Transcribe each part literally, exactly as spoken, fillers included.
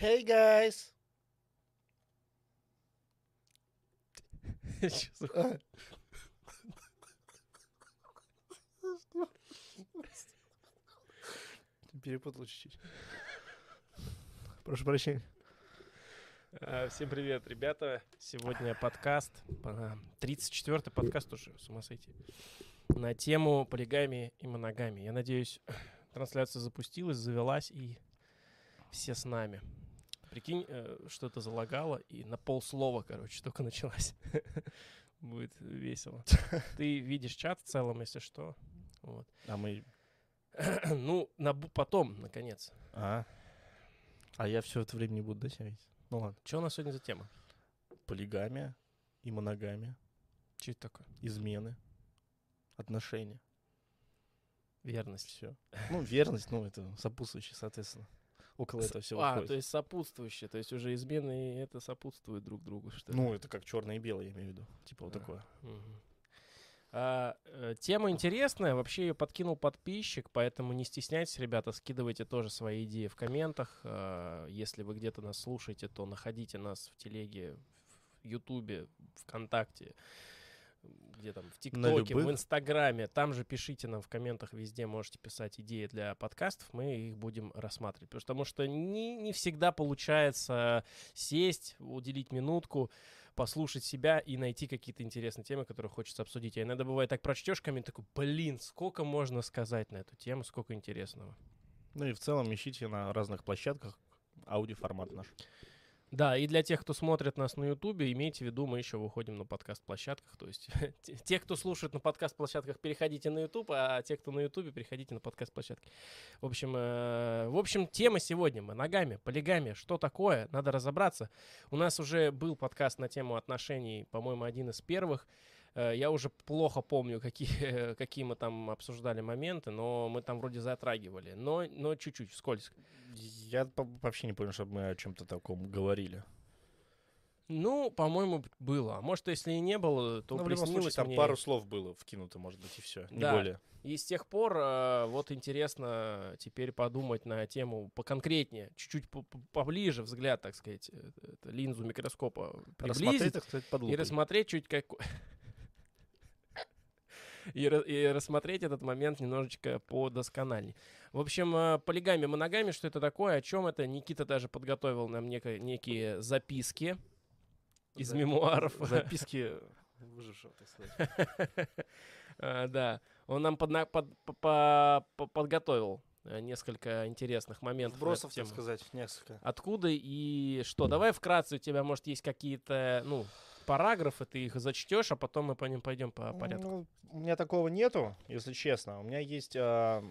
Hey, guys! Перепутал чуть-чуть. Прошу прощения. Всем привет, ребята. Сегодня подкаст, тридцать четвёртый подкаст уже, с ума сойти, на тему полигамии и моногамии. Я надеюсь, трансляция запустилась, завелась, и все с нами. Прикинь, что-то залагало, и на полслова, короче, только началась. Будет весело. Ты видишь чат в целом, если что. Вот. А мы... ну, на бу- потом, наконец. А? А я все это время не буду досягать. Ну ладно. Что у нас сегодня за тема? Полигамия и моногамия. Что это такое? Измены. Отношения. Верность. Все. Ну, верность, ну, это сопутствующее, соответственно. Около этого всего. А, то есть сопутствующие, то есть уже измены и это сопутствуют друг другу, что ли? Ну, это как черное и белое, я имею в виду. Типа вот такое. Тема интересная, вообще ее подкинул подписчик, поэтому не стесняйтесь, ребята, скидывайте тоже свои идеи в комментах. Если вы где-то нас слушаете, то находите нас в телеге, в Ютубе, ВКонтакте, где там, в ТикТоке, в Инстаграме. Там же пишите нам в комментах, везде можете писать идеи для подкастов, мы их будем рассматривать. Потому что не, не всегда получается сесть, уделить минутку, послушать себя и найти какие-то интересные темы, которые хочется обсудить. А иногда бывает так, прочтешь коммент, такой, блин, сколько можно сказать на эту тему, сколько интересного. Ну и в целом ищите на разных площадках аудиоформат наш. Да, и для тех, кто смотрит нас на Ютубе, имейте в виду, мы еще выходим на подкаст-площадках. То есть те, кто слушает на подкаст-площадках, переходите на Ютуб, а те, кто на Ютубе, переходите на подкаст-площадки. В общем, э, в общем, тема сегодня — моногамия, полигамия, что такое, надо разобраться. У нас уже был подкаст на тему отношений, по-моему, один из первых. Э, я уже плохо помню, какие, какие мы там обсуждали моменты, но мы там вроде затрагивали, но, но чуть-чуть, вскользь. Я вообще не понял, чтобы мы о чем-то таком говорили. Ну, по-моему, было. А может, если и не было, то ну, приснилось в любом случае, там мне... пару слов было вкинуто, может быть, и все, не да. более. И с тех пор вот интересно теперь подумать на тему поконкретнее, чуть-чуть поближе взгляд, так сказать, линзу микроскопа приблизить и рассмотреть чуть как... и рассмотреть этот момент немножечко подоскональнее. В общем, полигамия, моногамия, что это такое, о чем это? Никита даже подготовил нам неко- некие записки из мемуаров. Записки выжившего, так сказать. Да, он нам подготовил несколько интересных моментов. Вбросов, так сказать, несколько. Откуда и что? Давай вкратце, у тебя, может, есть какие-то, ну... параграфы, ты их зачтешь, а потом мы по ним пойдем по порядку. Ну, у меня такого нету, если честно. У меня есть... Э,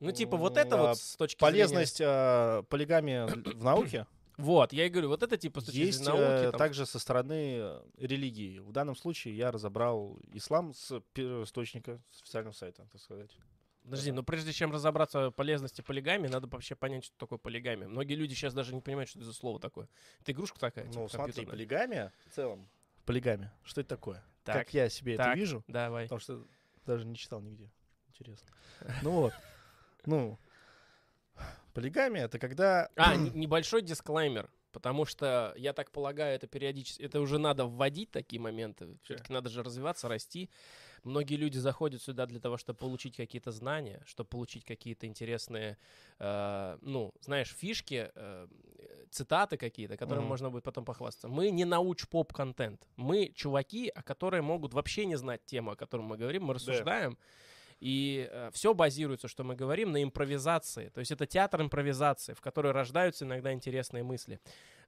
ну, типа, вот это э, вот с точки полезность, зрения... Полезность э, полигамии в науке. Вот, я и говорю, вот это типа с точки есть, зрения науки. Есть там... также со стороны религии. В данном случае я разобрал ислам с источника, с официального сайта, так сказать. Подожди, но прежде чем разобраться в полезности полигамии, надо вообще понять, что такое полигамия. Многие люди сейчас даже не понимают, что это за слово такое. Это игрушка такая, типа, ну, смотри, полигамия в целом. Полигамия. Что это такое? Так, как я себе так, это вижу. Давай. Потому что даже не читал нигде. Интересно. Ну вот. Ну, полигамия — это когда... А, небольшой дисклеймер. Потому что, я так полагаю, это периодически... Это уже надо вводить такие моменты. Все-таки надо же развиваться, расти. Многие люди заходят сюда для того, чтобы получить какие-то знания, чтобы получить какие-то интересные, э, ну, знаешь, фишки, э, цитаты какие-то, которыми mm-hmm. можно будет потом похвастаться. Мы не науч-поп-контент. Мы чуваки, которые могут вообще не знать тему, о которой мы говорим, мы рассуждаем. Yeah. И э, все базируется, что мы говорим, на импровизации. То есть это театр импровизации, в которой рождаются иногда интересные мысли.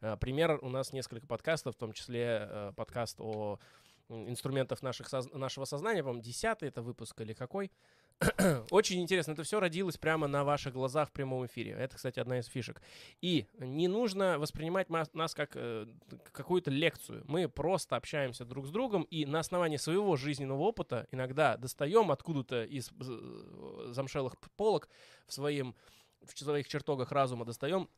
Э, пример, у нас несколько подкастов, в том числе э, подкаст о инструментах наших, нашего сознания. По-моему, десятый это выпуск или какой. Очень интересно. Это все родилось прямо на ваших глазах в прямом эфире. Это, кстати, одна из фишек. И не нужно воспринимать нас как э, какую-то лекцию. Мы просто общаемся друг с другом и на основании своего жизненного опыта иногда достаем откуда-то из замшелых полок в, своим, в своих чертогах разума достаем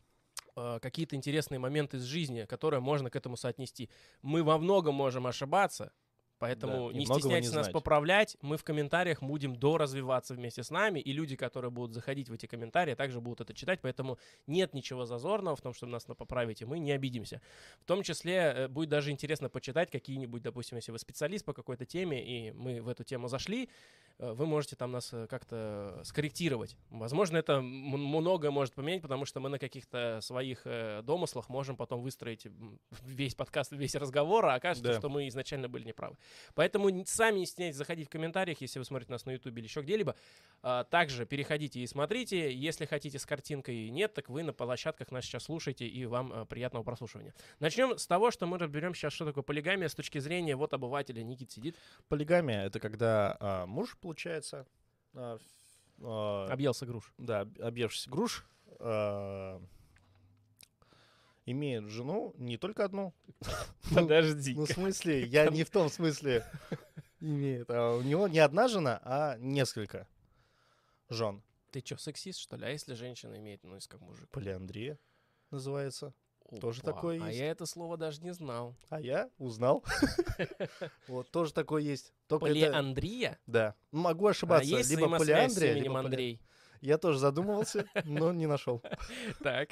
э, какие-то интересные моменты из жизни, которые можно к этому соотнести. Мы во многом можем ошибаться, Поэтому да, не стесняйтесь не нас поправлять. Мы в комментариях будем доразвиваться вместе с нами. И люди, которые будут заходить в эти комментарии, также будут это читать. Поэтому нет ничего зазорного в том, что нас поправите. Мы не обидимся. В том числе будет даже интересно почитать какие-нибудь, допустим, если вы специалист по какой-то теме, и мы в эту тему зашли, вы можете там нас как-то скорректировать. Возможно, это многое может поменять, потому что мы на каких-то своих домыслах можем потом выстроить весь подкаст, весь разговор, а окажется, да. что мы изначально были неправы. Поэтому сами не стесняйтесь заходить в комментариях, если вы смотрите нас на ютубе или еще где-либо. Также переходите и смотрите. Если хотите с картинкой нет, так вы на площадках нас сейчас слушаете, и вам приятного прослушивания. Начнем с того, что мы разберем сейчас, что такое полигамия с точки зрения вот обывателя. Никит сидит. Полигамия — это когда а, муж, получается... А, а, объелся груш. Да, объевшись груш. А, имеет жену не только одну. Подожди. Ну, в смысле, я не в том смысле имеет. У него не одна жена, а несколько жен. Ты что, сексист, что ли? А если женщина имеет, ну, как мужик? Полиандрия называется. Тоже такое есть. А я это слово даже не знал. А я узнал. Вот, тоже такое есть. Полиандрия? Да. Могу ошибаться. А есть взаимосвязь с именем Андрей? Я тоже задумывался, но не нашел. Так.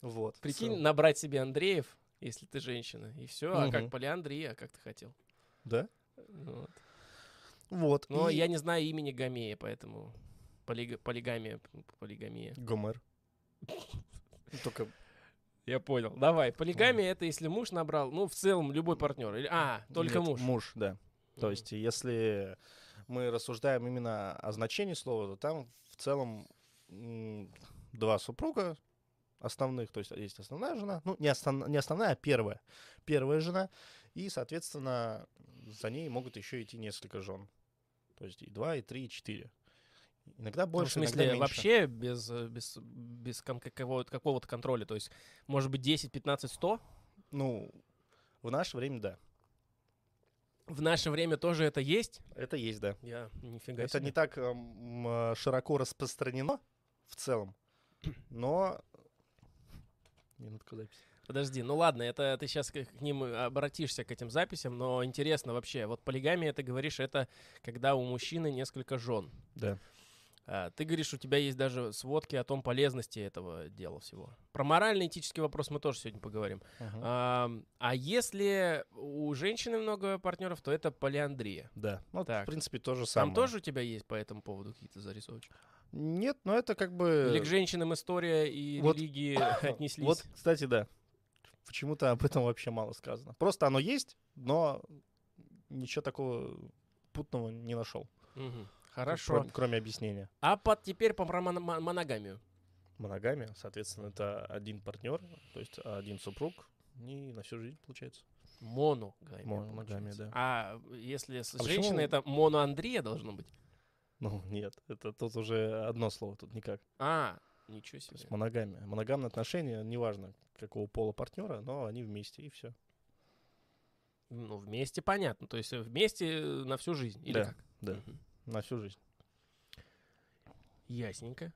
Вот, прикинь, so. набрать себе Андреев, если ты женщина, и все, uh-huh. а как полиандрия, как ты хотел. Да? Вот. вот Но и... я не знаю имени Гомея, поэтому Полиг... полигамия, полигамия. Гомер. Только... Я понял. Давай, полигамия — это если муж набрал, ну, в целом любой партнер. А, только муж. Муж, да. То есть, если мы рассуждаем именно о значении слова, то там в целом два супруга основных, то есть есть основная жена, ну не, основ, не основная, а первая, первая жена, и, соответственно, за ней могут еще идти несколько жен, то есть и два, и три, и четыре. Иногда больше, ну, в смысле, иногда меньше. Вообще без, без, без какого-то, какого-то контроля, то есть может быть десять, пятнадцать, сто? Ну, в наше время, да. В наше время тоже это есть? Это есть, да. Я, нифига это себе. Не так эм, широко распространено в целом, но... Минутку записи. Подожди, ну ладно, это ты сейчас к, к ним обратишься, к этим записям, но интересно вообще, вот полигамия, ты говоришь, это когда у мужчины несколько жен. Да. А, ты говоришь, у тебя есть даже сводки о том полезности этого дела всего. Про морально-этический вопрос мы тоже сегодня поговорим. Uh-huh. А, а если у женщины много партнеров, то это полиандрия. Да, ну так. В принципе то же самое. Там тоже у тебя есть по этому поводу какие-то зарисовочки? Нет, но это как бы... Или к женщинам история и вот, религии отнеслись. Вот, кстати, да. Почему-то об этом вообще мало сказано. Просто оно есть, но ничего такого путного не нашел. Угу. Хорошо. Кроме, кроме объяснения. А под, теперь по моногамию. Моногамия, соответственно, это один партнер, то есть один супруг, и на всю жизнь получается. Моногамия. Моногамия, да. А если с а женщиной, почему... это моноандрия должно быть? Ну, нет, это тут уже одно слово, тут никак. А, ничего себе. То есть моногамия. Моногамные отношения, неважно, какого пола партнера, но они вместе, и все. Ну, вместе понятно. То есть вместе на всю жизнь, или да, как? Да, угу. На всю жизнь. Ясненько.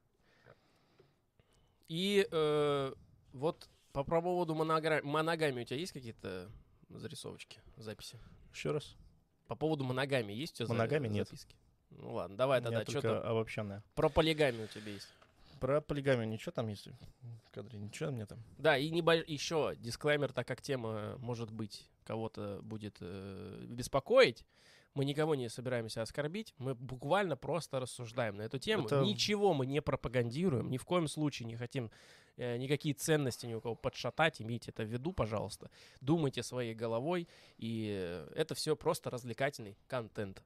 И э, вот по поводу моногра... моногамии у тебя есть какие-то зарисовочки, записи? Еще раз. По поводу моногамии есть у тебя моногамии за... нет. записки? Ну ладно, давай тогда, что там обобщенное. Про полигамию у тебя есть? Про полигамию ничего там есть в кадре? Ничего мне там? Да, и небольш... еще дисклеймер, так как тема, может быть, кого-то будет э, беспокоить. Мы никого не собираемся оскорбить. Мы буквально просто рассуждаем на эту тему. Это... Ничего мы не пропагандируем. Ни в коем случае не хотим э, никакие ценности ни у кого подшатать. Имейте это в виду, пожалуйста. Думайте своей головой. И это все просто развлекательный контент.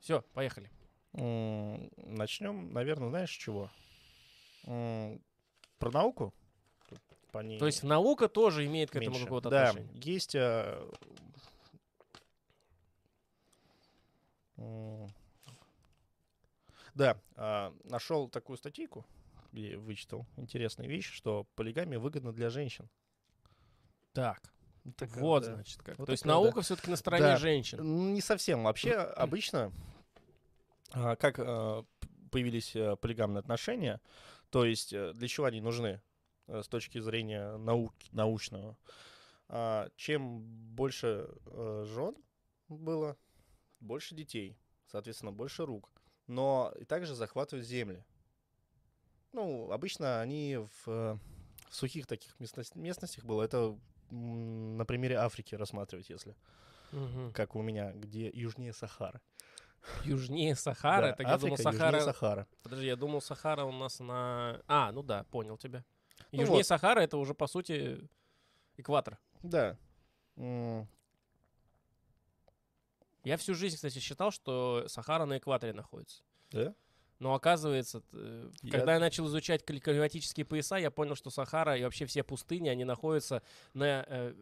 Все, поехали. Начнем, наверное, знаешь, с чего? Про науку. По ней... То есть наука тоже имеет к этому меньше. Какого-то да, отношения? Да, есть... А... Да, а, нашел такую статейку, где вычитал интересные вещи, что полигамия выгодна для женщин. Так. Так вот, да. значит, как. Вот то есть такая, наука да. все-таки на стороне да. женщин. Не совсем. Вообще, обычно... Как появились полигамные отношения, то есть для чего они нужны с точки зрения науки, научного. Чем больше жен было больше детей, соответственно, больше рук, но и также захватывают земли. Ну, обычно они в, в сухих таких местность, местностях было. Это на примере Африки рассматривать, если. Угу. Как у меня, где южнее Сахары. Южнее Сахары? Да, так Африка, я думал, Сахара... южнее Сахара. Подожди, я думал, Сахара у нас на... А, ну да, понял тебя. Ну южнее вот. Сахара — это уже, по сути, экватор. Да. Mm. Я всю жизнь, кстати, считал, что Сахара на экваторе находится. Да? Но оказывается, я... когда я начал изучать климатические пояса, я понял, что Сахара и вообще все пустыни, они находятся на... Э,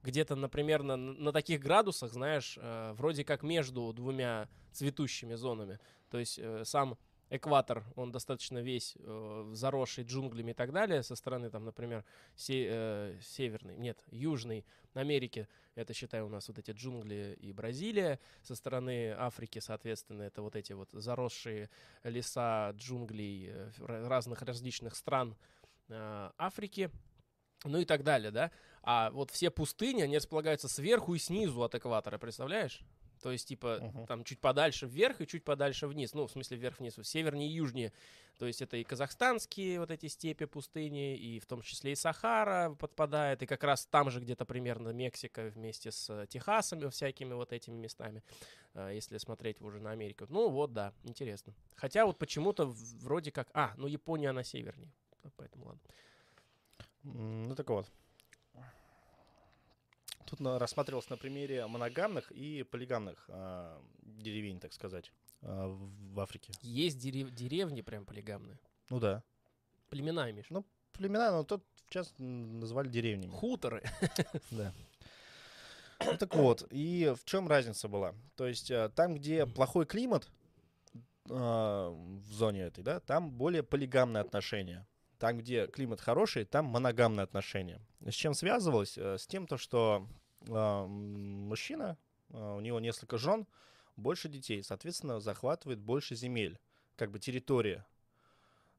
где-то, например, на, на таких градусах, знаешь, э, вроде как между двумя цветущими зонами. То есть э, сам экватор, он достаточно весь э, заросший джунглями и так далее. Со стороны, там, например, се, э, северной, нет, южной Америки, это, считай, у нас вот эти джунгли и Бразилия. Со стороны Африки, соответственно, это вот эти вот заросшие леса джунглей э, разных различных стран э, Африки. Ну и так далее, да? А вот все пустыни, они располагаются сверху и снизу от экватора, представляешь? То есть, типа, uh-huh. там чуть подальше вверх и чуть подальше вниз. Ну, в смысле, вверх-вниз, севернее и южнее. То есть, это и казахстанские вот эти степи, пустыни, и в том числе и Сахара подпадает. И как раз там же где-то примерно Мексика вместе с Техасами, всякими вот этими местами. Если смотреть уже на Америку. Ну, вот, да, интересно. Хотя вот почему-то вроде как... А, ну, Япония, она севернее. Поэтому ладно. Ну так вот, тут рассматривалось на примере моногамных и полигамных э, деревень, так сказать, э, в Африке. Есть дерев- деревни прям полигамные? Ну да. Племена, Миш? Ну племена, но тут сейчас назвали деревнями. Хуторы. Да. Ну так вот, и в чем разница была? То есть там, где плохой климат э, в зоне этой, да, там более полигамные отношения. Там, где климат хороший, там моногамные отношения. С чем связывалось? С тем, то, что э, мужчина, э, у него несколько жен, больше детей, соответственно, захватывает больше земель, как бы территории,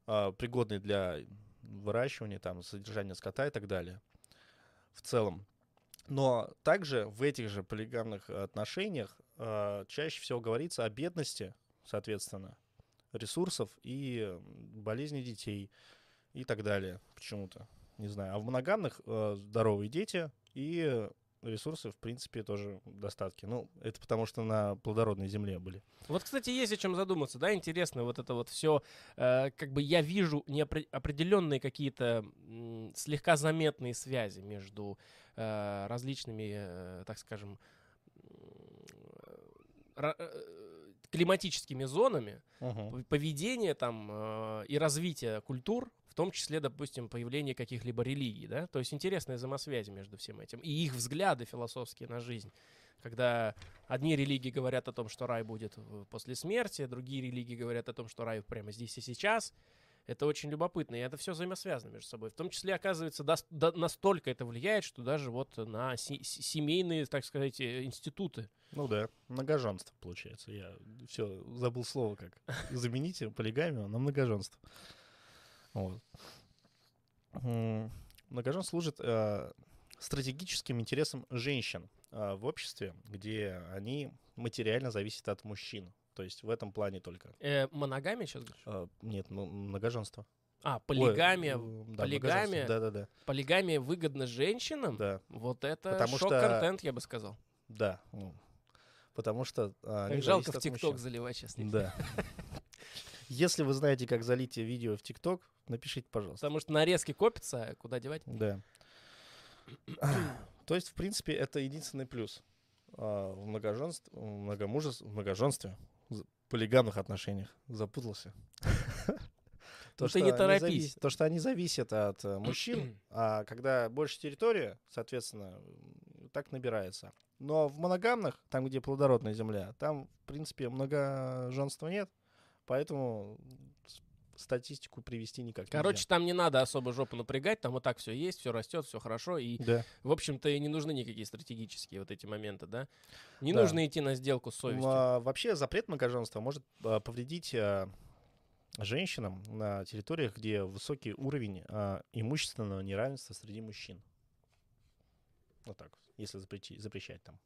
э, пригодные для выращивания, там, содержания скота и так далее в целом. Но также в этих же полигамных отношениях э, чаще всего говорится о бедности, соответственно, ресурсов и болезни детей, и так далее, почему-то, не знаю. А в моногамных э, здоровые дети и ресурсы, в принципе, тоже достатки. Ну, это потому что на плодородной земле были. Вот, кстати, есть о чем задуматься, да, интересно, вот это вот все, э, как бы я вижу неопре- определенные какие-то м- слегка заметные связи между э, различными, э, так скажем, э, климатическими зонами, uh-huh. поведение там э, и развитие культур, в том числе, допустим, появление каких-либо религий, да, то есть интересная взаимосвязь между всем этим и их взгляды философские на жизнь, когда одни религии говорят о том, что рай будет после смерти, другие религии говорят о том, что рай прямо здесь и сейчас. Это очень любопытно, и это все взаимосвязано между собой. В том числе, оказывается, до, до, настолько это влияет, что даже вот на си, семейные, так сказать, институты. Ну да, многоженство получается. Я все забыл слово как. Замените полигамию на многоженство. Вот. Многоженство служит э, стратегическим интересам женщин э, в обществе, где они материально зависят от мужчин. То есть в этом плане только. Э, моногамия сейчас говоришь? Э, нет, ну, многоженство. А, полигамия. Ой, да, полигамия. Да, да, да. Полигамия выгодна женщинам? Да. Вот это потому шок-контент, что... я бы сказал. Да. Ну, потому что... Э, жалко в ТикТок заливать сейчас. Да. Если вы знаете, как залить видео в ТикТок, напишите, пожалуйста. Потому что нарезки копятся, а куда девать? Да. То есть, в принципе, это единственный плюс э, в многоженстве, многомужестве, в многоженстве. В полигамных отношениях. Запутался. То, что не торопись. То, что они зависят от мужчин, а когда больше территории, соответственно, так набирается. Но в моногамных, там, где плодородная земля, там, в принципе, многоженства нет, поэтому статистику привести никак нельзя. Короче, там не надо особо жопу напрягать, там вот так все есть, все растет, все хорошо, и, да. в общем-то, и не нужны никакие стратегические вот эти моменты, да? Не да. нужно идти на сделку с совестью. Но, вообще, запрет многоженства может а, повредить а, женщинам на территориях, где высокий уровень а, имущественного неравенства среди мужчин. Вот так, если запрещать, запрещать там.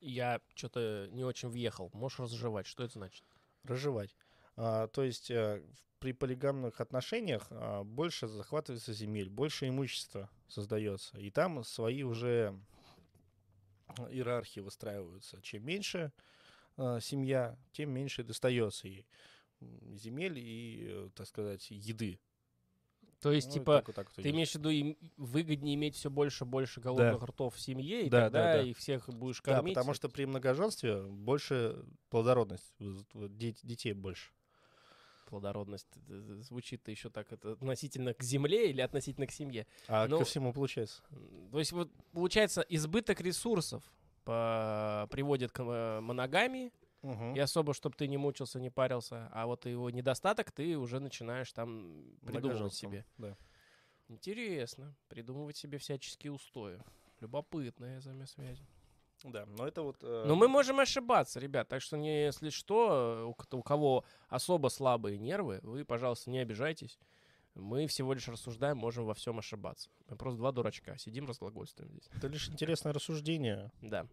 Я что-то не очень въехал. Можешь разжевать. Что это значит? Разжевать. А, то есть а, при полигамных отношениях а, больше захватывается земель, больше имущества создается. И там свои уже иерархии выстраиваются. Чем меньше а, семья, тем меньше достается ей земель и, так сказать, еды. То есть, ну, типа, так, вот так вот ты имеешь в виду, им выгоднее иметь все больше и больше голодных да. ртов в семье, и да, тогда да, да. их всех будешь кормить? Да, потому что при многоженстве больше плодородность, детей больше. Плодородность звучит еще так, это относительно к земле или относительно к семье? А но, ко всему получается. То есть, вот получается, избыток ресурсов по, приводит к моногамии, угу. И особо, чтобы ты не мучился, не парился. А вот его недостаток ты уже начинаешь там придумывать себе. Да. Интересно. Придумывать себе всяческие устои. Любопытная взаимосвязь. Да, но это вот... Э... Но мы можем ошибаться, ребят. Так что, не, если что, у, у кого особо слабые нервы, вы, пожалуйста, не обижайтесь. Мы всего лишь рассуждаем, можем во всем ошибаться. Мы просто два дурачка. Сидим, разглагольствуем здесь. Это лишь интересное рассуждение. Да.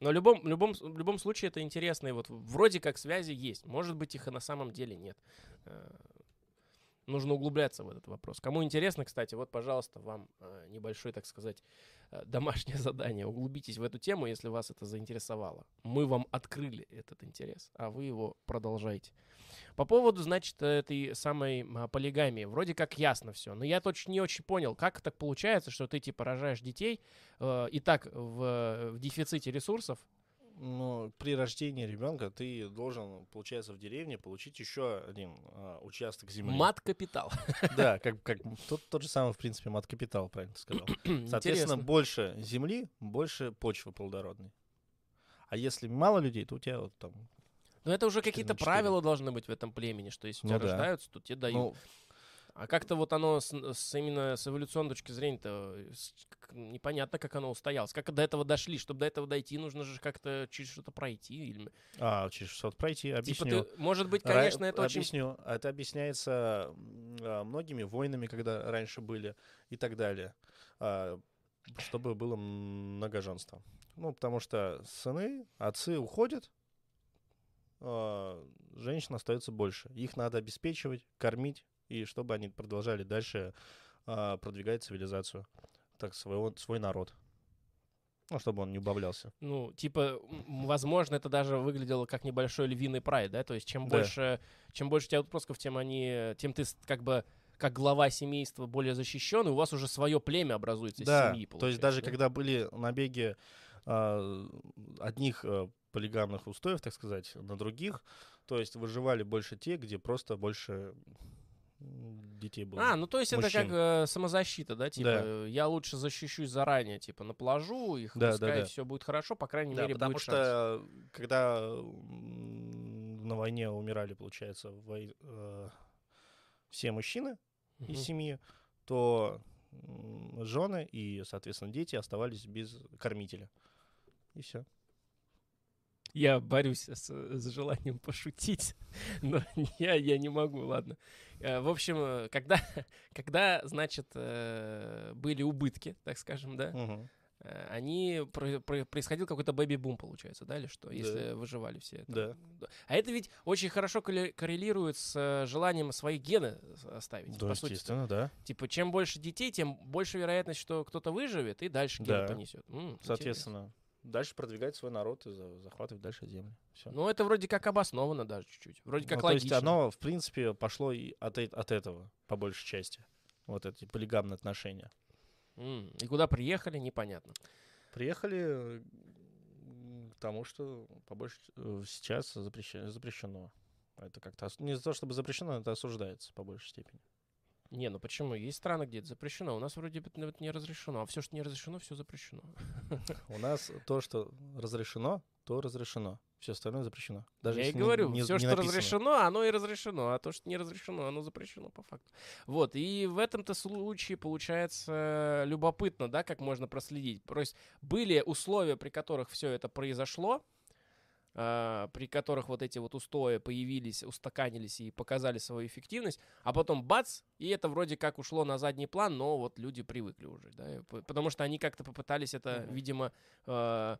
Но в любом, любом, любом случае это интересно. И вот вроде как связи есть. Может быть, их и на самом деле нет. Нужно углубляться в этот вопрос. Кому интересно, кстати, вот, пожалуйста, вам небольшое, так сказать, домашнее задание. Углубитесь в эту тему, если вас это заинтересовало. Мы вам открыли этот интерес, а вы его продолжаете. По поводу, значит, этой самой полигамии. Вроде как ясно все, но я точно не очень понял, как так получается, что ты, типа, рожаешь детей э, и так в, в дефиците ресурсов. Но при рождении ребенка ты должен, получается, в деревне получить еще один а, участок земли. Мат-капитал. Да, как, как тот, тот же самый, в принципе, мат-капитал, правильно ты сказал. Соответственно, интересно. Больше земли, больше почвы плодородной. А если мало людей, то у тебя вот там... Ну это уже какие-то правила должны быть в этом племени, что если у тебя ну, рождаются, да. то тебе дают... Ну, а как-то вот оно с, с, именно с эволюционной точки зрения-то с, к, непонятно, как оно устоялось. Как до этого дошли? Чтобы до этого дойти, нужно же как-то через что-то пройти. Или... А, через что-то пройти, объясню. Типа ты, может быть, конечно, Ра- это объясню. очень... Это объясняется а, многими войнами, когда раньше были и так далее. А, чтобы было многоженство. Ну, потому что сыны, отцы уходят, а, женщин остается больше. Их надо обеспечивать, кормить. И чтобы они продолжали дальше а, продвигать цивилизацию, так, свой, свой народ. Ну, чтобы он не убавлялся. Ну, типа, возможно, это даже выглядело как небольшой львиный прайд, да? То есть чем, да. больше, чем больше у тебя отпрысков, тем, они, тем ты как бы как глава семейства более защищен, и у вас уже свое племя образуется да. из семьи. Да, то есть даже да? когда были набеги а, одних а, полигамных устоев, так сказать, на других, то есть выживали больше те, где просто больше... детей было. А, ну то есть мужчин. Это как э, самозащита, да, типа, да. Э, я лучше защищусь заранее, типа, на плажу, их да, пускай, да, да. все будет хорошо, по крайней да, мере, потому будет что, шанс. Когда на войне умирали, получается, вой... э, все мужчины угу. из семьи, то жены и, соответственно, дети оставались без кормителя. И все. Я борюсь с, с желанием пошутить, но я, я не могу, ладно. В общем, когда, когда значит, были убытки, так скажем, да, угу. они, про, про, происходил какой-то бэби-бум, получается, да, или что, если да. выживали все. Это. Да. А это ведь очень хорошо коррелирует с желанием свои гены оставить. Да, по сути, естественно, да. Типа, чем больше детей, тем больше вероятность, что кто-то выживет и дальше гены да. понесет. М-м, соответственно. Интересно. Дальше продвигать свой народ и захватывать дальше землю. Все. Ну, это вроде как обосновано даже чуть-чуть. Вроде как ну, логично. То есть оно, в принципе, пошло и от, от этого, по большей части. Вот эти полигамные отношения. Mm. И куда приехали, непонятно. Приехали к тому, что побольше сейчас запрещено. Это как-то не за то, чтобы запрещено, это осуждается по большей степени. Не, ну почему? Есть страны, где это запрещено. У нас вроде бы это не разрешено. А все, что не разрешено, все запрещено. У нас то, что разрешено, то разрешено. Все остальное запрещено. Даже я и говорю, не, не, все, не что написано. Разрешено, оно и разрешено. А то, что не разрешено, оно запрещено по факту. Вот, и в этом-то случае получается любопытно, да, как можно проследить. То есть были условия, при которых все это произошло, при которых вот эти вот устои появились, устаканились и показали свою эффективность, а потом бац, и это вроде как ушло на задний план, но вот люди привыкли уже, да, потому что они как-то попытались это, mm-hmm. видимо, э-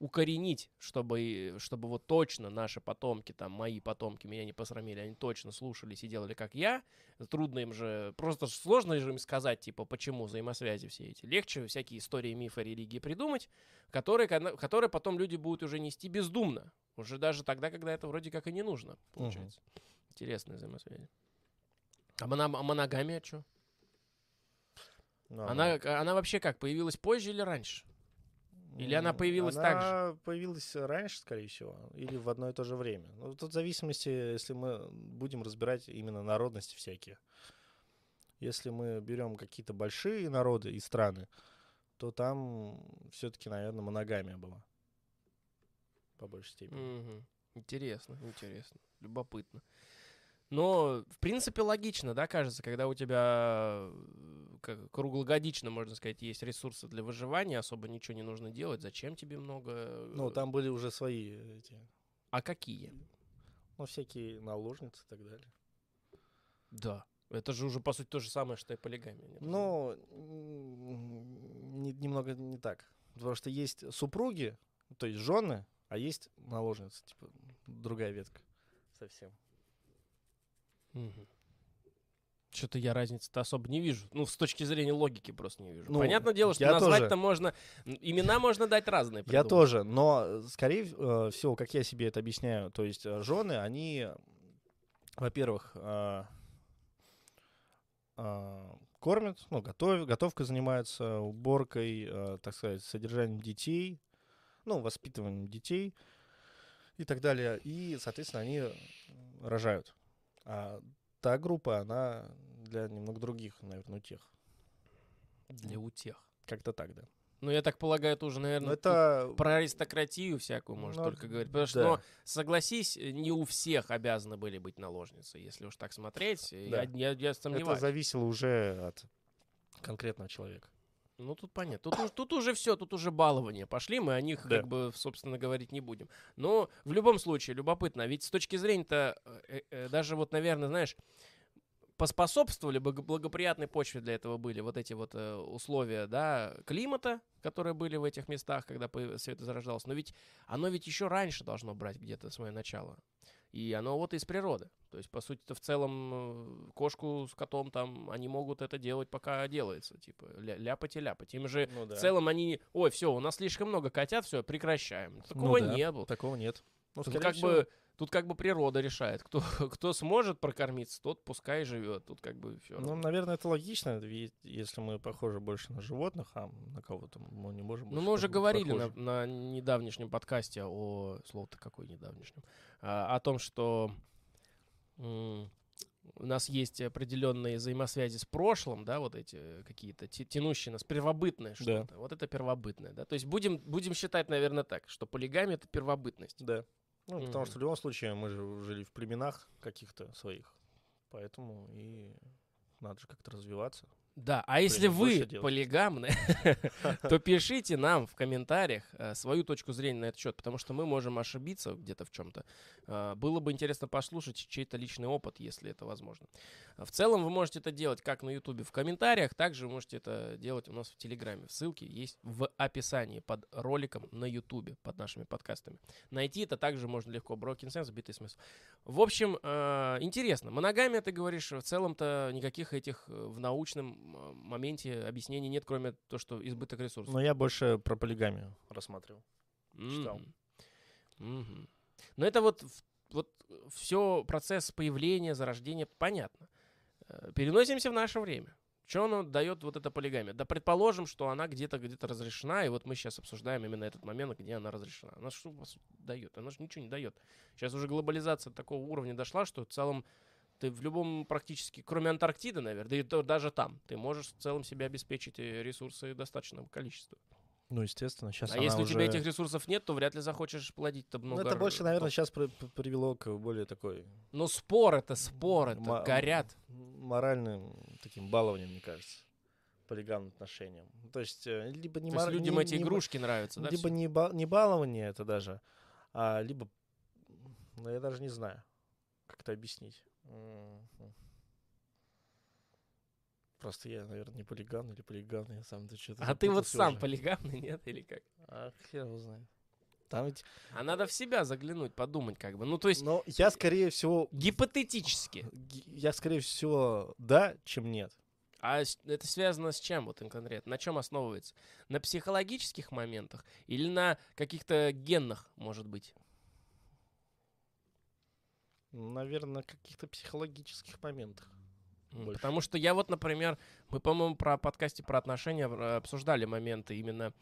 укоренить, чтобы, чтобы вот точно наши потомки, там, мои потомки меня не посрамили, они точно слушались и делали, как я. Трудно им же, просто сложно же им сказать, типа, почему взаимосвязи все эти. Легче всякие истории, мифы, религии придумать, которые, которые потом люди будут уже нести бездумно. Уже даже тогда, когда это вроде как и не нужно, получается. Угу. Интересные взаимосвязи. А, моно- а моногамия что? Она, она вообще как, появилась позже или раньше? Или она появилась она так же? Она появилась раньше, скорее всего, или в одно и то же время. Ну, тут в зависимости, если мы будем разбирать именно народности всякие. Если мы берем какие-то большие народы и страны, то там все-таки, наверное, моногамия была. По большей степени. Угу. Интересно, интересно. Любопытно. Но, в принципе, логично, да, кажется, когда у тебя как, круглогодично, можно сказать, есть ресурсы для выживания, особо ничего не нужно делать, зачем тебе много... Ну, там были уже свои эти... А какие? Ну, всякие наложницы и так далее. Да, это же уже, по сути, то же самое, что и полигамия. Ну, не, немного не так, потому что есть супруги, то есть жены, а есть наложницы, типа, другая ветка совсем. Угу. Что-то я разницы-то особо не вижу. Ну, с точки зрения логики просто не вижу. Ну, понятное дело, что назвать-то тоже можно... Имена можно дать разные. Придумать. Я тоже, но скорее всего, как я себе это объясняю, то есть жены, они, во-первых, кормят, ну, готов, готовкой занимаются, уборкой, так сказать, содержанием детей, ну, воспитыванием детей и так далее. И, соответственно, они рожают. А та группа, она для немного других, наверное, утех. Для утех. Как-то так, да. Ну, я так полагаю, это уже, наверное, это... про аристократию всякую можно ну, только говорить. Потому что, да. Но, согласись, не у всех обязаны были быть наложницы. Если уж так смотреть, да. я, я, я сомневаюсь. Это зависело уже от конкретного человека. Ну, тут понятно. Тут, тут уже все, тут уже балования пошли, мы о них, да. как бы, собственно, говорить не будем. Но в любом случае, любопытно, ведь с точки зрения-то, э, э, даже вот, наверное, знаешь, поспособствовали бы, благоприятной почве для этого были вот эти вот э, условия, да, климата, которые были в этих местах, когда все это зарождалось. Но ведь оно ведь еще раньше должно брать где-то свое начало. И оно вот из природы. То есть, по сути-то, в целом, кошку с котом там, они могут это делать, пока делается. Типа, ля- ляпать и ляпать. Им же ну, да. в целом они... Ой, все, у нас слишком много котят, все, прекращаем. Такого ну, да. не было. Такого нет. Ну, тут, как всего... бы, тут как бы природа решает. Кто, кто сможет прокормиться, тот пускай живет. Тут как бы все. Ну, наверное, это логично, ведь если мы похожи больше на животных, а на кого-то мы не можем... Ну, мы уже говорили на, на недавнешнем подкасте о... Слово-то какое недавнешнем? А, о том, что... У нас есть определенные взаимосвязи с прошлым, да, вот эти какие-то тянущие нас, первобытное что-то. Да. Вот это первобытное, да. То есть будем, будем считать, наверное, так, что полигамия — это первобытность. Да. Ну, mm-hmm. потому что в любом случае мы же жили в племенах каких-то своих, поэтому и надо же как-то развиваться. Да, а если вы полигамны, то пишите нам в комментариях свою точку зрения на этот счет, потому что мы можем ошибиться где-то в чем-то. Было бы интересно послушать чей-то личный опыт, если это возможно. В целом вы можете это делать как на Ютубе в комментариях, также вы можете это делать у нас в Телеграме. Ссылки есть в описании под роликом на Ютубе, под нашими подкастами. Найти это также можно легко. Broken Sense, битый смысл. В общем, интересно. Моногамия, ты говоришь, в целом-то никаких этих в научном моменте объяснений нет, кроме того, что избыток ресурсов. Но я больше про полигамию рассматривал. Mm-hmm. Читал. Mm-hmm. Но это вот, вот все процесс появления, зарождения, понятно. Переносимся в наше время. Что оно дает, вот эта полигамия? Да предположим, что она где-то где-то разрешена, и вот мы сейчас обсуждаем именно этот момент, где она разрешена. Она что дает? Она же ничего не дает. Сейчас уже глобализация такого уровня дошла, что в целом ты в любом практически, кроме Антарктиды, наверное, да и то, даже там, ты можешь в целом себе обеспечить ресурсы достаточного количества. Ну, естественно. Сейчас а она если уже... у тебя этих ресурсов нет, то вряд ли захочешь плодить-то много... Ну, это больше, наверное, но... сейчас привело к более такой... Ну, спор это, спор это, М- горят. Моральным таким балованием, мне кажется, полигамным отношениям. То есть, либо не... То мор... есть людям не, эти не игрушки не... нравятся, да? Либо не, ба... не балование это даже, а либо... Ну, я даже не знаю, как это объяснить. Просто я, наверное, не полиган или полиган, я сам-то что-то... А ты вот сам уже полиганный, нет, или как? А хер его знает. Там ведь... А надо в себя заглянуть, подумать как бы. Ну, то есть... Но я, скорее всего... Гипотетически. Я, скорее всего, да, чем нет. А это связано с чем вот конкретно? На чем основывается? На психологических моментах или на каких-то генных, может быть? Наверное, на каких-то психологических моментах. Больше. Потому что я вот, например, мы, по-моему, про подкасте про отношения обсуждали моменты именно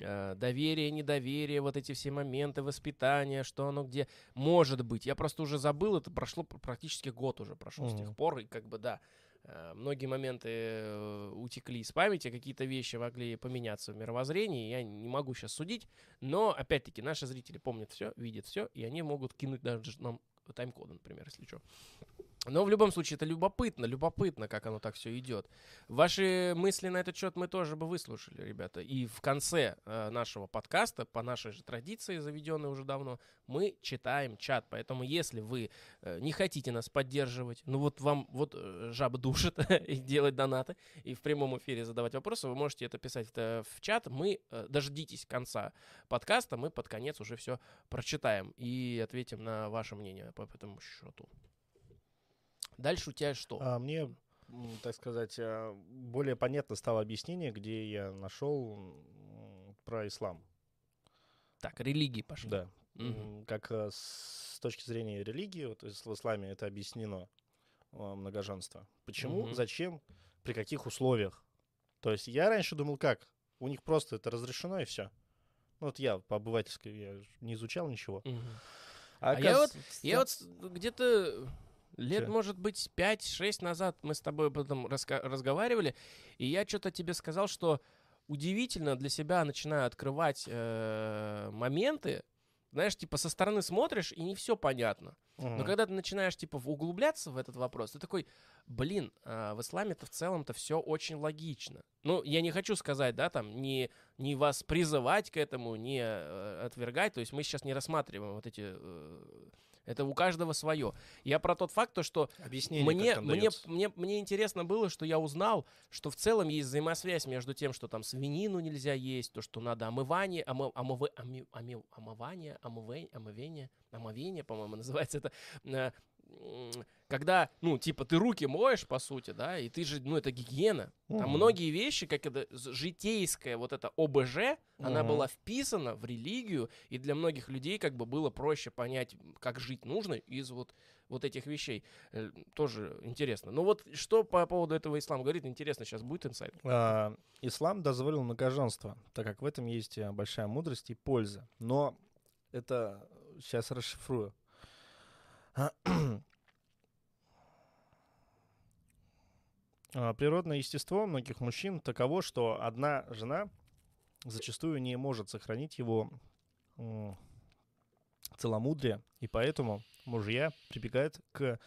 э, доверия, недоверия, вот эти все моменты, воспитания, что оно где может быть. Я просто уже забыл, это прошло практически год уже прошел mm-hmm. с тех пор, и как бы да, э, многие моменты э, утекли из памяти, какие-то вещи могли поменяться в мировоззрении, я не могу сейчас судить, но, опять-таки, наши зрители помнят все, видят все, и они могут кинуть даже нам тайм-коды, например, если что. Но в любом случае это любопытно, любопытно, как оно так все идет. Ваши мысли на этот счет мы тоже бы выслушали, ребята. И в конце э, нашего подкаста, по нашей же традиции, заведенной уже давно, мы читаем чат. Поэтому если вы э, не хотите нас поддерживать, ну вот вам вот э, жаба душит и делать донаты, и в прямом эфире задавать вопросы, вы можете это писать это в чат. Мы э, дождитесь конца подкаста, мы под конец уже все прочитаем и ответим на ваше мнение по этому счету. Дальше у тебя что? А, мне, так сказать, более понятно стало объяснение, где я нашел про ислам. Так, религии пошли. Да. Угу. Как с точки зрения религии, вот в исламе это объяснено многоженство. Почему, угу. зачем, при каких условиях? То есть я раньше думал, как? У них просто это разрешено и все. Ну, вот я по обывательской я не изучал ничего. Угу. А, а я, вот, я вот где-то... Лет, Че? может быть, пять-шесть назад мы с тобой об этом раска- разговаривали, и я что-то тебе сказал, что удивительно для себя начинаю открывать э- моменты, знаешь, типа со стороны смотришь, и не все понятно. Угу. Но когда ты начинаешь, типа, углубляться в этот вопрос, ты такой, блин, э- в исламе-то в целом-то все очень логично. Ну, я не хочу сказать, да, там, не, не вас призывать к этому, не э- отвергать, то есть мы сейчас не рассматриваем вот эти... Э- Это у каждого свое. Я про тот факт, что мне, мне, мне, мне интересно было, что я узнал, что в целом есть взаимосвязь между тем, что там свинину нельзя есть, то, что надо омывание, омы, омы, омы, омы, омывание, омывание, омывение, омовение, по-моему, называется это. Когда, ну, типа, ты руки моешь, по сути, да, и ты же, ну, это гигиена. Угу. Там многие вещи, как это житейская вот эта ОБЖ, угу. она была вписана в религию, и для многих людей как бы было проще понять, как жить нужно из вот, вот этих вещей. Тоже интересно. Ну вот что по поводу этого ислам говорит, интересно, сейчас будет инсайт. А, ислам дозволил многоженство, так как в этом есть большая мудрость и польза. Но это сейчас расшифрую. Природное естество многих мужчин таково, что одна жена зачастую не может сохранить его целомудрие, и поэтому мужья прибегают к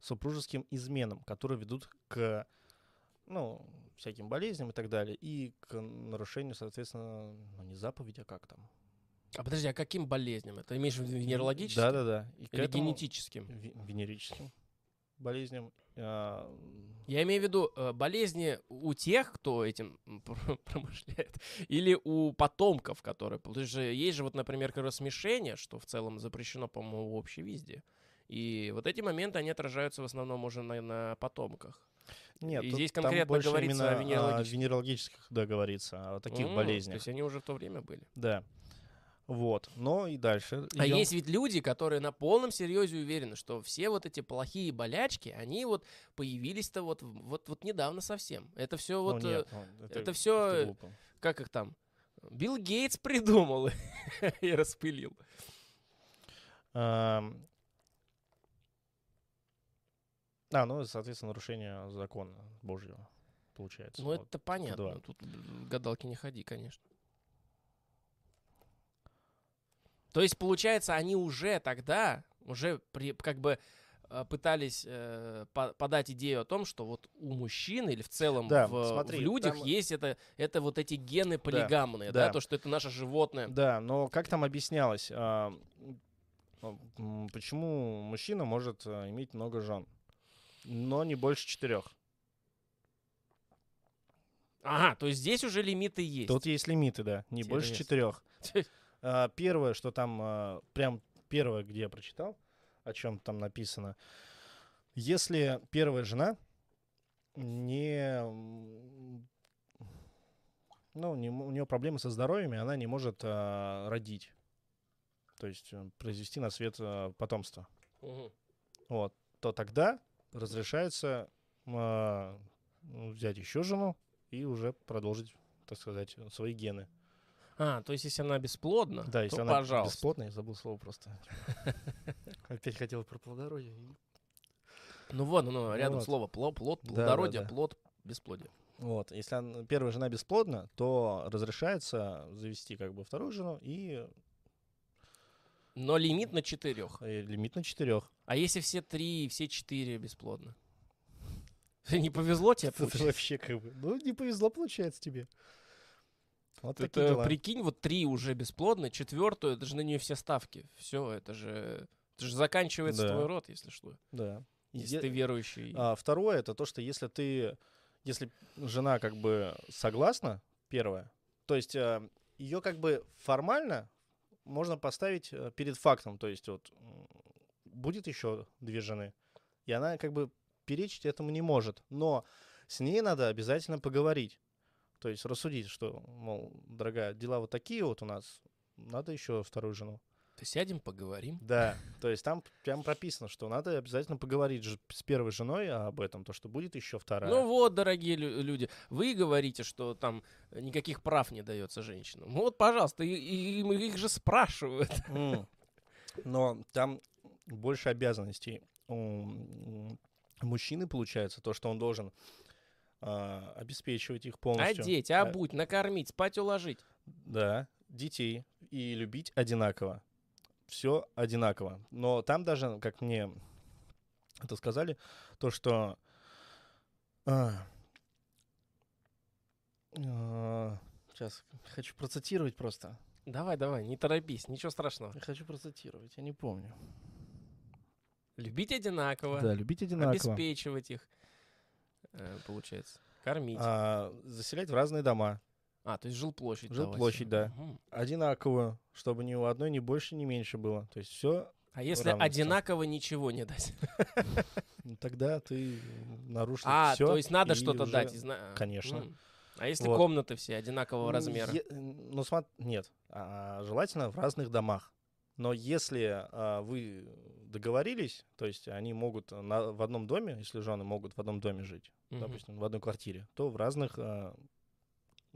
супружеским изменам, которые ведут к, ну, всяким болезням и так далее, и к нарушению, соответственно, ну, не заповеди, а как там. А подожди, а каким болезням? Это имеешь в виду венерологическим? Да-да-да. Или генетическим? Венерическим болезням. Я имею в виду болезни у тех, кто этим промышляет, или у потомков, которые... Потому что есть же, вот, например, кровосмешение, что в целом запрещено, по-моему, вообще везде. И вот эти моменты, они отражаются в основном уже на, на потомках. Нет, и здесь конкретно говорится о венерологических. О венерологических, да, говорится, о таких М-м, болезнях. То есть они уже в то время были. Да. Вот, но и дальше. А идем. Есть ведь люди, которые на полном серьезе уверены, что все вот эти плохие болячки, они вот появились-то вот, вот, вот недавно совсем. Это все вот... Ну, нет, ну, это, это все... Это как их там? Билл Гейтс придумал и распылил. А, ну, соответственно, нарушение закона Божьего получается. Ну, это понятно. Тут гадалки не ходи, конечно. То есть, получается, они уже тогда, уже при, как бы пытались э, по, подать идею о том, что вот у мужчин или в целом да, в, смотри, в людях там... есть это, это вот эти гены полигамные, да, да, да, то, что это наше животное. Да, но как там объяснялось, э, почему мужчина может иметь много жен, но не больше четырех? Ага, то есть здесь уже лимиты есть. Тут есть лимиты, да, не Интересно. больше четырех. Первое, что там, прям первое, где я прочитал, о чем там написано. Если первая жена не... Ну, не, у нее проблемы со здоровьем, и она не может а, родить. То есть произвести на свет а, потомство. Угу. Вот. То тогда разрешается а, взять еще жену и уже продолжить, так сказать, свои гены. А, то есть если она бесплодна, да, если то она, пожалуйста. Бесплодна, я забыл слово просто. Опять хотел про плодородие. Ну вот, ну рядом слово плод, плодородие, плод, бесплодие. Вот, если она, первая жена бесплодна, то разрешается завести как бы вторую жену и... Но лимит на четырех. И лимит на четырех. А если все три, все четыре бесплодны? Не повезло тебе, получается? Вообще как бы, ну не повезло, получается, тебе. Вот это, такие дела. Прикинь, вот три уже бесплодны, четвертую, это же на нее все ставки. Все, это же, это же заканчивается, да, твой род, если что. Да. Если е... ты верующий. А, второе, это то, что если ты... Если жена как бы согласна, первое, то есть ее как бы формально можно поставить перед фактом. То есть вот будет еще две жены, и она как бы перечить этому не может. Но с ней надо обязательно поговорить. То есть рассудить, что, мол, дорогая, дела вот такие вот у нас, надо еще вторую жену. Ты сядем, поговорим. Да, то есть там прям прописано, что надо обязательно поговорить с первой женой об этом, то, что будет еще вторая. Ну вот, дорогие люди, вы говорите, что там никаких прав не дается женщинам. Ну вот, пожалуйста, и, и, их же спрашивают. Mm. Но там больше обязанностей у мужчины получается, то, что он должен э, обеспечивать их полностью. Одеть, обуть, накормить, спать, уложить. Да, детей и любить одинаково. Все одинаково. Но там даже, как мне это сказали, то, что а, а, сейчас хочу процитировать просто. Давай, давай, не торопись, ничего страшного. Я хочу процитировать, я не помню. Любить одинаково. Да, любить одинаково. Обеспечивать их, получается. Кормить. А, заселять в разные дома. А, то есть жилплощадь. Жилплощадь, да. Угу. Одинаковую, чтобы ни у одной, ни больше, ни меньше было. То есть все. А если одинаково ничего не дать? Тогда ты нарушишь все. А, то есть надо что-то дать? Конечно. А если комнаты все одинакового размера? Ну, смотри, нет. Желательно в разных домах. Но если вы договорились, то есть они могут в одном доме, если жены могут в одном доме жить, допустим, в одной квартире, то в разных...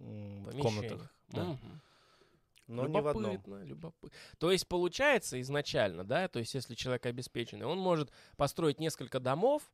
в комнатах. Да. Угу. Но не в одном. Любопытно. То есть получается изначально, да, то есть если человек обеспеченный, он может построить несколько домов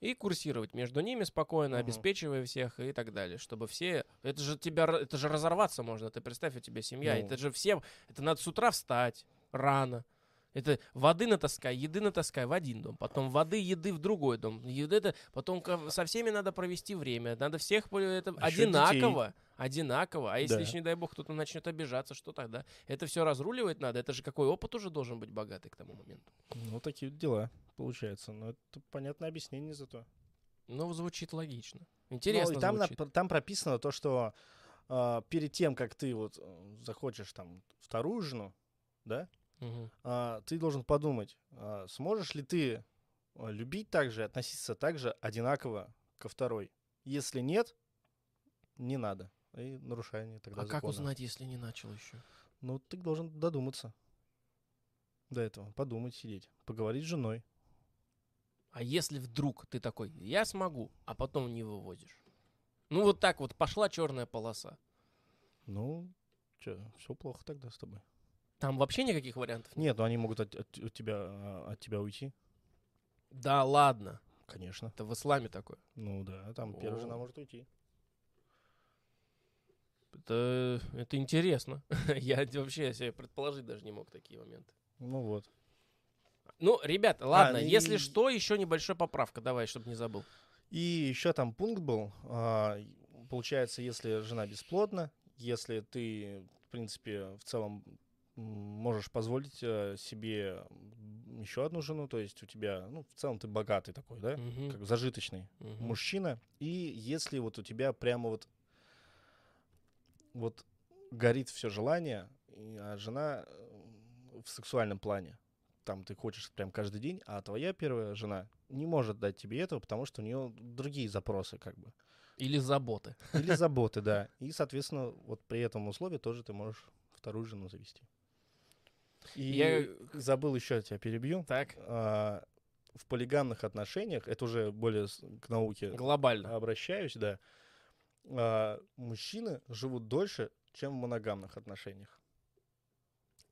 и курсировать между ними спокойно, угу, обеспечивая всех и так далее, чтобы все... Это же тебя, это же разорваться можно, ты представь, у тебя семья, ну, это же всем... Это надо с утра встать рано. Это воды натаскай, еды натаскай в один дом, потом воды, еды в другой дом. Еды это, потом со всеми надо провести время, надо всех это а одинаково, детей. Одинаково. А если, да, еще, не дай бог, кто-то начнет обижаться, что тогда? Это все разруливать надо, это же какой опыт уже должен быть богатый к тому моменту. Ну, такие дела, получается. Но это понятное объяснение зато. Ну, звучит логично. Интересно, ну, и там, звучит. На, там прописано то, что э, перед тем, как ты вот захочешь там вторую жену, да, Uh-huh. А, ты должен подумать, а, сможешь ли ты любить так же, относиться так же одинаково ко второй. Если нет, не надо. И нарушение тогда а закона. А как узнать, если не начал еще? Ну, ты должен додуматься до этого. Подумать, сидеть, поговорить с женой. А если вдруг ты такой, я смогу, а потом не вывозишь? Ну, вот так вот пошла черная полоса. Ну, что, все плохо тогда с тобой. Там вообще никаких вариантов? Нет, но они могут от, от, от, тебя, от тебя уйти. Да ладно? Конечно. Это в исламе такое? Ну да, там О. первая жена может уйти. Это, это интересно. Я вообще себе предположить даже не мог такие моменты. Ну вот. Ну, ребята, ладно, а, если и... что, еще небольшая поправка. Давай, чтобы не забыл. И еще там пункт был. А, получается, если жена бесплодна, если ты, в принципе, в целом... можешь позволить себе еще одну жену, то есть у тебя, ну, в целом ты богатый такой, да, угу, как зажиточный, угу, мужчина, и если вот у тебя прямо вот, вот горит все желание а жена в сексуальном плане. Там ты хочешь прям каждый день, а твоя первая жена не может дать тебе этого, потому что у нее другие запросы как бы. Или заботы. Или заботы, да. И, соответственно, вот при этом условии тоже ты можешь вторую жену завести. И я забыл еще, тебя перебью. Так. А, в полигамных отношениях, это уже более к науке глобально обращаюсь, да. А, мужчины живут дольше, чем в моногамных отношениях.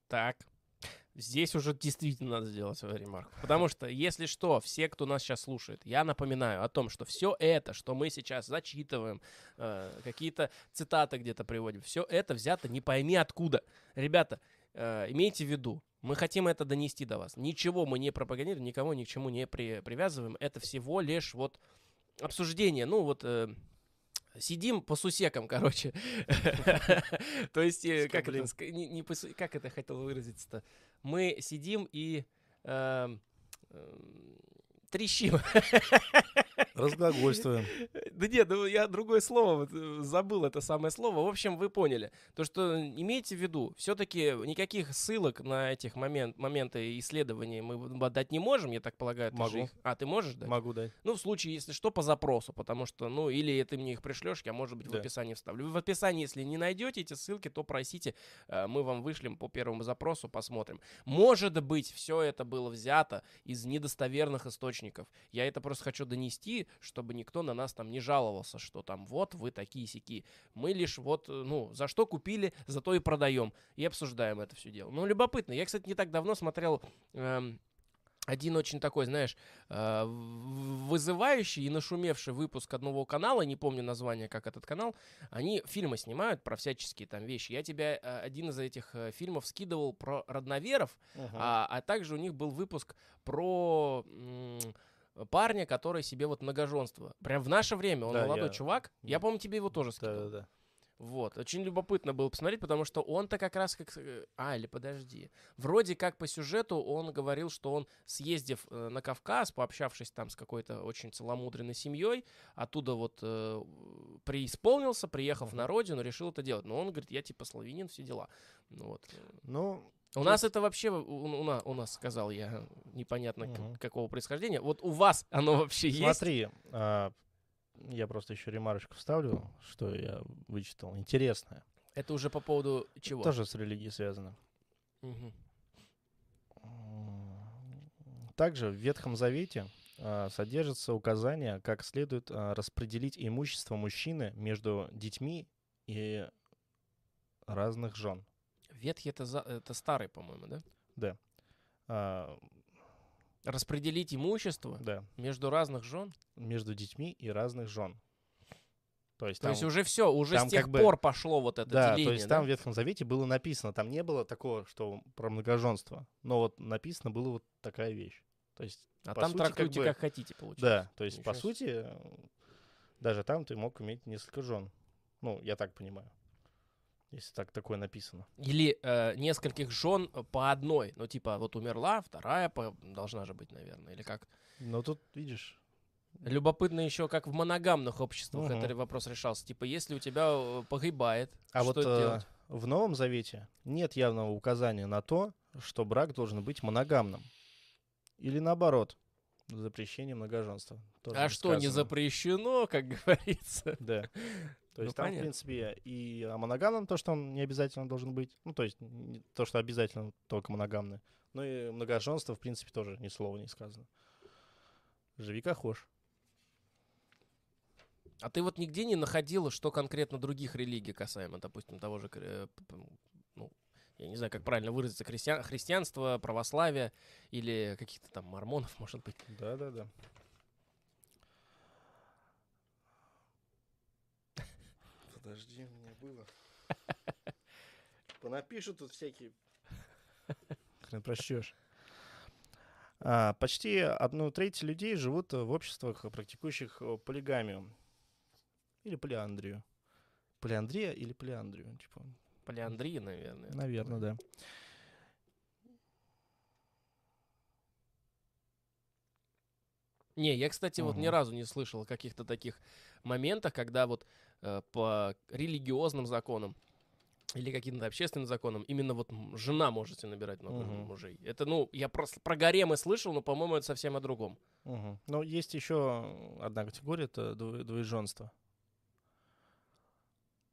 Так. Здесь уже действительно надо сделать ремарку. Потому что, если что, все, кто нас сейчас слушает, я напоминаю о том, что все это, что мы сейчас зачитываем, э, какие-то цитаты где-то приводим, все это взято не пойми откуда. Ребята, э, имейте в виду, мы хотим это донести до вас. Ничего мы не пропагандируем, никого ни к чему не при, привязываем. Это всего лишь вот обсуждение, ну вот... Э, сидим по сусекам, короче. То есть, как это, как это хотел выразиться-то? Мы сидим и трещим. Разглагольствуем. Да нет, я другое слово забыл, это самое слово. В общем, вы поняли. То, что имейте в виду, все-таки никаких ссылок на этих момент, моменты исследований мы дать не можем, я так полагаю. Могу. Ты их... А, ты можешь дать? Могу дать. Ну, в случае, если что, по запросу, потому что, ну, или ты мне их пришлешь, я, может быть, да. в описании вставлю. В описании, если не найдете эти ссылки, то просите, мы вам вышлем по первому запросу, посмотрим. Может быть, все это было взято из недостоверных источников. Я это просто хочу донести, чтобы никто на нас там не жаловался, что там вот вы такие-сяки. Мы лишь вот, ну, за что купили, за то и продаем. И обсуждаем это все дело. Ну, любопытно. Я, кстати, не так давно смотрел э, один очень такой, знаешь, э, вызывающий и нашумевший выпуск одного канала, не помню название, как этот канал, они фильмы снимают про всяческие там вещи. Я тебе э, один из этих э, фильмов скидывал про родноверов, uh-huh. а, а также у них был выпуск про... М- парня, который себе вот многоженство. Прям в наше время, он да, молодой я... чувак. Я, помню, тебе его тоже скидывал. Да, да, да. Вот. Очень любопытно было посмотреть, потому что он-то как раз как... А, или подожди. Вроде как по сюжету он говорил, что он, съездив на Кавказ, пообщавшись там с какой-то очень целомудренной семьей, оттуда вот э, преисполнился, приехав на родину, решил это делать. Но он говорит, я типа славянин, все дела. Ну, вот. Ну... У есть... нас это вообще, у, у, у нас, сказал я, непонятно угу. к, какого происхождения. Вот у вас оно вообще есть? Смотри, а, я просто еще ремарочку вставлю, что я вычитал. Интересное. Это уже по поводу чего? Тоже с религией связано. Угу. Также в Ветхом Завете а, содержится указание, как следует а, распределить имущество мужчины между детьми и разных жен. Ветхий это, — это старый, по-моему, да? Да. А... Распределить имущество да. между разных жен? Между детьми и разных жен. То есть, то там, есть уже все, уже с тех пор бы... пошло вот это да, деление. То есть да? там в Ветхом Завете было написано, там не было такого, что про многоженство, но вот написано была вот такая вещь. То есть, а там сути, трактуйте как, бы... как хотите, получается. Да, то есть Ничего по сути даже там ты мог иметь несколько жен. Ну, я так понимаю. Если так такое написано. Или э, нескольких жен по одной. Ну, типа, вот умерла, вторая по... должна же быть, наверное, или как? Ну, тут, видишь... Любопытно еще, как в моногамных обществах угу. этот вопрос решался. Типа, если у тебя погибает, а что вот, делать? А вот в Новом Завете нет явного указания на то, что брак должен быть моногамным. Или наоборот, запрещение многоженства. Тоже а не что, сказано. Не запрещено, как говорится? Да. То есть ну, там, понятно. В принципе, и о моногамном то, что он не обязательно должен быть. Ну, то есть не то, что обязательно только моногамное. Ну и многоженство, в принципе, тоже ни слова не сказано. Живи как хочешь. А ты вот нигде не находила, что конкретно других религий касаемо, допустим, того же, ну, я не знаю, как правильно выразиться, христиан, христианство, православие или каких-то там мормонов, может быть? Да-да-да. Подожди, у меня было. Понапишу тут всякие. Хрен прощешь. А, почти одну треть людей живут в обществах, практикующих полигамию. Или полиандрию. Полиандрия или полиандрию? Типа. Полиандрия, наверное. Наверное, да. Не, я, кстати, угу. вот ни разу не слышал о каких-то таких моментах, когда вот э, по религиозным законам или каким-то общественным законом, именно вот жена можете набирать много uh-huh. мужей. Это, ну, я просто про гаремы слышал, но, по-моему, это совсем о другом. Uh-huh. Но есть еще одна категория, это двоеженство.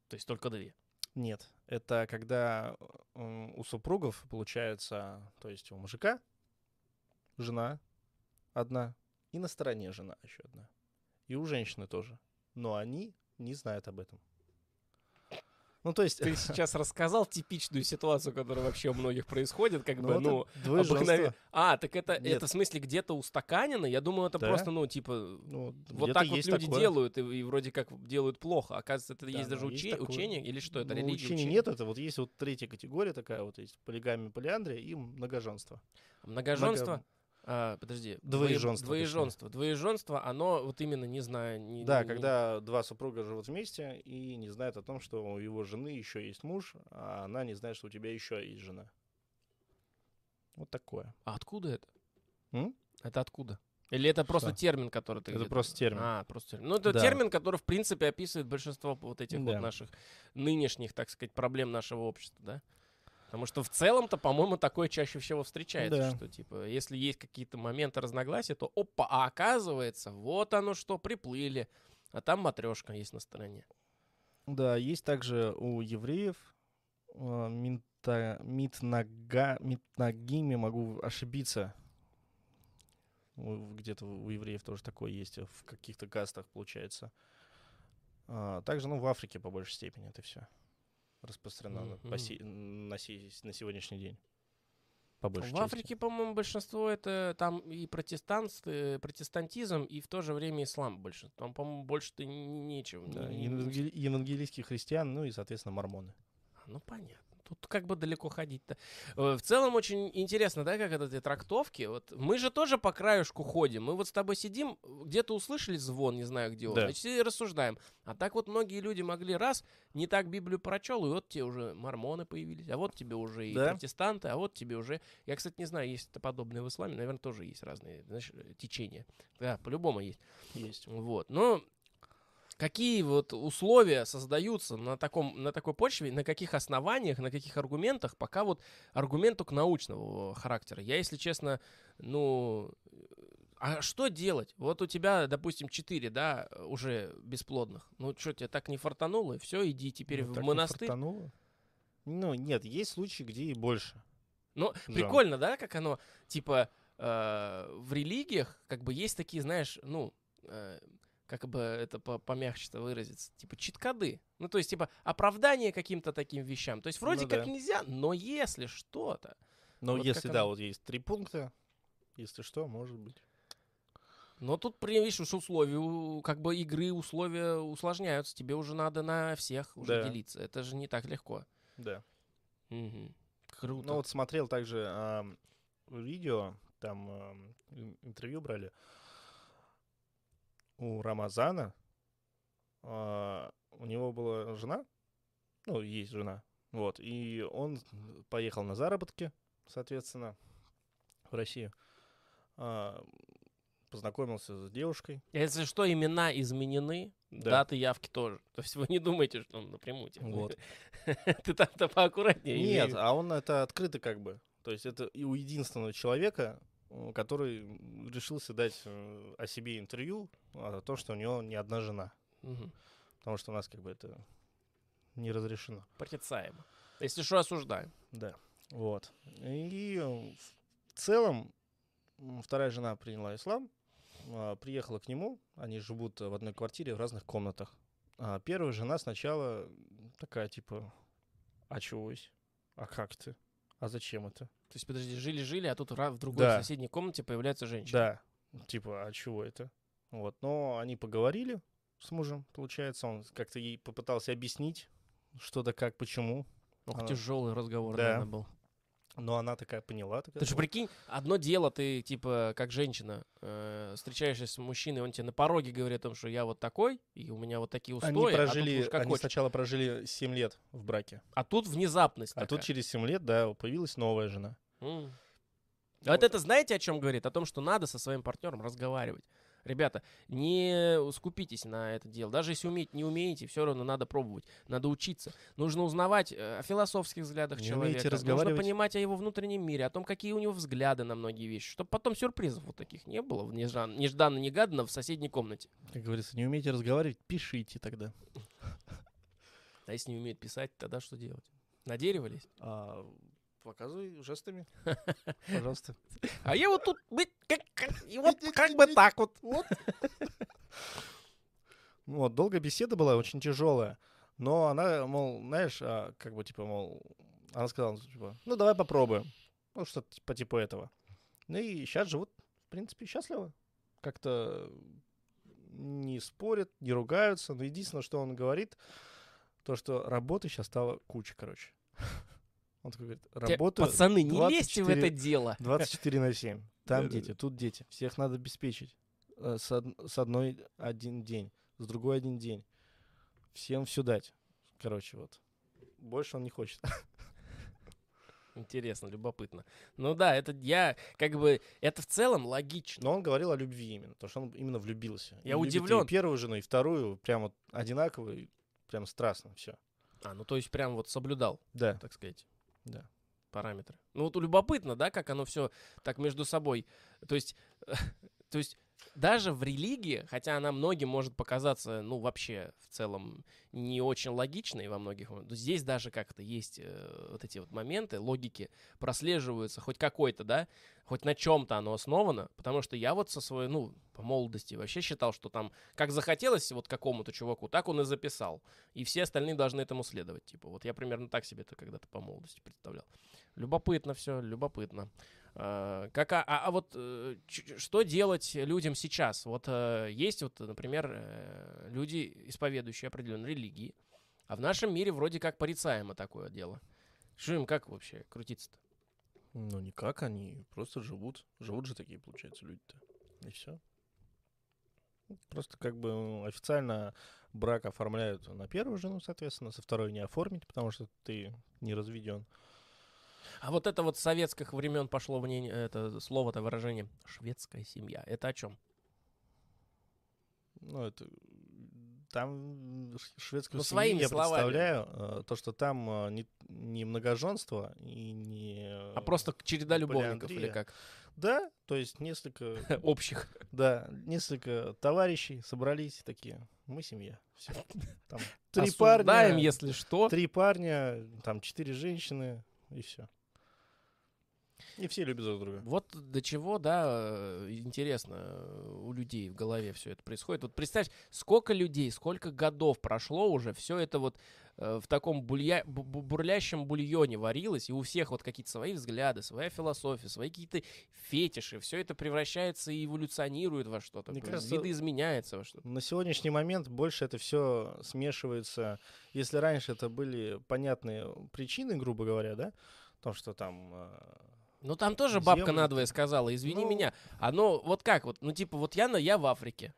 То есть только две? Нет, это когда у супругов получается, то есть у мужика жена одна, и на стороне жена еще одна, и у женщины тоже, но они не знают об этом. Ну, то есть... Ты сейчас рассказал типичную ситуацию, которая вообще у многих происходит, как ну, бы, ну... Двоеженство. А, так это, это в смысле где-то устаканено? Я думаю, это да. просто, ну, типа, ну, вот так вот люди такое. делают, и, и вроде как делают плохо. Оказывается, это да, есть даже есть учи- учение, или что, это ну, религия? Учения учение? Нет, это вот есть вот третья категория такая, вот есть полигамия, полиандрия и многоженство. Многоженство? Много... А, подожди. Двоеженство. Двоеженство. Двоеженство, оно вот именно не знает... Не, да, не... когда два супруга живут вместе и не знают о том, что у его жены еще есть муж, а она не знает, что у тебя еще есть жена. Вот такое. А откуда это? М? Это откуда? Или это что? Просто термин, который ты... Это где-то... просто термин. А, просто термин. Ну, это да. термин, который, в принципе, описывает большинство вот этих да. вот наших нынешних, так сказать, проблем нашего общества, да? Потому что в целом-то, по-моему, такое чаще всего встречается, да. что, типа, если есть какие-то моменты разногласия, то опа, а оказывается, вот оно что, приплыли, а там матрешка есть на стороне. Да, есть также у евреев митнагими, могу ошибиться, где-то у евреев тоже такое есть, в каких-то кастах получается. Также, ну, в Африке по большей степени это все распространено mm-hmm. си- на, си- на сегодняшний день. По большей в части. Африке, по-моему, большинство это там и протестантизм, и в то же время ислам больше. Там, по-моему, больше-то нечего. Да, не... евангели- евангелийские христиан, ну и, соответственно, мормоны. А, ну, понятно. Тут как бы далеко ходить-то. В целом очень интересно, да, как это эти трактовки. Вот мы же тоже по краешку ходим. Мы вот с тобой сидим, где-то услышали звон, не знаю где он, да. значит, и рассуждаем. А так вот многие люди могли раз, не так Библию прочел, и вот тебе уже мормоны появились, а вот тебе уже и да. протестанты, а вот тебе уже... Я, кстати, не знаю, есть это подобное в исламе, наверное, тоже есть разные, знаешь, течения. Да, по-любому есть. Есть. Вот, но... Какие вот условия создаются на, таком, на такой почве, на каких основаниях, на каких аргументах, пока вот аргумент только научного характера. Я, если честно, ну, а что делать? Вот у тебя, допустим, четыре, да, уже бесплодных. Ну, что, тебе так не фартануло? Все, иди теперь ну, в монастырь. Так не фартануло? Ну, нет, есть случаи, где и больше. Ну, да. прикольно, да, как оно, типа, э, в религиях, как бы, есть такие, знаешь, ну... Э, как бы это помягче-то выразиться, типа чит-коды. Ну, то есть, типа, оправдание каким-то таким вещам. То есть, вроде ну, как да. нельзя, но если что-то... Ну, вот если, да, оно... вот есть три пункта, если что, может быть. Но тут, видишь, уж условия, как бы игры, условия усложняются. Тебе уже надо на всех уже да. делиться. Это же не так легко. Да. Угу. Круто. Ну, вот смотрел также э, видео, там э, интервью брали, у Рамазана, а, у него была жена, ну, есть жена, вот, и он поехал на заработки, соответственно, в Россию, а, познакомился с девушкой. Если что, имена изменены, да. даты явки тоже, то есть вы не думаете, что он напрямую тебе. Вот. Ты там-то поаккуратнее. Нет, а он это открыто как бы, то есть это и у единственного человека, который решился дать о себе интервью, о том, что у него не одна жена. Угу. Потому что у нас как бы это не разрешено. Порицаемо. Если что, осуждаем. Да. Вот. И в целом вторая жена приняла ислам, приехала к нему. Они живут в одной квартире в разных комнатах. А первая жена сначала такая типа, а чегось? А как ты? А зачем это? То есть, подожди, жили-жили, а тут в другой да. соседней комнате появляется женщина. Да, типа, а чего это? Вот, но они поговорили с мужем, получается, он как-то ей попытался объяснить что-то как, почему. Ох, она... тяжелый разговор, да. наверное, был. Но она такая поняла. Такая, ты же прикинь, одно дело ты, типа, как женщина, э, встречаешься с мужчиной, он тебе на пороге говорит о том, что я вот такой, и у меня вот такие устои. Они, прожили, а они сначала прожили семь лет в браке. А тут внезапность такая. А тут через семь лет, да, появилась новая жена. Mm. Вот, вот это знаете, о чем говорит? О том, что надо со своим партнером разговаривать. Ребята, не скупитесь на это дело. Даже если уметь не умеете, все равно надо пробовать. Надо учиться. Нужно узнавать о философских взглядах не человека. Нужно понимать о его внутреннем мире, о том, какие у него взгляды на многие вещи. Чтобы потом сюрпризов вот таких не было, нежданно-негаданно в соседней комнате. Как говорится, не умеете разговаривать, пишите тогда. А если не умеет писать, тогда что делать? Надеривались? А, показывай жестами. Пожалуйста. А я вот тут... Как бы так вот. Вот, долгая беседа была, очень тяжелая. Но она, мол, знаешь, как бы, типа, мол... Она сказала, типа, ну, давай попробуем. Ну, что-то по типу этого. Ну, и сейчас живут, в принципе, счастливо. Как-то не спорят, не ругаются. Но единственное, что он говорит... То, что работы сейчас стало куча, короче. Он такой говорит, работаю... Пацаны, не лезьте в это дело. двадцать четыре на семь. Там дети, тут дети. Всех надо обеспечить. С, од... С одной один день, с другой один день. Всем все дать. Короче, вот. Больше он не хочет. Интересно, любопытно. Ну да, это я, как бы, это в целом логично. Но он говорил о любви именно, потому что он именно влюбился. Я удивлен. И первую жену, и вторую, прям вот одинаковую. Прям страстно все. А, ну то есть прям вот соблюдал, да, так сказать, да, параметры. Ну вот любопытно, да, как оно все так между собой. То есть, то есть даже в религии, хотя она многим может показаться, ну вообще в целом не очень логичной во многих, здесь даже как-то есть э, вот эти вот моменты, логики прослеживаются хоть какой-то, да, хоть на чем-то оно основано, потому что я вот со своей, ну, по молодости вообще считал, что там как захотелось вот какому-то чуваку, так он и записал, и все остальные должны этому следовать, типа, вот я примерно так себе это когда-то по молодости представлял. Любопытно все, любопытно. А, как, а, а вот ч, что делать людям сейчас? Вот а, есть вот, например, люди, исповедующие определенные религии, а в нашем мире вроде как порицаемо такое дело. Что им как вообще крутиться-то? Ну никак, они просто живут. Живут же такие, получается, люди-то. И все. Просто как бы официально брак оформляют на первую жену, соответственно, со второй не оформить, потому что ты не разведен. А вот это вот с советских времен пошло мнение, это слово-то, выражение «шведская семья». Это о чем? Ну, это... Там шведскую семью я представляю, то, что там не, не многоженство и не... А просто череда любовников или как? Да, то есть несколько... Общих. Да, несколько товарищей собрались такие, мы семья. Все. Там три парня, если что. Три парня, там четыре женщины и все. И все любят друг друга. Вот до чего, да, интересно у людей в голове все это происходит. Вот представь, сколько людей, сколько годов прошло уже, все это вот э, в таком булья... бурлящем бульоне варилось, и у всех вот какие-то свои взгляды, своя философия, свои какие-то фетиши, все это превращается и эволюционирует во что-то, видоизменяется во что-то. На сегодняшний момент больше это все смешивается. Если раньше это были понятные причины, грубо говоря, да, то, что там... Э... Ну, там тоже бабка Земли. Надвое сказала, извини ну... меня. Оно вот как вот, ну, типа, вот я, я в Африке.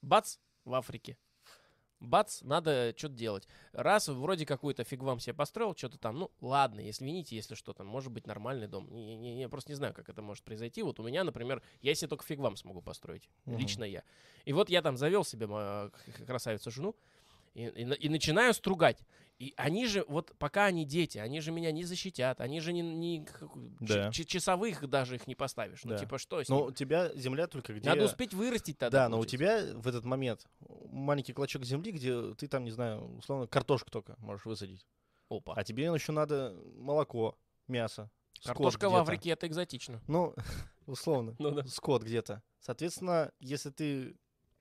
Бац, в Африке. Бац, надо что-то делать. Раз, вроде какую-то фиг вам себе построил, что-то там, ну, ладно, извините, если что, там, может быть, нормальный дом. Я, я, я просто не знаю, как это может произойти. Вот у меня, например, я себе только фиг вам смогу построить. Mm-hmm. Лично я. И вот я там завел себе мою красавицу-жену и, и, и начинаю стругать. И они же, вот пока они дети, они же меня не защитят, они же не, не да. ч, часовых даже их не поставишь. Да. Ну, типа, что с ним? Но у тебя земля только где... Надо успеть вырастить тогда. Да, получается. Но у тебя в этот момент маленький клочок земли, где ты там, не знаю, условно, картошку только можешь высадить. Опа. А тебе еще надо молоко, мясо, картошка скот в Африке — это экзотично. Ну, условно, скот где-то. Соответственно, если ты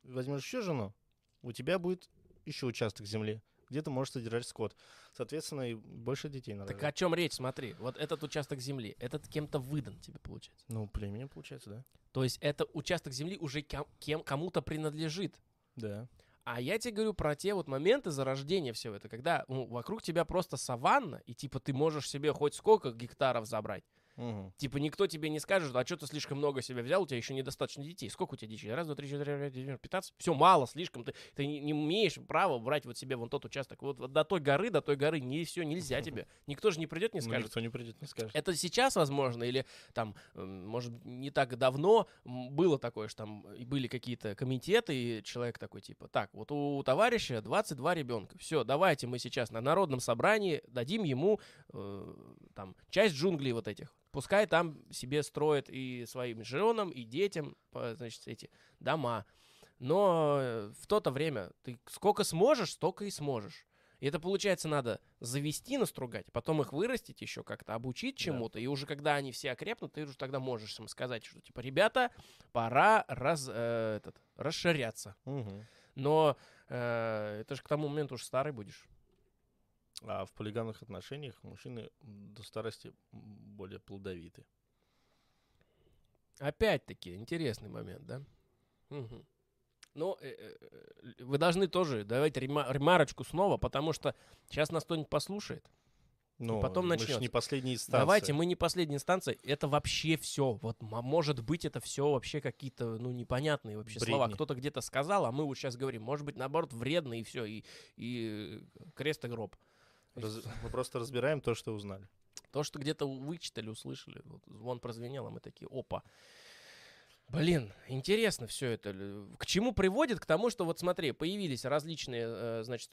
возьмешь еще жену, у тебя будет еще участок земли. Где-то может содержать скот. Соответственно, и больше детей надо. Так о чем речь, смотри. Вот этот участок земли, этот кем-то выдан тебе, получается. Ну, племени, получается, да. То есть это участок земли уже кем, кем, кому-то принадлежит. Да. А я тебе говорю про те вот моменты зарождения всего этого, когда ну, вокруг тебя просто саванна, и типа ты можешь себе хоть сколько гектаров забрать. Угу. Типа никто тебе не скажет, а что ты слишком много себя взял, у тебя еще недостаточно детей. Сколько у тебя детей? Раз, два, три, четыре, пять, пятнадцать. Все мало, слишком. Ты, ты не, не имеешь права брать вот себе вон тот участок. Вот, вот до той горы, до той горы не все, нельзя тебе. Никто же не придет, не скажет. Никто не придет, не скажет. Это сейчас возможно или там, может, не так давно было такое, что там были какие-то комитеты, и человек такой типа, так, вот у товарища двадцать два ребенка. Все, давайте мы сейчас на народном собрании дадим ему э, там часть джунглей вот этих. Пускай там себе строят и своим женам, и детям, значит, эти дома. Но в то-то время ты сколько сможешь, столько и сможешь. И это, получается, надо завести, настругать, потом их вырастить еще как-то, обучить чему-то. Да. И уже когда они все окрепнут, ты уже тогда можешь им сказать, что, типа, ребята, пора раз, э, этот, расширяться. Угу. Но э, это же к тому моменту уже старый будешь. А в полигамных отношениях мужчины до старости более плодовиты. Опять-таки, интересный момент, да? Угу. Ну, вы должны тоже давать ремарочку снова, потому что сейчас нас кто-нибудь послушает, но и потом начнется. Мы же не последняя инстанция. Давайте, мы не последняя инстанция. Это вообще все. Вот, может быть, это все вообще какие-то, ну, непонятные вообще бредни. Слова. Кто-то где-то сказал, а мы вот сейчас говорим. Может быть, наоборот, вредно, и все, и, и крест и гроб. Раз... Мы просто разбираем то, что узнали. То, что где-то вычитали, услышали. Вот, звон прозвенел, а мы такие, опа. Блин, интересно все это. К чему приводит? К тому, что вот смотри, появились различные, значит,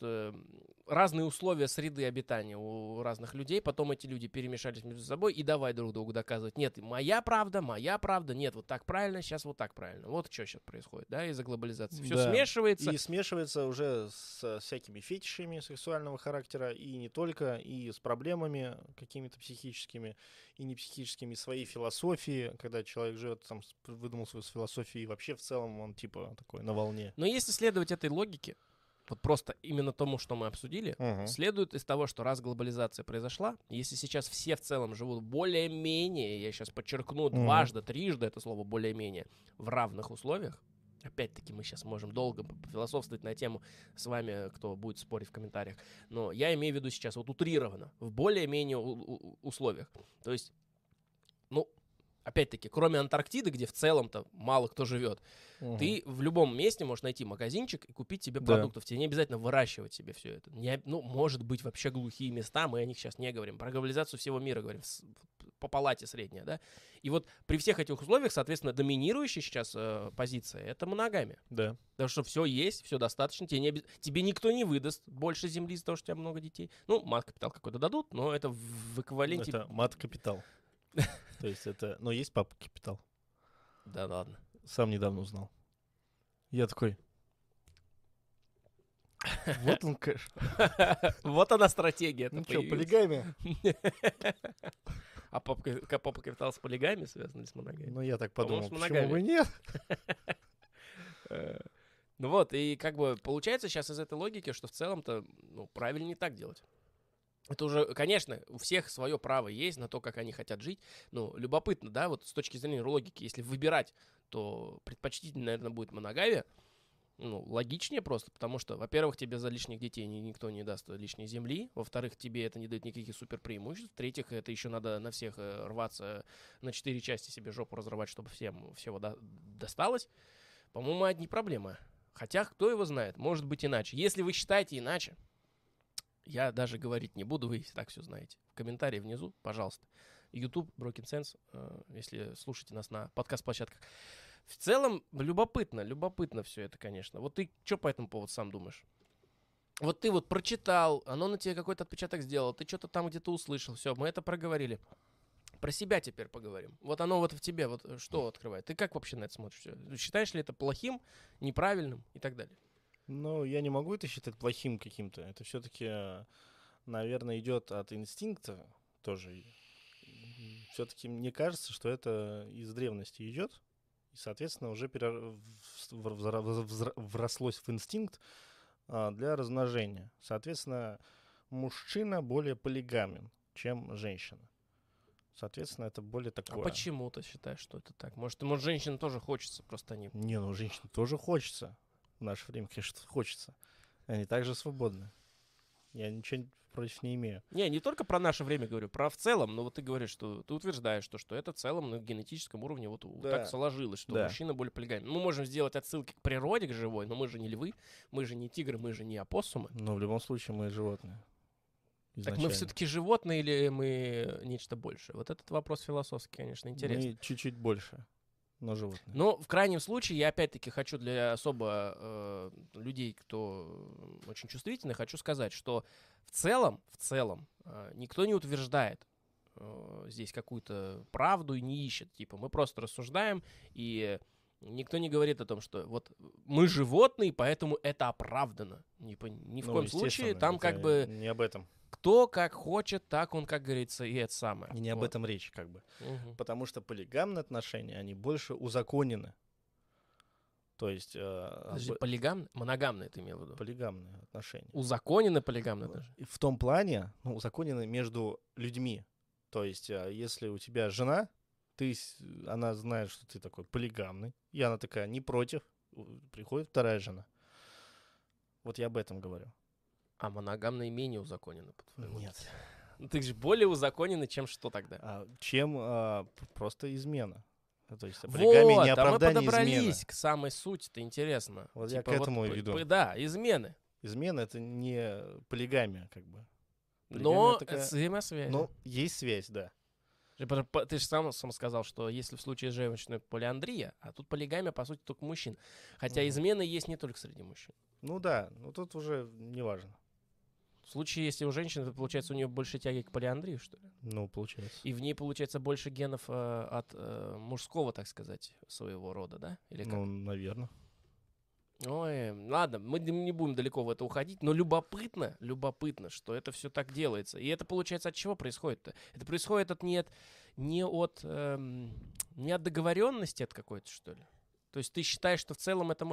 разные условия среды обитания у разных людей, потом эти люди перемешались между собой и давай друг другу доказывать. Нет, моя правда, моя правда, нет, вот так правильно, сейчас вот так правильно. Вот что сейчас происходит, да, из-за глобализации. Все да. смешивается. И смешивается уже с всякими фетишами сексуального характера, и не только, и с проблемами какими-то психическими, и не психическими, своей философии, когда человек живет, там, выдумал свою философию, и вообще в целом он типа такой на волне. Но если следовать этой логике, вот просто именно тому, что мы обсудили, угу. следует из того, что раз глобализация произошла, если сейчас все в целом живут более-менее, я сейчас подчеркну дважды, угу. трижды это слово более-менее, в равных условиях, опять-таки мы сейчас можем долго философствовать на тему с вами, кто будет спорить в комментариях, но я имею в виду сейчас вот утрированно, в более-менее условиях. То есть, ну, опять-таки, кроме Антарктиды, где в целом-то мало кто живет, угу. ты в любом месте можешь найти магазинчик и купить себе продуктов. Да. Тебе не обязательно выращивать себе все это. Не, ну, может быть, вообще глухие места, мы о них сейчас не говорим. Про глобализацию всего мира говорим, по палате средняя, да. И вот при всех этих условиях, соответственно, доминирующая сейчас э, позиция — это моногамия. Да. Потому что все есть, все достаточно. Тебе, не обез... тебе никто не выдаст больше земли из-за того, что у тебя много детей. Ну, мат-капитал какой-то дадут, но это в эквиваленте... Это мат-капитал. То есть это... Но есть папа капитал. Да ладно. Сам недавно узнал. Я такой... Вот он, кэш. Вот она стратегия. Ну что, полигамия? А папа капитал с полигамией связан или с моногамией? Ну я так подумал, почему бы нет? Ну вот, и как бы получается сейчас из этой логики, что в целом-то правильно не так делать. Это уже, конечно, у всех свое право есть на то, как они хотят жить. Но любопытно, да, вот с точки зрения логики, если выбирать, то предпочтительно, наверное, будет моногамия. Ну, логичнее просто, потому что, во-первых, тебе за лишних детей никто не даст лишней земли. Во-вторых, тебе это не дает никаких супер преимуществ. В-третьих, это еще надо на всех рваться, на четыре части себе жопу разрывать, чтобы всем всего до- досталось. По-моему, одни проблемы. Хотя, кто его знает, может быть иначе. Если вы считаете иначе, я даже говорить не буду, вы и так все знаете. В комментарии внизу, пожалуйста. YouTube, Broken Sense, если слушаете нас на подкаст-площадках. В целом, любопытно, любопытно все это, конечно. Вот ты что по этому поводу сам думаешь? Вот ты вот прочитал, оно на тебе какой-то отпечаток сделало, ты что-то там где-то услышал, все, мы это проговорили. Про себя теперь поговорим. Вот оно вот в тебе, вот что открывает? Ты как вообще на это смотришь? Считаешь ли это плохим, неправильным и так далее? Ну, я не могу это считать плохим каким-то. Это все-таки, наверное, идет от инстинкта тоже. Все-таки мне кажется, что это из древности идет. И, соответственно, уже перер... врослось в инстинкт для размножения. Соответственно, мужчина более полигамен, чем женщина. Соответственно, это более такое. А почему ты считаешь, что это так? Может, может женщинам тоже хочется, просто они... Не, ну, женщинам тоже хочется. В наше время, конечно, хочется. Они также свободны. Я ничего против не имею. Не, не только про наше время говорю, про в целом. Но вот ты говоришь, что ты утверждаешь, что, что это в целом на генетическом уровне вот, да. вот так сложилось, что да. мужчина более полигамен. Мы можем сделать отсылки к природе, к живой, но мы же не львы, мы же не тигры, мы же не опоссумы. Но в любом случае мы животные. Изначально. Так мы все-таки животные или мы нечто большее? Вот этот вопрос философский, конечно, интересный. Мы чуть-чуть больше, но животные. Но в крайнем случае я опять-таки хочу для особо э, людей, кто очень чувствительны, хочу сказать, что в целом, в целом э, никто не утверждает э, здесь какую-то правду и не ищет. Типа мы просто рассуждаем и... Никто не говорит о том, что вот мы животные, поэтому это оправдано. Ни, ни в ну, коем случае, там как бы... Не об этом. Кто как хочет, так он, как говорится, и это самое. И не вот. Об этом речь как бы. Угу. Потому что полигамные отношения, они больше узаконены. То есть... Э, Подожди, об... полигамные? Моногамные ты имел в виду? Полигамные отношения. Узаконены полигамные даже? В том плане, ну, узаконены между людьми. То есть, э, если у тебя жена... Ты, она знает, что ты такой полигамный, и она такая не против, приходит вторая жена. Вот я об этом говорю. А моногамные менее узаконены? Нет. Ты же более узаконены, чем что тогда? А, чем а, просто измена. То есть полигамия не оправдание измены. Вот, а мы подобрались измены. К самой сути-то, интересно. Вот типа, я к этому вот, и веду. Да, измены. Измена — это не полигамия, как бы. Полигамия но такая... взаимосвязь. Но есть связь, да. Ты же сам, сам сказал, что если в случае женщины полиандрия, а тут полигамия, по сути, только мужчин. Хотя mm. измены есть не только среди мужчин. Ну да, но тут уже не важно. В случае, если у женщины, то, получается, у нее больше тяги к полиандрии, что ли? Ну, получается. И в ней, получается, больше генов э, от э, мужского, так сказать, своего рода, да? Или как? Ну, наверное. Ой, ладно, мы не будем далеко в это уходить, но любопытно, любопытно, что это все так делается. И это, получается, от чего происходит-то? Это происходит от, не от, не от, эм, не от договоренности от какой-то, что ли? То есть ты считаешь, что в целом это...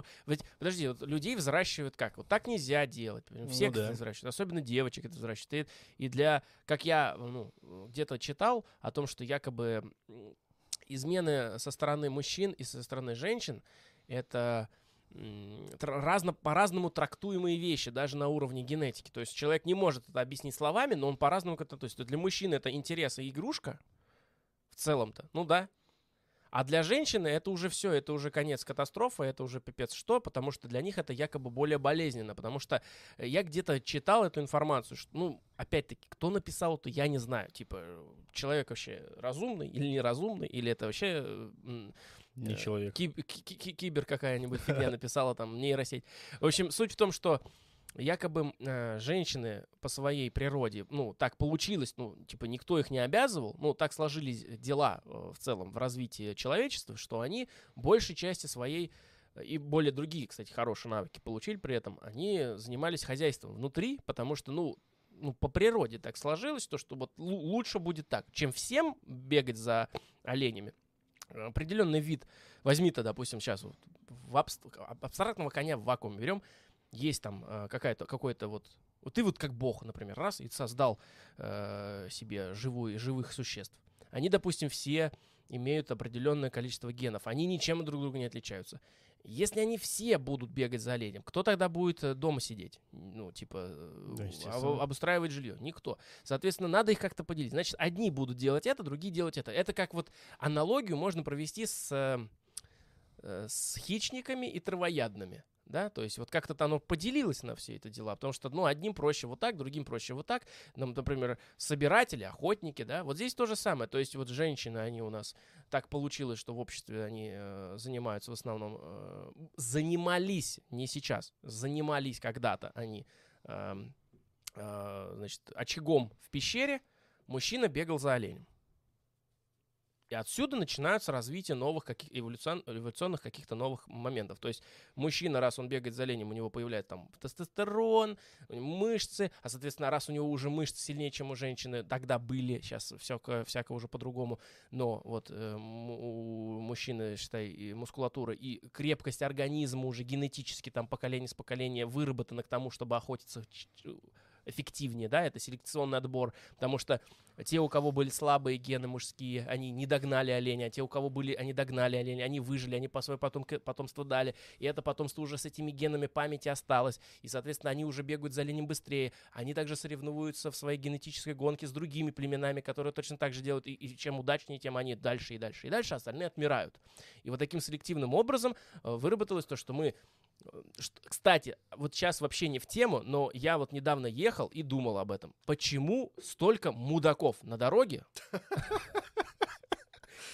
Подожди, вот людей взращивают как? Вот так нельзя делать. Всех ну, да. это взращивают, особенно девочек это взращивают. И для, как я ну, где-то читал о том, что якобы измены со стороны мужчин и со стороны женщин — это... Разно, по-разному трактуемые вещи, даже на уровне генетики. То есть человек не может это объяснить словами, но он по-разному как-то... То есть для мужчины это интерес и игрушка в целом-то, ну да. А для женщины это уже все, это уже конец катастрофы, это уже пипец что, потому что для них это якобы более болезненно, потому что я где-то читал эту информацию, что, ну, опять-таки, кто написал, то я не знаю, типа, человек вообще разумный или неразумный, или это вообще... Не э, человек. Киб, кибер какая-нибудь фигня написала, там, нейросеть. В общем, суть в том, что... Якобы э, женщины по своей природе, ну, так получилось, ну, типа, никто их не обязывал, ну, так сложились дела э, в целом в развитии человечества, что они большей части своей, э, и более другие, кстати, хорошие навыки получили при этом, они занимались хозяйством внутри, потому что, ну, ну по природе так сложилось, то, что вот л- лучше будет так, чем всем бегать за оленями. Определенный вид, возьми-то, допустим, сейчас вот, в абст... абстрактного коня в вакууме берем, есть там э, какая-то, какой-то вот... Вот ты вот как бог, например, раз, и создал э, себе живую, живых существ. Они, допустим, все имеют определенное количество генов. Они ничем друг другу не отличаются. Если они все будут бегать за оленем, кто тогда будет дома сидеть? Ну, типа, да, об, обустраивать жилье? Никто. Соответственно, надо их как-то поделить. Значит, одни будут делать это, другие делать это. Это как вот аналогию можно провести с, с хищниками и травоядными. Да, то есть вот как-то оно поделилось на все эти дела, потому что, ну, одним проще вот так, другим проще вот так, например, собиратели, охотники, да, вот здесь то же самое, то есть вот женщины, они у нас, так получилось, что в обществе они э, занимаются в основном, э, занимались, не сейчас, занимались когда-то они, э, э, значит, очагом в пещере, мужчина бегал за оленем. И отсюда начинается развитие новых каких, эволюцион, эволюционных каких-то новых моментов. То есть мужчина, раз он бегает за оленем, у него появляется там тестостерон, мышцы, а, соответственно, раз у него уже мышцы сильнее, чем у женщины, тогда были, сейчас всякое, всякое уже по-другому, но вот э, у мужчины, считай, и мускулатура и крепкость организма уже генетически там поколение с поколения выработана к тому, чтобы охотиться эффективнее, да, это селекционный отбор, потому что те, у кого были слабые гены мужские, они не догнали оленя, а те, у кого были, они догнали оленя, они выжили, они по своему потомству дали, и это потомство уже с этими генами памяти осталось, и, соответственно, они уже бегают за оленем быстрее, они также соревнуются в своей генетической гонке с другими племенами, которые точно так же делают, и, и чем удачнее, тем они дальше и дальше, и дальше остальные отмирают. И вот таким селективным образом выработалось то, что мы... Кстати, вот сейчас вообще не в тему, но я вот недавно ехал и думал об этом. Почему столько мудаков на дороге?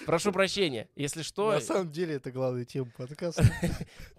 Прошу прощения, если что... На самом деле это главная тема подкаста.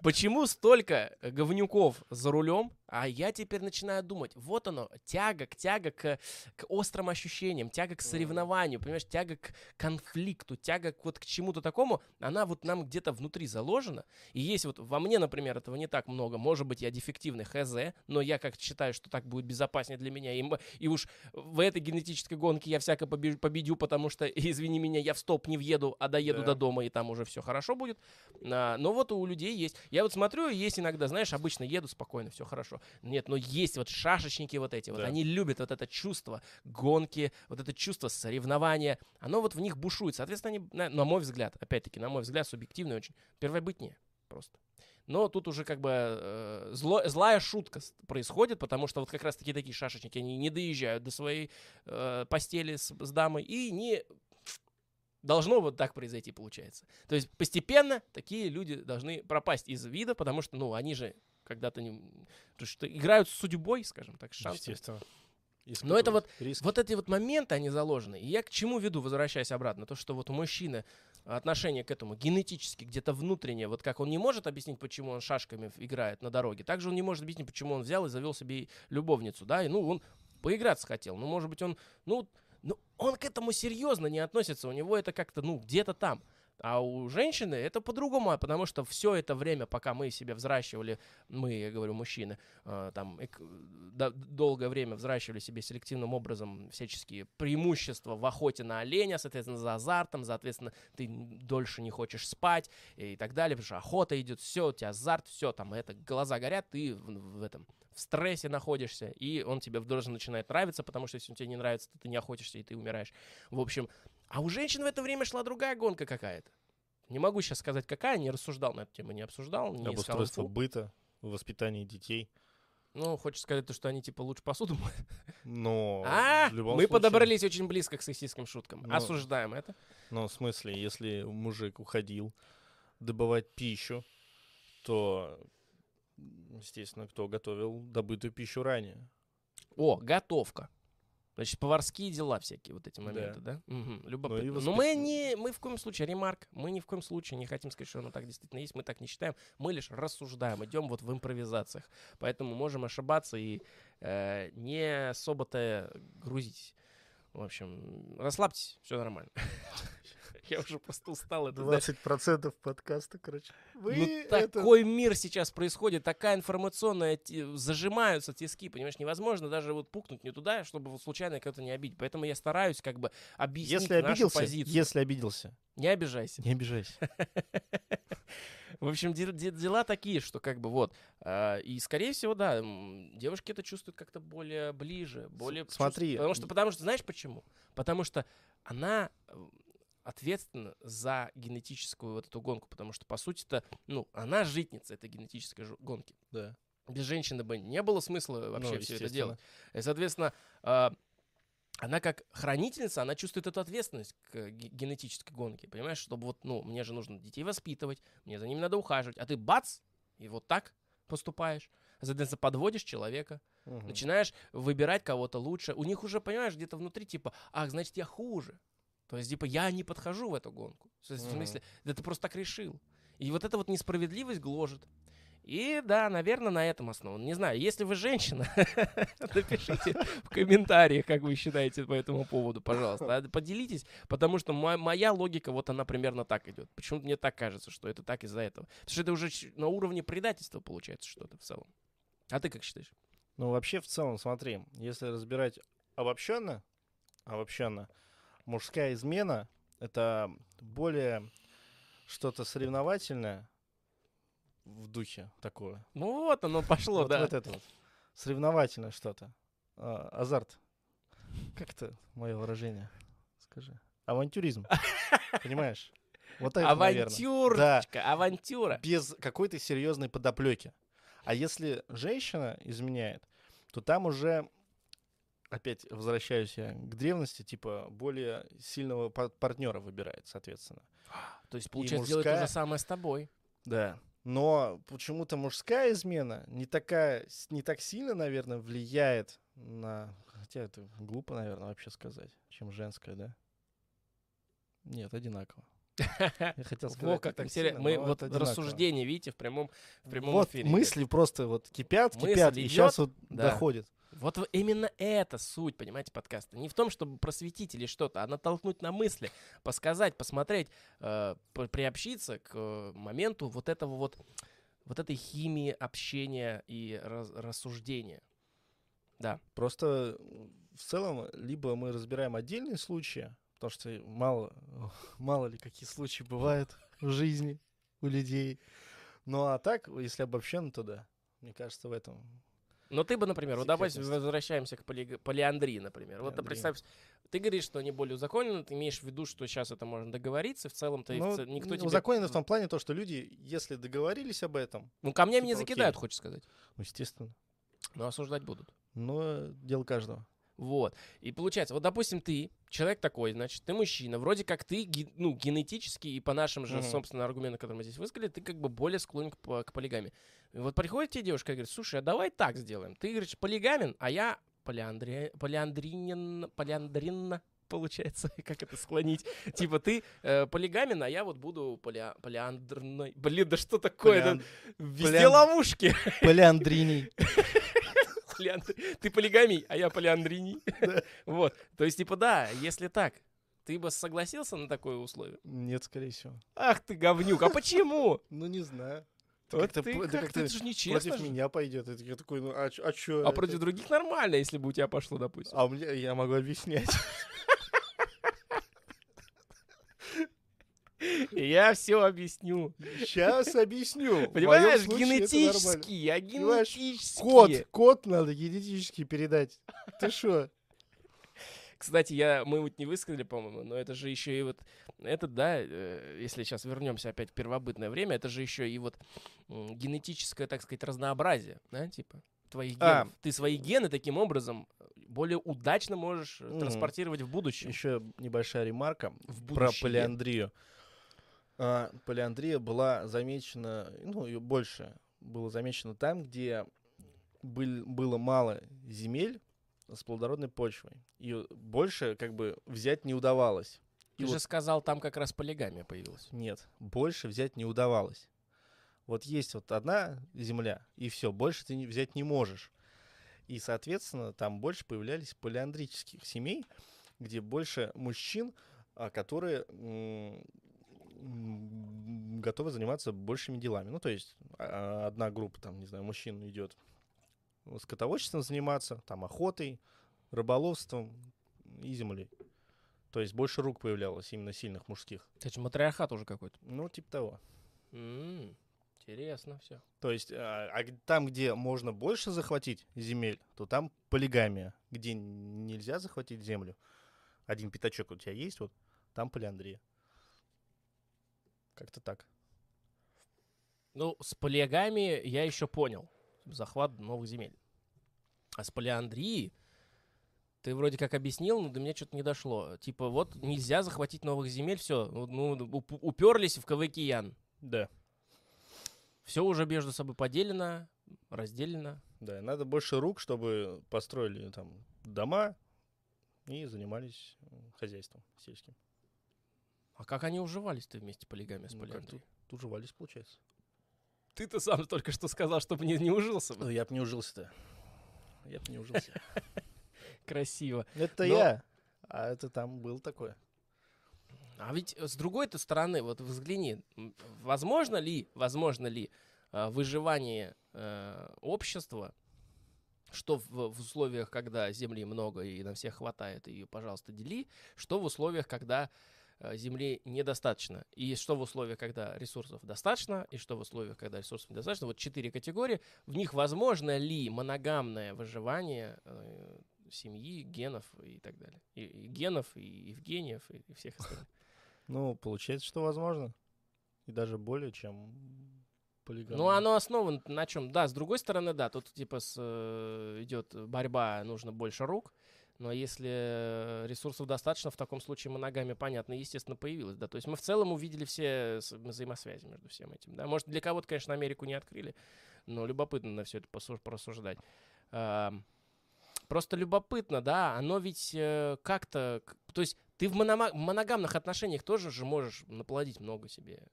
Почему столько говнюков за рулем? А я теперь начинаю думать, вот оно, тяга, тяга к, к острым ощущениям, тяга к соревнованию, понимаешь, тяга к конфликту, тяга к, вот к чему-то такому, она вот нам где-то внутри заложена. И есть вот во мне, например, этого не так много, может быть, я дефективный хз, но я как-то считаю, что так будет безопаснее для меня, и, и уж в этой генетической гонке я всяко победю, потому что, извини меня, я в стоп не въеду, а доеду да. до дома, и там уже все хорошо будет. Но вот у людей есть. Я вот смотрю, есть иногда, знаешь, обычно еду спокойно, все хорошо. Нет, но есть вот шашечники вот эти, да. вот они любят вот это чувство гонки, вот это чувство соревнования, оно вот в них бушует, соответственно, они, на, на мой взгляд, опять-таки, на мой взгляд, субъективно очень, первобытнее просто. Но тут уже как бы э, зло, злая шутка происходит, потому что вот как раз-таки такие шашечники, они не доезжают до своей э, постели с, с дамой и не... Должно вот так произойти, получается. То есть постепенно такие люди должны пропасть из вида, потому что, ну, они же когда-то не... играют с судьбой, скажем так, с шансами. Естественно. Но это вот, вот эти вот моменты, они заложены. И я к чему веду, возвращаясь обратно, то, что вот у мужчины отношение к этому генетически, где-то внутреннее, вот как он не может объяснить, почему он шашками играет на дороге, также он не может объяснить, почему он взял и завел себе любовницу, да, и, ну, он поиграться хотел, ну, может быть, он, ну... Ну, он к этому серьезно не относится, у него это как-то, ну, где-то там. А у женщины это по-другому, потому что все это время, пока мы себя взращивали, мы, я говорю, мужчины, э, там, э, до, долгое время взращивали себе селективным образом всяческие преимущества в охоте на оленя, соответственно, за азартом, соответственно, ты дольше не хочешь спать и так далее, потому что охота идет, все, у тебя азарт, все, там, это, глаза горят, ты в, в этом, в стрессе находишься, и он тебе должен начинает нравиться, потому что если он тебе не нравится, то ты не охотишься и ты умираешь. В общем... А у женщин в это время шла другая гонка какая-то. Не могу сейчас сказать, какая, не рассуждал на эту тему, не обсуждал. Не обустройство быта, воспитание детей. Ну, хочешь сказать то, что они типа лучше посуду моют? Но а, в любом мы случае... подобрались очень близко к сексистским шуткам. Но... Осуждаем это. Но в смысле, если мужик уходил добывать пищу, то, естественно, кто готовил добытую пищу ранее? О, готовка. Значит, поварские дела всякие, вот эти моменты, да? да? Угу, любопытно. Но, Но мы, не, мы в коем случае, ремарк, мы ни в коем случае не хотим сказать, что оно так действительно есть, мы так не считаем, мы лишь рассуждаем, идем вот в импровизациях, поэтому можем ошибаться и э, не особо-то грузитесь. В общем, расслабьтесь, все нормально. Я уже просто устал. Это, двадцать процентов подкаста, короче. Вы ну, это... Такой мир сейчас происходит, такая информационная, зажимаются тиски, понимаешь, невозможно даже вот пукнуть не туда, чтобы вот случайно кого-то не обидеть. Поэтому я стараюсь как бы объяснить если нашу обиделся, позицию. Если обиделся. Не обижайся. Не обижайся. В общем, дела такие, что как бы вот. И, скорее всего, да, девушки это чувствуют как-то более ближе. более. Смотри. Потому что, потому что, знаешь почему? Потому что она... ответственна за генетическую вот эту гонку, потому что, по сути-то, ну, она житница этой генетической гонки. Да. Без женщины бы не было смысла вообще ну, все это делать. И, соответственно, она как хранительница, она чувствует эту ответственность к генетической гонке, понимаешь, чтобы вот, ну, мне же нужно детей воспитывать, мне за ними надо ухаживать, а ты бац, и вот так поступаешь. Соответственно, подводишь человека, угу. начинаешь выбирать кого-то лучше. У них уже, понимаешь, где-то внутри типа, ах, значит, я хуже. То есть, типа, я не подхожу в эту гонку. В смысле, mm-hmm. да ты просто так решил. И вот эта вот несправедливость гложет. И да, наверное, на этом основано. Не знаю, если вы женщина, напишите в комментариях, как вы считаете по этому поводу, пожалуйста. Поделитесь, потому что моя логика, вот она примерно так идет. Почему-то мне так кажется, что это так из-за этого. Потому что это уже на уровне предательства получается что-то в целом. А ты как считаешь? Ну, вообще, в целом, смотри, если разбирать обобщенно, обобщенно, мужская измена — это более что-то соревновательное в духе такое. Ну вот оно пошло, вот да. Вот это вот. Соревновательное что-то. а, азарт. Как это мое выражение? Скажи. Авантюризм. Понимаешь? Вот это, авантюрочка, да. Авантюра. Без какой-то серьезной подоплеки. А если женщина изменяет, то там уже, опять возвращаюсь я к древности, типа более сильного партнера выбирает, соответственно. То есть, получается, мужская... делает то же самое с тобой. Да. Но почему-то мужская измена не такая, не так сильно, наверное, влияет на... Хотя это глупо, наверное, вообще сказать, чем женская, да? Нет, одинаково. Я хотел сказать, Во, как интересно. Мы вот одинаково. Рассуждение, видите, в прямом, в прямом вот эфире. Мысли просто вот кипят, мысль кипят, идет, и сейчас вот да. доходит. Вот именно это суть, понимаете, подкаста. Не в том, чтобы просветить или что-то, а натолкнуть на мысли, подсказать, посмотреть, э, приобщиться к э, моменту вот этого вот, вот этой химии общения и раз, рассуждения. Да. Просто в целом либо мы разбираем отдельные случаи, потому что мало, мало ли какие случаи бывают в жизни у людей. Ну а так, если обобщенно, то да. Мне кажется, в этом... Но ты бы, например, вот давай возвращаемся к поли... полиандрии, например. Полиандрия. Вот представь, ты говоришь, что они более узаконены, ты имеешь в виду, что сейчас это можно договориться, в целом-то ну, в цел... никто тебе... Узаконено в том плане то, что люди, если договорились об этом... Ну, камнями типа, не закидают, окей. Хочешь сказать. Ну, естественно. Но осуждать будут. Но дело каждого. Вот. И получается, вот, допустим, ты, человек такой, значит, ты мужчина, вроде как ты, ну, генетически, и по нашим же, mm-hmm. собственно, аргументам, которые мы здесь высказали, ты как бы более склонен к, к полигамии. И вот приходит тебе девушка и говорит, слушай, а давай так сделаем. Ты, говоришь, полигамен, а я полиандри... полиандринен... полиандринна, получается, как это склонить. Типа ты э, полигамен, а я вот буду поля... полиандрной... Блин, да что такое? Полян... Везде Полян... ловушки. Полиандриний. Ты полигамий, а я полиандрини. Вот. То есть, типа, да, если так, ты бы согласился на такое условие? Нет, скорее всего. Ах ты говнюк, а почему? Ну, не знаю. Это как-то же нечестно. Против меня пойдет. Я такой, ну, а чё? А против других нормально, если бы у тебя пошло, допустим. А я могу объяснять. Я все объясню. Сейчас объясню. Понимаешь, генетический, а генетический. Код, код надо генетически передать. Ты шо? Кстати, я, мы вот не высказали, по-моему, но это же еще и вот... Это, да, если сейчас вернемся опять в первобытное время, это же еще и вот генетическое, так сказать, разнообразие, да, типа... Твоих а, генов. Ты свои гены таким образом более удачно можешь угу. транспортировать в будущее. Еще небольшая ремарка в про полиандрию. А, полиандрия была замечена, ну, ее больше было замечено там, где был, было мало земель с плодородной почвой. Ее больше как бы взять не удавалось. Ты И же вот... сказал, там как раз полигамия появилась. Нет, больше взять не удавалось. Вот есть вот одна земля, и все, больше ты взять не можешь. И, соответственно, там больше появлялись полиандрических семей, где больше мужчин, которые готовы заниматься большими делами. Ну, то есть одна группа, там, не знаю, мужчин идет скотоводством заниматься, там, охотой, рыболовством и землей. То есть больше рук появлялось именно сильных мужских. Это матриархат уже какой-то. Ну, типа того. Mm. Интересно все. То есть а, а там, где можно больше захватить земель, то там полигамия. Где нельзя захватить землю, один пятачок у тебя есть, вот там полиандрия. Как-то так. Ну, с полигамией я еще понял. Захват новых земель. А с полиандрией ты вроде как объяснил, но до меня что-то не дошло. Типа вот нельзя захватить новых земель, все, ну, уп- уперлись в кавыкиян. Да. Все уже между собой поделено, разделено. Да, надо больше рук, чтобы построили там дома и занимались хозяйством сельским. А как они уживались-то вместе полигами с ну, полиандрией? Уживались, получается. Ты-то сам только что сказал, чтобы не, не ужился бы. Ну, я бы не ужился-то. Я бы не ужился. Красиво. Это я. А это там было такое. А ведь с другой-то стороны, вот взгляни, возможно ли, возможно ли э, выживание э, общества, что в, в условиях, когда земли много и на всех хватает, и, пожалуйста, дели, что в условиях, когда э, земли недостаточно, и что в условиях, когда ресурсов достаточно, и что в условиях, когда ресурсов недостаточно. Вот четыре категории, в них возможно ли моногамное выживание э, семьи, генов и так далее. И, и генов, и Евгениев, и, и всех остальных. Ну, получается, что возможно. И даже более чем полигамия. Ну, оно основано на чем? Да, с другой стороны, да, тут типа с, э, идет борьба, нужно больше рук. Но если ресурсов достаточно, в таком случае моногамия, понятно, естественно, появилась. Да? То есть мы в целом увидели все взаимосвязи между всем этим. Да? Может, для кого-то, конечно, Америку не открыли, но любопытно на все это порассуждать. Просто любопытно, да, оно ведь как-то... То есть ты в моногамных отношениях тоже же можешь наплодить много себе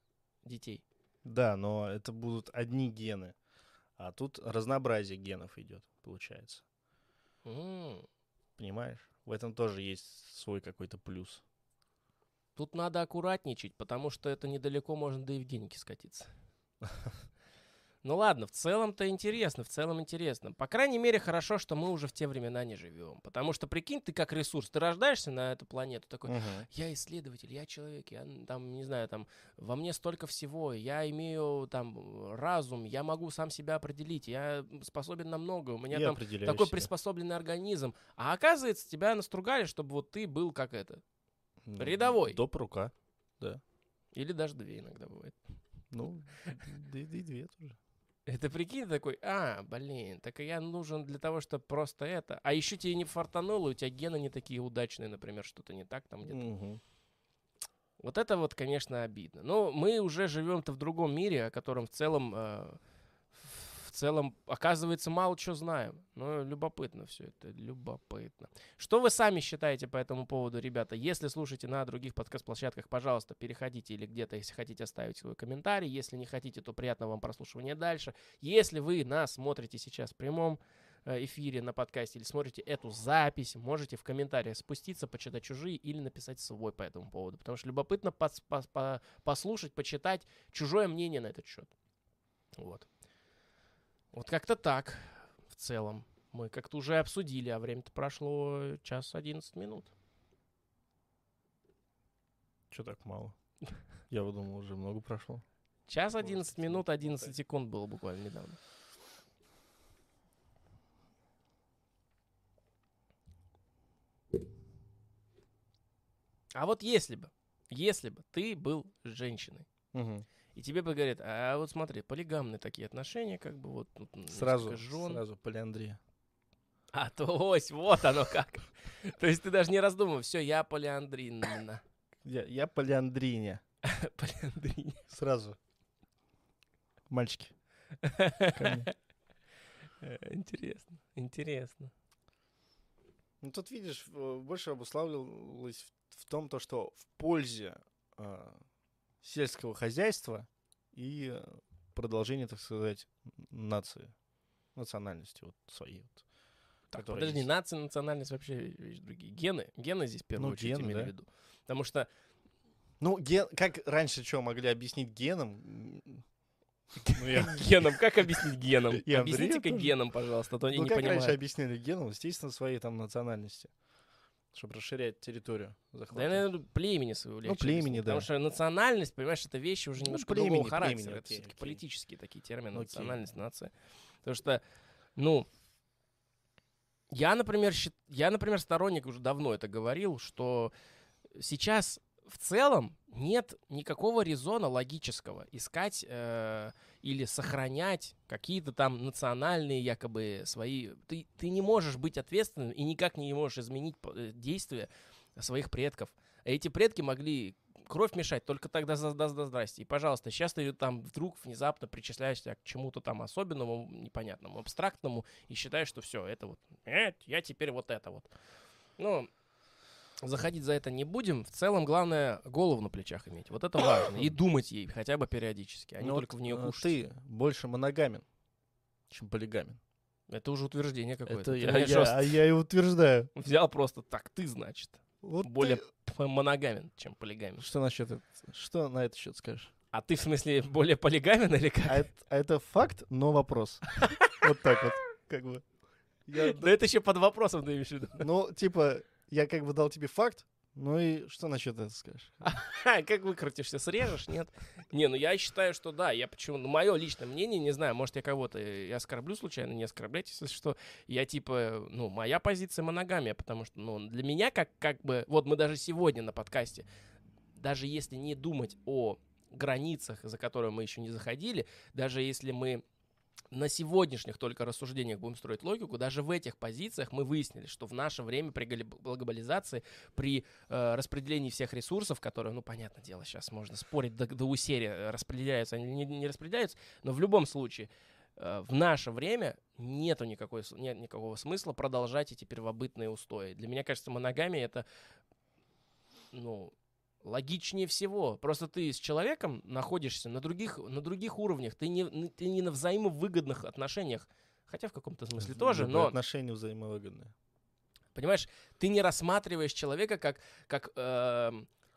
детей. Да, но это будут одни гены. А тут разнообразие генов идет, получается. Mm. Понимаешь? В этом тоже есть свой какой-то плюс. Тут надо аккуратничать, потому что это недалеко можно до Евгеники скатиться. Ну ладно, в целом-то интересно, в целом интересно. По крайней мере, хорошо, что мы уже в те времена не живем. Потому что, прикинь, ты как ресурс, ты рождаешься на эту планету, такой, uh-huh. я исследователь, я человек, я там, не знаю, там, во мне столько всего, я имею там разум, я могу сам себя определить, я способен на много, у меня я там такой себя. Приспособленный организм. А оказывается, тебя настругали, чтобы вот ты был как это, ну, рядовой. Доп. Рука, да. Или даже две иногда бывает. Ну, да и две тоже. Это прикинь такой, а, блин, так я нужен для того, чтобы просто это. А еще тебе не фартануло, у тебя гены не такие удачные, например, что-то не так там где-то. Угу. Вот это вот, конечно, обидно. Но мы уже живем-то в другом мире, о котором в целом, э, в целом, оказывается, мало чего знаем. Но любопытно все это, любопытно. Что вы сами считаете по этому поводу, ребята? Если слушаете на других подкаст-площадках, пожалуйста, переходите или где-то, если хотите, оставить свой комментарий. Если не хотите, то приятного вам прослушивания дальше. Если вы нас смотрите сейчас в прямом эфире на подкасте или смотрите эту запись, можете в комментариях спуститься, почитать чужие или написать свой по этому поводу. Потому что любопытно пос- пос- пос- послушать, почитать чужое мнение на этот счет. Вот. Вот как-то так в целом. Мы как-то уже обсудили, а время-то прошло час одиннадцать минут. Че так мало? Я думал, уже много прошло. Час одиннадцать минут, одиннадцать секунд было буквально недавно. А вот если бы, если бы ты был женщиной, угу. и тебе бы говорят, а вот смотри, полигамные такие отношения, как бы вот... вот сразу, жен. Сразу полиандрия. А, то ось, вот оно как. То есть ты даже не раздумывал, все, я полиандрина. Я, я полиандриня. Полиандриня. Сразу. Мальчики. Интересно, интересно. Ну тут, видишь, больше обуславливалось в том, то, что в пользе... сельского хозяйства и продолжение, так сказать, нации, национальности вот своей. Вот, так, подожди, есть. Нация, национальность вообще другие. Гены, гены здесь в первую ну, очередь имею в виду. Потому что... Ну, ген... как раньше что, могли объяснить геном? Геном, как объяснить геном? Объясните-ка геном, пожалуйста, то они не понимают. Ну, как раньше объяснили геном, естественно, своей там национальности. Чтобы расширять территорию захвата. Да, наверное, племени своего легче. Ну, племени, да. Потому что национальность, понимаешь, это вещи уже немножко ну, племени, другого характера. Племени, это окей, все-таки окей. Политические такие термины. Окей. Национальность, нация. Потому что, ну, я, например, счит... я, например, сторонник, уже давно это говорил, что сейчас в целом нет никакого резона логического искать э, или сохранять какие-то там национальные якобы свои... Ты, ты не можешь быть ответственным и никак не можешь изменить действия своих предков. Эти предки могли кровь мешать только тогда за, за, за здрасте. И, пожалуйста, сейчас ты там вдруг внезапно причисляешься к чему-то там особенному, непонятному, абстрактному и считаешь, что все, это вот... Э, я теперь вот это вот. Ну... Заходить за это не будем. В целом, главное, голову на плечах иметь. Вот это важно. И думать ей хотя бы периодически, а не только в нее кушать. Ты больше моногамен, чем полигамен. Это уже утверждение какое-то. Я, я, жест... А я и утверждаю. Взял просто так. Ты, значит, вот более ты... моногамен, чем полигамен. Что насчет этого? Что на этот счет скажешь? А ты, в смысле, более полигамен или как? А это, а это факт, но вопрос. Вот так вот. Как бы. Да это еще под вопросом ты имеешь в виду. Ну, типа... Я как бы дал тебе факт, Ну и что насчет этого скажешь? Как выкрутишься, срежешь, нет? Не, ну я считаю, что да. Я почему, ну, мое личное мнение, не знаю, может, я кого-то и оскорблю случайно, не оскорбляйтесь, если что. Я типа, ну, моя позиция моногамия, потому что, ну, для меня как, как бы, вот мы даже сегодня на подкасте, даже если не думать о границах, за которые мы еще не заходили, даже если мы на сегодняшних только рассуждениях будем строить логику, даже в этих позициях мы выяснили, что в наше время при глобализации, при э, распределении всех ресурсов, которые, ну, понятное дело, сейчас можно спорить до, до усерия, распределяются они не, не распределяются, но в любом случае э, в наше время нету никакой, нет никакого смысла продолжать эти первобытные устои. Для меня, кажется, моногамия — это, ну, логичнее всего. Просто ты с человеком находишься на других, на других уровнях. Ты не, ты не на взаимовыгодных отношениях. Хотя в каком-то смысле это тоже, но... Отношения взаимовыгодные. Понимаешь, ты не рассматриваешь человека как, как, э,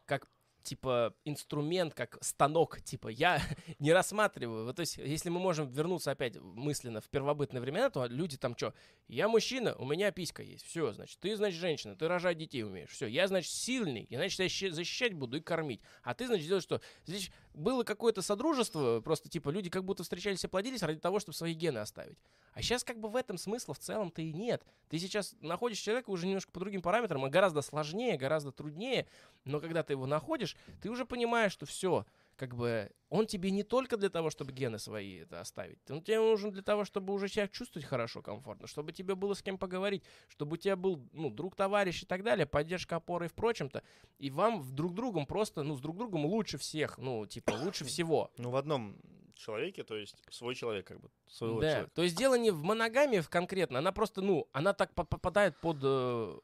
как типа инструмент, как станок. Типа я не рассматриваю. Вот, то есть, если мы можем вернуться опять мысленно в первобытные времена, то люди там что? Я мужчина, у меня писька есть. Все, значит, ты, значит, женщина, ты рожать детей умеешь. Все, я, значит, сильный, я, значит, я защищать буду и кормить. А ты, значит, делаешь что? Здесь было какое-то содружество, просто типа люди как будто встречались и плодились ради того, чтобы свои гены оставить. А сейчас как бы в этом смысла в целом-то и нет. Ты сейчас находишь человека уже немножко по другим параметрам, а гораздо сложнее, гораздо труднее. Но когда ты его находишь, ты уже понимаешь, что все, как бы он тебе не только для того, чтобы гены свои это оставить, он тебе нужен для того, чтобы уже себя чувствовать хорошо, комфортно, чтобы тебе было с кем поговорить, чтобы у тебя был, ну, друг, товарищ и так далее, поддержка, опора и впрочем-то. И вам друг другом просто, ну, с друг другом лучше всех, ну, типа, лучше всего. Ну, в одном человеке, то есть свой человек, как бы, своего, да, человека. То есть дело не в моногамии конкретно, она просто, ну, она так попадает под,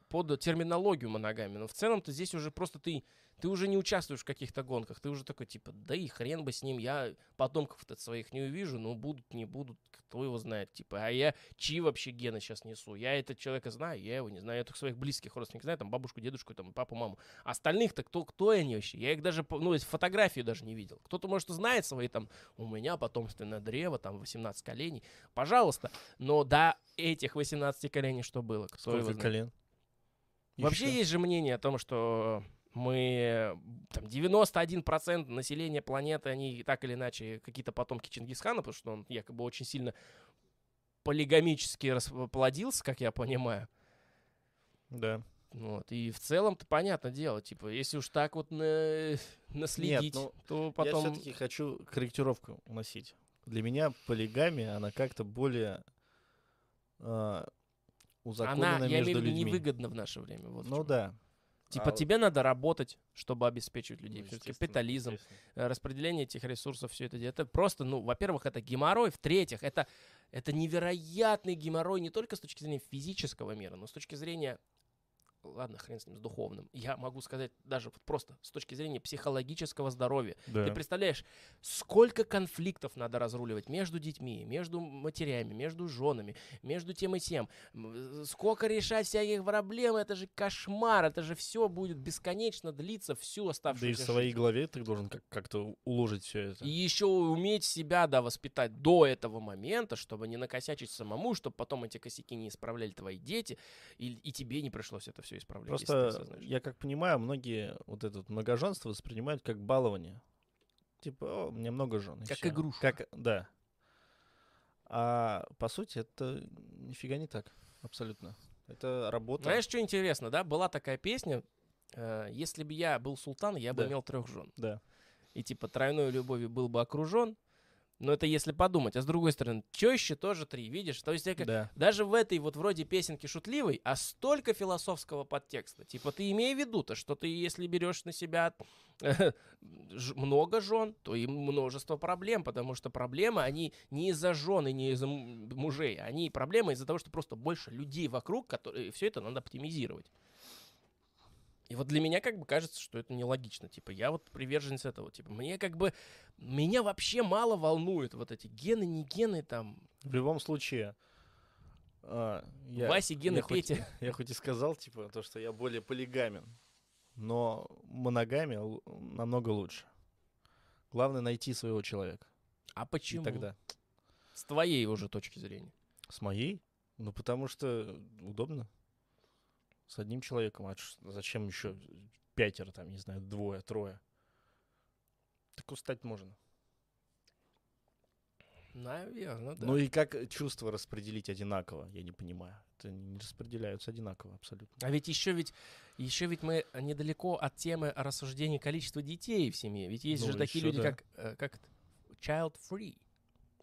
под терминологию моногамии, но в целом-то здесь уже просто ты... Ты уже не участвуешь в каких-то гонках, ты уже такой, типа, да и хрен бы с ним, я потомков-то своих не увижу, но будут, не будут, кто его знает, типа, а я чьи вообще гены сейчас несу? Я этого человека знаю, я его не знаю, я только своих близких родственников знаю, там, бабушку, дедушку, там, папу, маму. Остальных-то кто, кто они вообще? Я их даже, ну, фотографию даже не видел. Кто-то, может, знает свои, там, у меня потомственное древо, там, восемнадцать коленей, пожалуйста, но до этих восемнадцати коленей что было? Кто Сколько его колен? Вообще еще? Есть же мнение о том, что... Мы, там, девяносто один процент населения планеты, они так или иначе какие-то потомки Чингисхана, потому что он якобы очень сильно полигамически расплодился, как я понимаю. Да. Вот. И в целом-то понятное дело, типа, если уж так вот на... наследить, Нет, ну, то потом... Я все-таки хочу корректировку вносить. Для меня полигамия, она как-то более... Э, узаконена она, между людьми. Она, я имею в виду, невыгодна в наше время. Вот ну да. Типа а тебе вот... надо работать, чтобы обеспечивать людей. Ну, капитализм, распределение этих ресурсов, все это. Это просто, ну, во-первых, это геморрой. В-третьих, это, это невероятный геморрой не только с точки зрения физического мира, но с точки зрения, ладно, хрен с ним, с духовным. Я могу сказать даже вот просто с точки зрения психологического здоровья. Да. Ты представляешь, сколько конфликтов надо разруливать между детьми, между матерями, между женами, между тем и тем. Сколько решать всяких проблем, это же кошмар, это же все будет бесконечно длиться всю оставшуюся жизнь. Да и в своей голове ты должен как- как-то уложить все это. И еще уметь себя, да, воспитать до этого момента, чтобы не накосячить самому, чтобы потом эти косяки не исправляли твои дети, и, и тебе не пришлось это все исправлять. Просто, я как понимаю, многие вот это многоженство воспринимают как балование. Типа, о, мне много жен. Как все. Игрушка. Как, да. А по сути это нифига не так. Абсолютно. Это работа. Знаешь, что интересно, да? Была такая песня, э, если бы я был султан, я бы да. имел трех жен. Да. И типа тройной любовью был бы окружен. Но это если подумать. А с другой стороны, чаще тоже три, видишь? То есть я, да. даже в этой вот вроде песенке шутливой, а столько философского подтекста. Типа ты имей в виду-то, что ты если берешь на себя много жен, то и множество проблем, потому что проблемы, они не из-за жен и не из-за мужей. Они проблемы из-за того, что просто больше людей вокруг, которые все это надо оптимизировать. И вот для меня как бы кажется, что это нелогично. Типа, я вот приверженец этого. Типа, мне как бы... Меня вообще мало волнует вот эти гены, не гены там. В любом случае... Э, я, Вася, гены, Петя. Хоть, я хоть и сказал, типа, то, что я более полигамен. Но моногамия намного лучше. Главное найти своего человека. А почему? И тогда. С твоей уже точки зрения. С моей? Ну, потому что удобно. С одним человеком, а зачем еще пятеро, там, не знаю, двое, трое. Так устать можно. Наверное, да. Ну и как чувства распределить одинаково, я не понимаю. Это не распределяются одинаково абсолютно. А ведь еще ведь, еще ведь мы недалеко от темы рассуждения количества детей в семье. Ведь есть ну, же такие люди, да. как, как child free.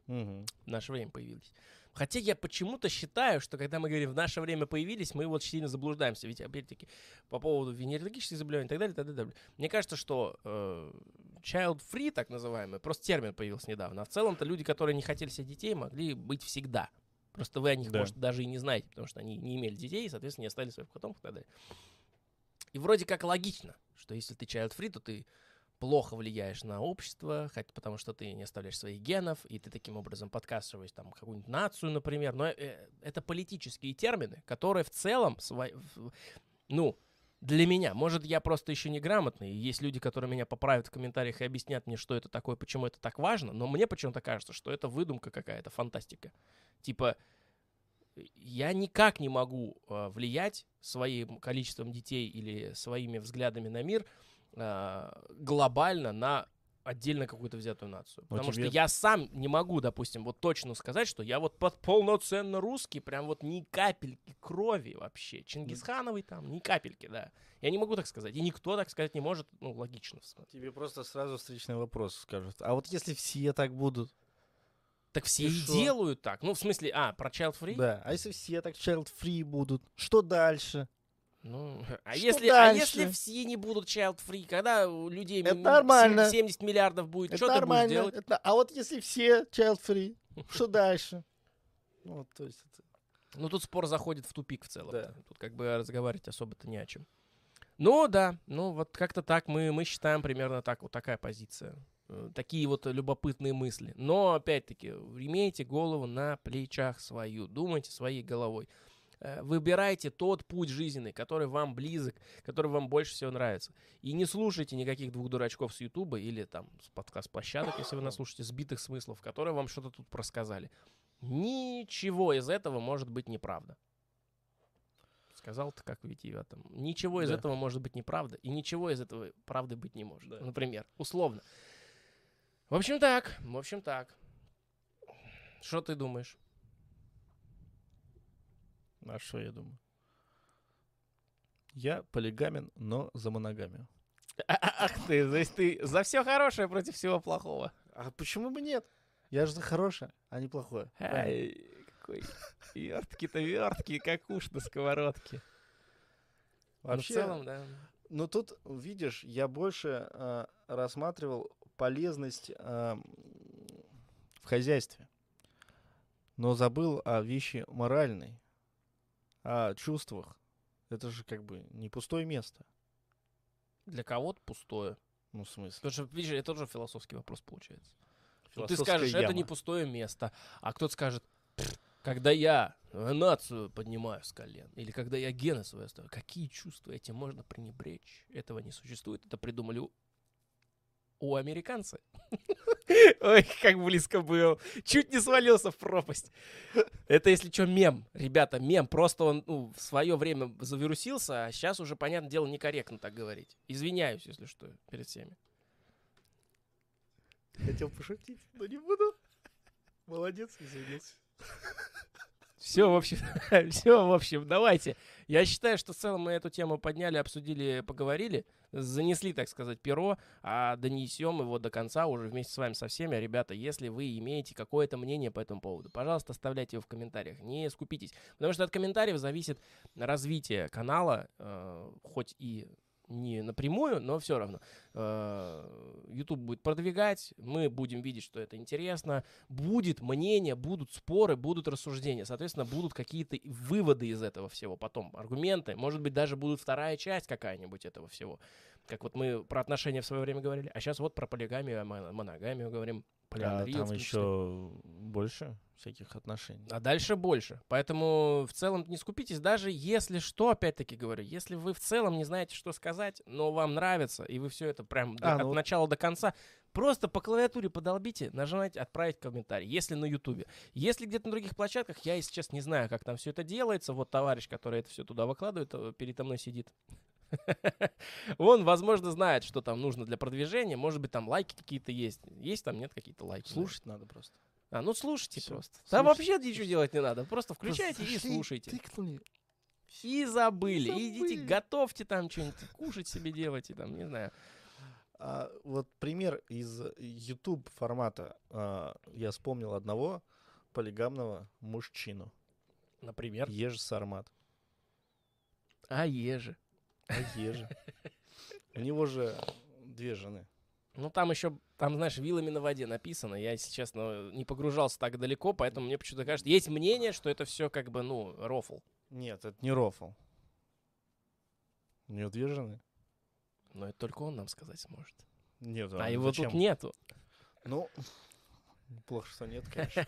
Угу. В наше время появились. Хотя я почему-то считаю, что когда мы говорим «в наше время появились», мы вот сильно заблуждаемся. Ведь, опять-таки, по поводу венерологических заболеваний и так далее, и так далее. Мне кажется, что э, child-free, так называемый, просто термин появился недавно. А в целом-то люди, которые не хотели себе детей, могли быть всегда. Просто вы о них, да. может, даже и не знаете, потому что они не имели детей, и, соответственно, не оставили своих потомков и так далее. И вроде как логично, что если ты child-free, то ты плохо влияешь на общество, хоть потому что ты не оставляешь своих генов, и ты таким образом подкасываешь там какую-нибудь нацию, например. Но это политические термины, которые в целом, ну, для меня, может, я просто еще неграмотный, есть люди, которые меня поправят в комментариях и объяснят мне, что это такое, почему это так важно, но мне почему-то кажется, что это выдумка какая-то, фантастика. Типа, я никак не могу влиять своим количеством детей или своими взглядами на мир глобально на отдельно какую-то взятую нацию. Потому что я сам не могу, допустим, вот точно сказать, что я вот под полноценно русский, прям вот ни капельки крови вообще. Чингисхановый там, ни капельки, да. Я не могу так сказать. И никто так сказать не может, ну, логично. Тебе просто сразу встречный вопрос скажут. А вот если все так будут? Так все и делают так. Ну, в смысле, а, про child free? Да, а если все так child free будут, что дальше? Ну, а, если, а если все не будут child-free, когда у людей семьдесят миллиардов будет, это что нормально. Ты будешь делать? Это... А вот если все child-free, что дальше? Ну, то есть это... ну, тут спор заходит в тупик в целом. Да. Тут как бы разговаривать особо-то не о чем. Ну, да, ну вот как-то так мы, мы считаем примерно так, вот такая позиция. Такие вот любопытные мысли. Но, опять-таки, имейте голову на плечах свою, думайте своей головой. Выбирайте тот путь жизненный, который вам близок, который вам больше всего нравится. И не слушайте никаких двух дурачков с Ютуба или там с подкаст-площадок, если вы нас слушаете, сбитых смыслов, которые вам что-то тут просказали. Ничего из этого может быть неправда. Сказал-то, как видите, там. Ничего из да. этого может быть неправда, и ничего из этого правды быть не может. Да. Например, условно. В общем так, в общем так. Что ты думаешь? А что я думаю? Я полигамен, но за моногамию. Ах ты, то есть ты за все хорошее против всего плохого. А почему бы нет? Я же за хорошее, а не плохое. Ай, какой вертки-то вертки, как уж на сковородке. Вообще, в целом, да. Ну тут, видишь, я больше э, рассматривал полезность э, в хозяйстве, но забыл о вещи моральной. О чувствах. Это же как бы не пустое место. Для кого-то пустое. Ну, в смысле? Потому что, видишь, это тоже философский вопрос получается. Ну, ты скажешь, яма. Это не пустое место. А кто-то скажет, когда я нацию поднимаю с колен, или когда я гены свои оставлю, какие чувства этим можно пренебречь? Этого не существует. Это придумали у, у американцев. Ой, как близко был. Чуть не свалился в пропасть. Это, если что, мем. Ребята, мем. Просто он ну, в свое время завирусился, а сейчас уже, понятное дело, некорректно так говорить. Извиняюсь, если что, перед всеми. Хотел пошутить, но не буду. Молодец, извинился. Все, в общем, все, в общем, давайте. Я считаю, что в целом мы эту тему подняли, обсудили, поговорили, занесли, так сказать, перо, а донесем его до конца уже вместе с вами со всеми. Ребята, если вы имеете какое-то мнение по этому поводу, пожалуйста, оставляйте его в комментариях, не скупитесь. Потому что от комментариев зависит развитие канала, э, хоть и не напрямую, но все равно. YouTube будет продвигать, мы будем видеть, что это интересно. Будет мнение, будут споры, будут рассуждения. Соответственно, будут какие-то выводы из этого всего потом, аргументы. Может быть, даже будет вторая часть какая-нибудь этого всего. Как вот мы про отношения в свое время говорили, а сейчас вот про полигамию, моногамию говорим. А там еще больше всяких отношений. А дальше больше. Поэтому в целом не скупитесь, даже если что, опять-таки говорю, если вы в целом не знаете, что сказать, но вам нравится, и вы все это прям а, от ну... начала до конца, просто по клавиатуре подолбите, нажимайте «Отправить комментарий», если на Ютубе. Если где-то на других площадках, я, если честно, не знаю, как там все это делается. Вот товарищ, который это все туда выкладывает, передо мной сидит. Он, возможно, знает, что там нужно для продвижения. Может быть, там лайки какие-то есть. Есть там, нет, какие-то лайки. Слушать надо просто. А, ну слушайте Все. просто. Слушайте. Там вообще ничего делать не надо. Просто включайте просто и слушайте. Тыкнули. И забыли. забыли. Идите, готовьте там что-нибудь, кушать себе делайте, там, не знаю. А, вот пример из YouTube формата. А, я вспомнил одного полигамного мужчину. Например? Ежи Сармат. А ежи? А ежи. У него же две жены. Ну, там еще, там, знаешь, вилами на воде написано. Я, если честно, не погружался так далеко, поэтому мне почему-то кажется... Есть мнение, что это все как бы, ну, рофл. Нет, это не рофл. У него две жены. Но это только он нам сказать сможет. Нет, а его зачем? Тут нету. Ну, плохо, что нет, конечно.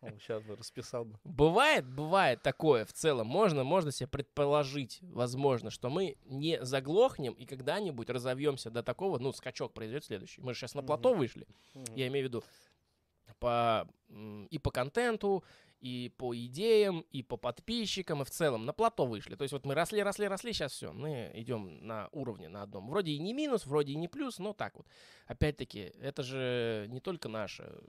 Он сейчас бы расписал бы. Бывает, бывает такое в целом. Можно, можно себе предположить, возможно, что мы не заглохнем и когда-нибудь разовьемся до такого, ну, скачок произойдет следующий. Мы же сейчас на плато mm-hmm. вышли. Mm-hmm. Я имею в виду по, и по контенту, и по идеям, и по подписчикам, и в целом на плато вышли. То есть вот мы росли, росли, росли, сейчас все, мы идем на уровне, на одном. Вроде и не минус, вроде и не плюс, но так вот. Опять-таки, это же не только наша,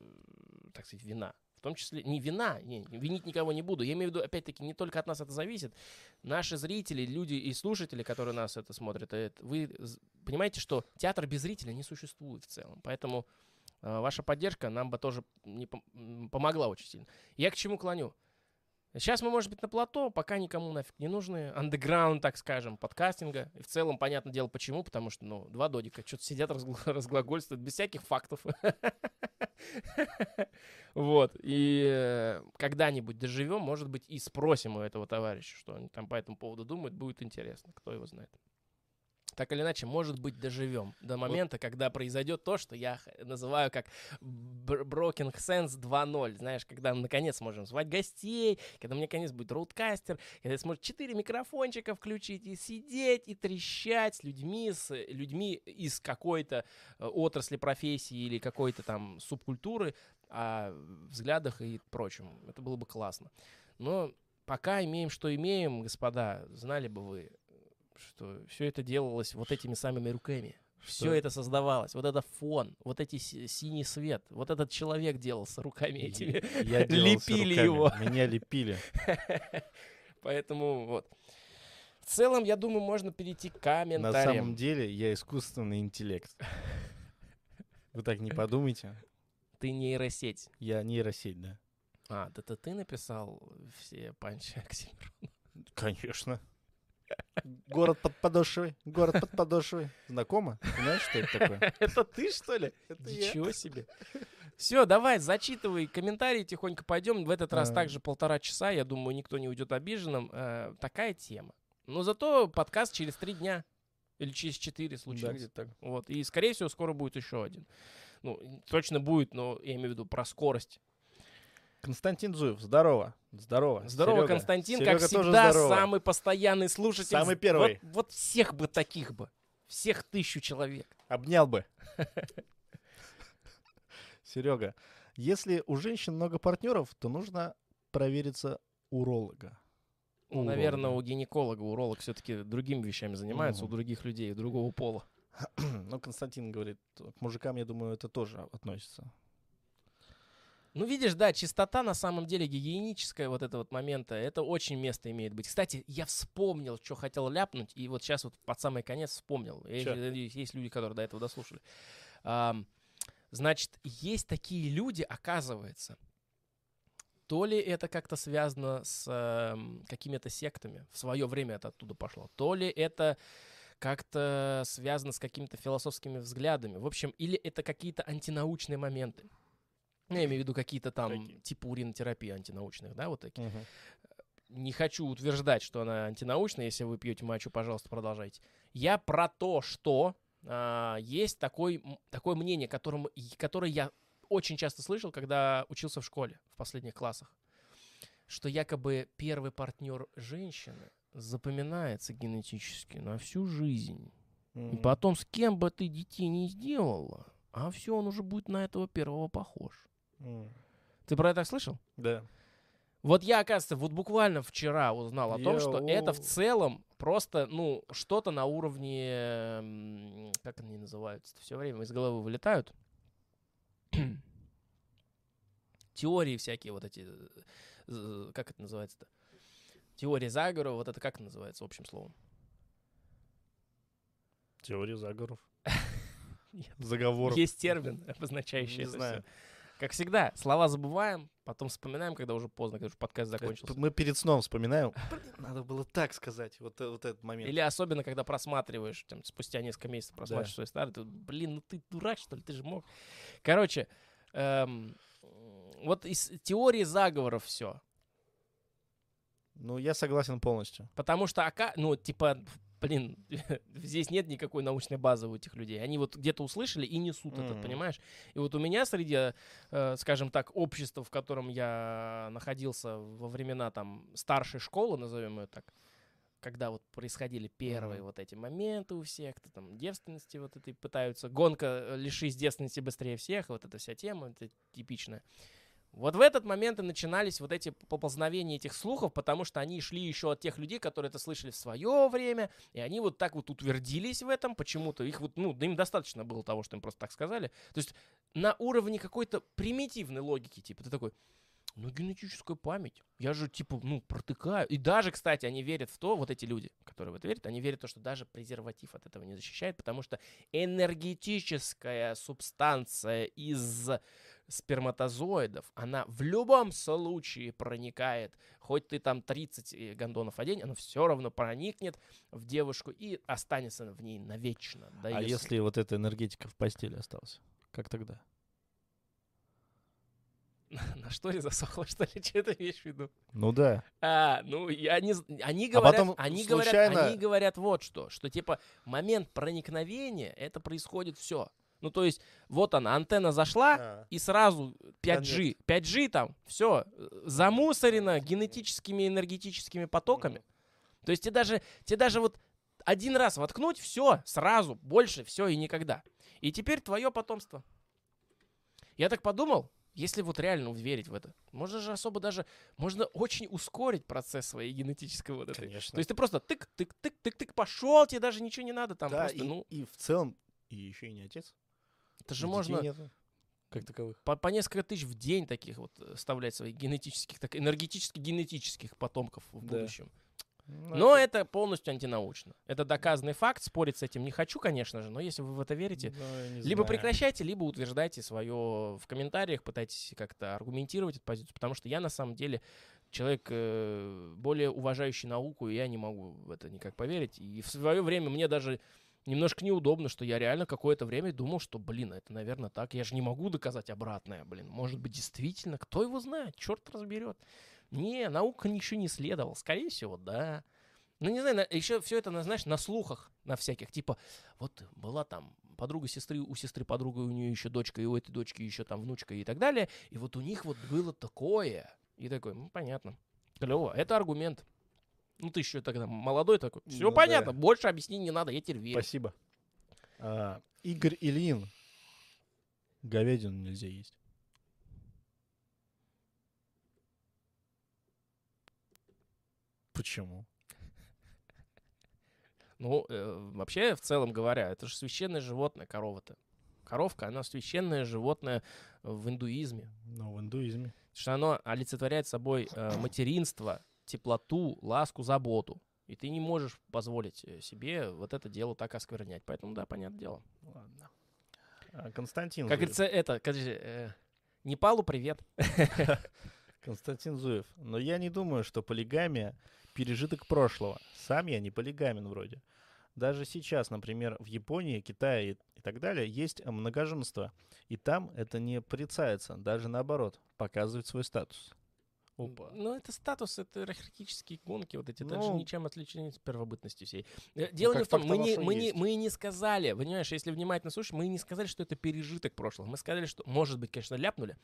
так сказать, вина. В том числе, не вина, не, винить никого не буду. Я имею в виду, опять-таки, не только от нас это зависит. Наши зрители, люди и слушатели, которые нас это смотрят, это, вы понимаете, что театр без зрителя не существует в целом. Поэтому... Ваша поддержка нам бы тоже не помогла очень сильно. Я к чему клоню? Сейчас мы, может быть, на плато, пока никому нафиг не нужны. Андеграунд, так скажем, подкастинга. И в целом, понятное дело, почему. Потому что, ну, два додика что-то сидят, разглагольствуют без всяких фактов. Вот. И когда-нибудь доживем, может быть, и спросим у этого товарища, что они там по этому поводу думают. Будет интересно, кто его знает. Так или иначе, может быть, доживем до момента, вот. Когда произойдет то, что я называю как Broken Sense два ноль. Знаешь, когда мы наконец сможем звать гостей, когда мне наконец будет роудкастер, когда я смогу четыре микрофончика включить и сидеть, и трещать с людьми, с людьми из какой-то отрасли, профессии или какой-то там субкультуры о взглядах и прочем. Это было бы классно. Но пока имеем, что имеем, господа, знали бы вы, что все это делалось вот этими самыми руками. Что? Все это создавалось. Вот это фон, вот эти синий свет. Вот этот человек делался руками этими. Я делался лепили руками. Его. Меня лепили. Поэтому вот. В целом, я думаю, можно перейти к комментариям. На самом деле, я искусственный интеллект. Вы так не подумайте. Ты нейросеть. Я нейросеть, да. А, да-то ты написал все панчи Оксимирона. Конечно. Город под подошвой, город под подошвой. Знакомо? Знаешь, что это такое? Это ты, что ли? Ничего себе. Все, давай, зачитывай комментарии, тихонько пойдем. В этот раз также полтора часа, я думаю, никто не уйдет обиженным. Такая тема. Но зато подкаст через три дня или через четыре случилось. Вот. И, скорее всего, скоро будет еще один. Ну, точно будет, но я имею в виду про скорость. Константин Зуев, здорово. Здорово. Здорово, Серега. Константин, Серега, как всегда, самый постоянный слушатель. Самый первый. Вот, вот всех бы таких бы. Всех тысячу человек. Обнял бы. Серега, если у женщин много партнеров, то нужно провериться уролога. Ну, уролога. Наверное, у гинеколога. Уролог все-таки другими вещами занимается, угу. у других людей, у другого пола. Ну, Константин говорит, к мужикам, я думаю, это тоже относится. Ну, видишь, да, чистота на самом деле гигиеническая вот этого вот момента, это очень место имеет быть. Кстати, я вспомнил, что хотел ляпнуть, и вот сейчас вот под самый конец вспомнил. Есть, есть люди, которые до этого дослушали. А, значит, есть такие люди, оказывается, то ли это как-то связано с э, какими-то сектами, в свое время это оттуда пошло, то ли это... как-то связано с какими-то философскими взглядами. В общем, или это какие-то антинаучные моменты. Я имею в виду какие-то там Такие. типа уринотерапии антинаучных, да, вот такие. Угу. Не хочу утверждать, что она антинаучная. Если вы пьете мачу, пожалуйста, продолжайте. Я про то, что а, есть такой, такое мнение, которым, которое я очень часто слышал, когда учился в школе в последних классах, что якобы первый партнер женщины запоминается генетически на всю жизнь. Mm-hmm. И потом, с кем бы ты детей не сделала, а все, он уже будет на этого первого похож. Mm. Ты про это слышал? Да. Вот я, оказывается, вот буквально вчера узнал о Йо. том, что это в целом просто, ну, что-то на уровне... Как они называются? Все время из головы вылетают. Теории всякие вот эти... Как это называется-то? Теория заговора, вот это как называется общим словом? Теория заговоров. Заговоров. Есть термин, обозначающий это все. Как всегда, слова забываем, потом вспоминаем, когда уже поздно, когда уже подкаст закончился. Мы перед сном вспоминаем. Надо было так сказать, вот, вот этот момент. Или особенно, когда просматриваешь, там, спустя несколько месяцев просматриваешь да. свой старый, ты, блин, ну ты дурак, что ли, ты же мог. Короче, эм, вот из теории заговоров все. Ну, я согласен полностью. Потому что, ну, типа... Блин, здесь нет никакой научной базы у этих людей. Они вот где-то услышали и несут mm-hmm. это, понимаешь? И вот у меня среди, э, скажем так, общества, в котором я находился во времена там старшей школы, назовем ее так, когда вот происходили первые mm-hmm. вот эти моменты у всех, кто там девственности вот этой пытаются, гонка лишись девственности быстрее всех, вот эта вся тема, это типичная. Вот в этот момент и начинались вот эти поползновения этих слухов, потому что они шли еще от тех людей, которые это слышали в свое время, и они вот так вот утвердились в этом почему-то. Их вот, ну, да им достаточно было того, что им просто так сказали. То есть на уровне какой-то примитивной логики, типа, ты такой, ну, генетическая память, я же, типа, ну, протыкаю. И даже, кстати, они верят в то, вот эти люди, которые в это верят, они верят в то, что даже презерватив от этого не защищает, потому что энергетическая субстанция из... сперматозоидов, она в любом случае проникает. Хоть ты там тридцать гондонов одень, она все равно проникнет в девушку и останется в ней навечно. Да, а если... если вот эта энергетика в постели осталась, как тогда? На что ли засохло, что ли? Что ты имеешь в виду? Ну да. А, ну, и они, они, говорят, а потом они, случайно... говорят, они говорят вот что, что типа момент проникновения, это происходит все. Ну, то есть, вот она, антенна зашла, а, и сразу пять джи. Да, пять джи там, все, замусорено генетическими, энергетическими потоками. Mm-hmm. То есть, тебе даже, тебе даже вот один раз воткнуть, все, сразу, больше, все и никогда. И теперь твое потомство. Я так подумал, если вот реально верить в это, можно же особо даже, можно очень ускорить процесс своей генетической вот этой. Конечно. То есть, ты просто тык-тык-тык-тык-тык пошел, тебе даже ничего не надо там. Да, просто, и, ну... и в целом, и еще и не отец. Это же можно нету, как таковых. По, по несколько тысяч в день таких вот вставлять своих генетических, так, энергетически-генетических потомков в да. будущем. Ну, но это... это полностью антинаучно. Это доказанный факт, спорить с этим не хочу, конечно же, но если вы в это верите, да, либо прекращайте, либо утверждайте свое в комментариях, пытайтесь как-то аргументировать эту позицию, потому что я на самом деле человек э, более уважающий науку, и я не могу в это никак поверить. И в свое время мне даже... Немножко неудобно, что я реально какое-то время думал, что, блин, это, наверное, так. Я же не могу доказать обратное, блин. Может быть, действительно, кто его знает, черт разберет. Не, наука ничего не следовала. Скорее всего, да. Ну, не знаю, еще все это, знаешь, на слухах, на всяких. Типа, вот была там подруга сестры, у сестры подруга, у нее еще дочка, и у этой дочки еще там внучка и так далее. И вот у них вот было такое. И такой, ну, понятно. Клево. Это аргумент. Ну, ты еще тогда молодой такой. Все ну, понятно, да. Больше объяснений не надо, я теперь верю. Спасибо. А, Игорь Ильин. Говядину нельзя есть. Почему? Ну, э, вообще, в целом говоря, это же священное животное, корова-то. Коровка, она священное животное в индуизме. Ну, в индуизме. Потому что оно олицетворяет собой э, материнство, теплоту, ласку, заботу. И ты не можешь позволить себе вот это дело так осквернять. Поэтому, да, понятное дело. Ладно. Константин Как Зуев. Говорится, это, как, э, Непалу привет. Константин Зуев. Но я не думаю, что полигамия — пережиток прошлого. Сам я не полигамен вроде. Даже сейчас, например, в Японии, Китае и так далее есть многоженство. И там это не порицается. Даже наоборот, показывает свой статус. Опа. Ну, это статус, это иерархические гонки вот эти, ну, даже ничем отличаются от первобытности всей. Дело ну, не в том, мы не, мы, не, мы не сказали, понимаешь, если внимательно слушать, мы не сказали, что это пережиток прошлого. Мы сказали, что, может быть, конечно, ляпнули,